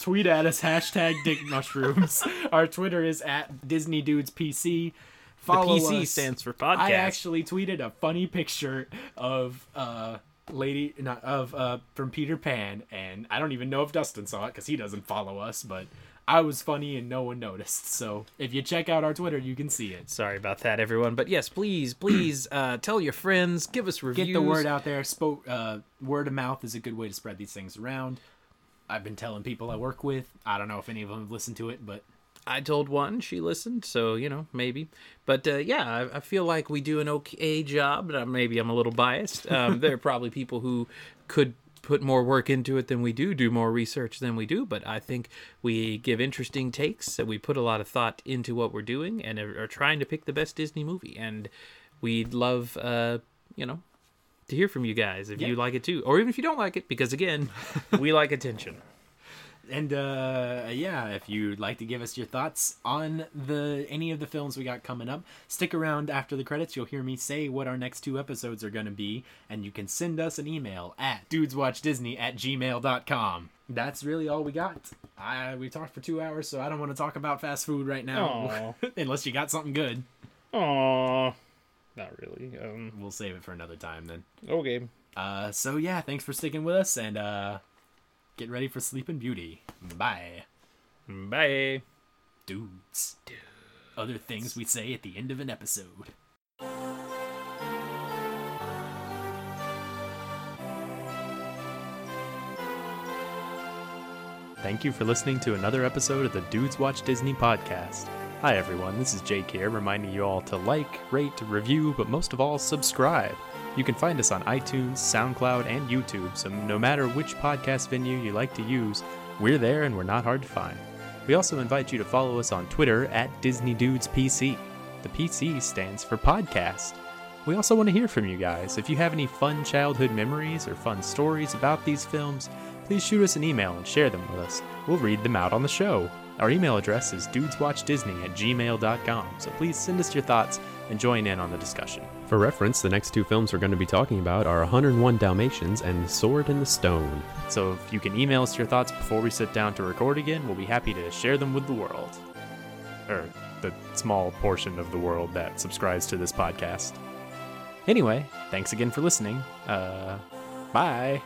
Tweet at us, hashtag dick mushrooms. Our Twitter is at Disney Dudes P C. Follow the P C us. Stands for podcast. I actually tweeted a funny picture of uh lady not of uh from Peter Pan, and I don't even know if Dustin saw it because he doesn't follow us, but I was funny and no one noticed. So if you check out our Twitter, you can see it. Sorry about that, everyone. But yes, please, please uh, tell your friends, give us reviews. Get the word out there. Spoke uh, word of mouth is a good way to spread these things around. I've been telling people I work with. I don't know if any of them have listened to it, but... I told one. She listened, so, you know, maybe. But, uh, yeah, I, I feel like we do an okay job, but maybe I'm a little biased. Um, there are probably people who could put more work into it than we do, do more research than we do, but I think we give interesting takes, and we put a lot of thought into what we're doing, and are trying to pick the best Disney movie. And we'd love, uh, you know... to hear from you guys if yeah. you like it too, or even if you don't like it, because again we like attention. And uh yeah if you'd like to give us your thoughts on the any of the films we got coming up, stick around after the credits. You'll hear me say what our next two episodes are going to be, and you can send us an email at dudes watch disney at gmail dot com. That's really all we got. I we talked for two hours, so I don't want to talk about fast food right now. Unless you got something good. Aww. Not really. Um, we'll save it for another time then. Okay. Uh, so yeah, thanks for sticking with us, and uh, get ready for Sleeping Beauty. Bye. Bye. Dudes. Dudes. Other things we say at the end of an episode. Thank you for listening to another episode of the Dudes Watch Disney podcast. Hi everyone, this is Jake here, reminding you all to like, rate, review, but most of all, subscribe. You can find us on iTunes, SoundCloud, and YouTube, so no matter which podcast venue you like to use, we're there and we're not hard to find. We also invite you to follow us on Twitter at DisneyDudesPC. The P C stands for podcast. We also want to hear from you guys. If you have any fun childhood memories or fun stories about these films, please shoot us an email and share them with us. We'll read them out on the show. Our email address is dudes watch disney at gmail dot com, so please send us your thoughts and join in on the discussion. For reference, the next two films we're going to be talking about are one oh one Dalmatians and The Sword and the Stone. So if you can email us your thoughts before we sit down to record again, we'll be happy to share them with the world. Or the small portion of the world that subscribes to this podcast. Anyway, thanks again for listening. Uh, bye.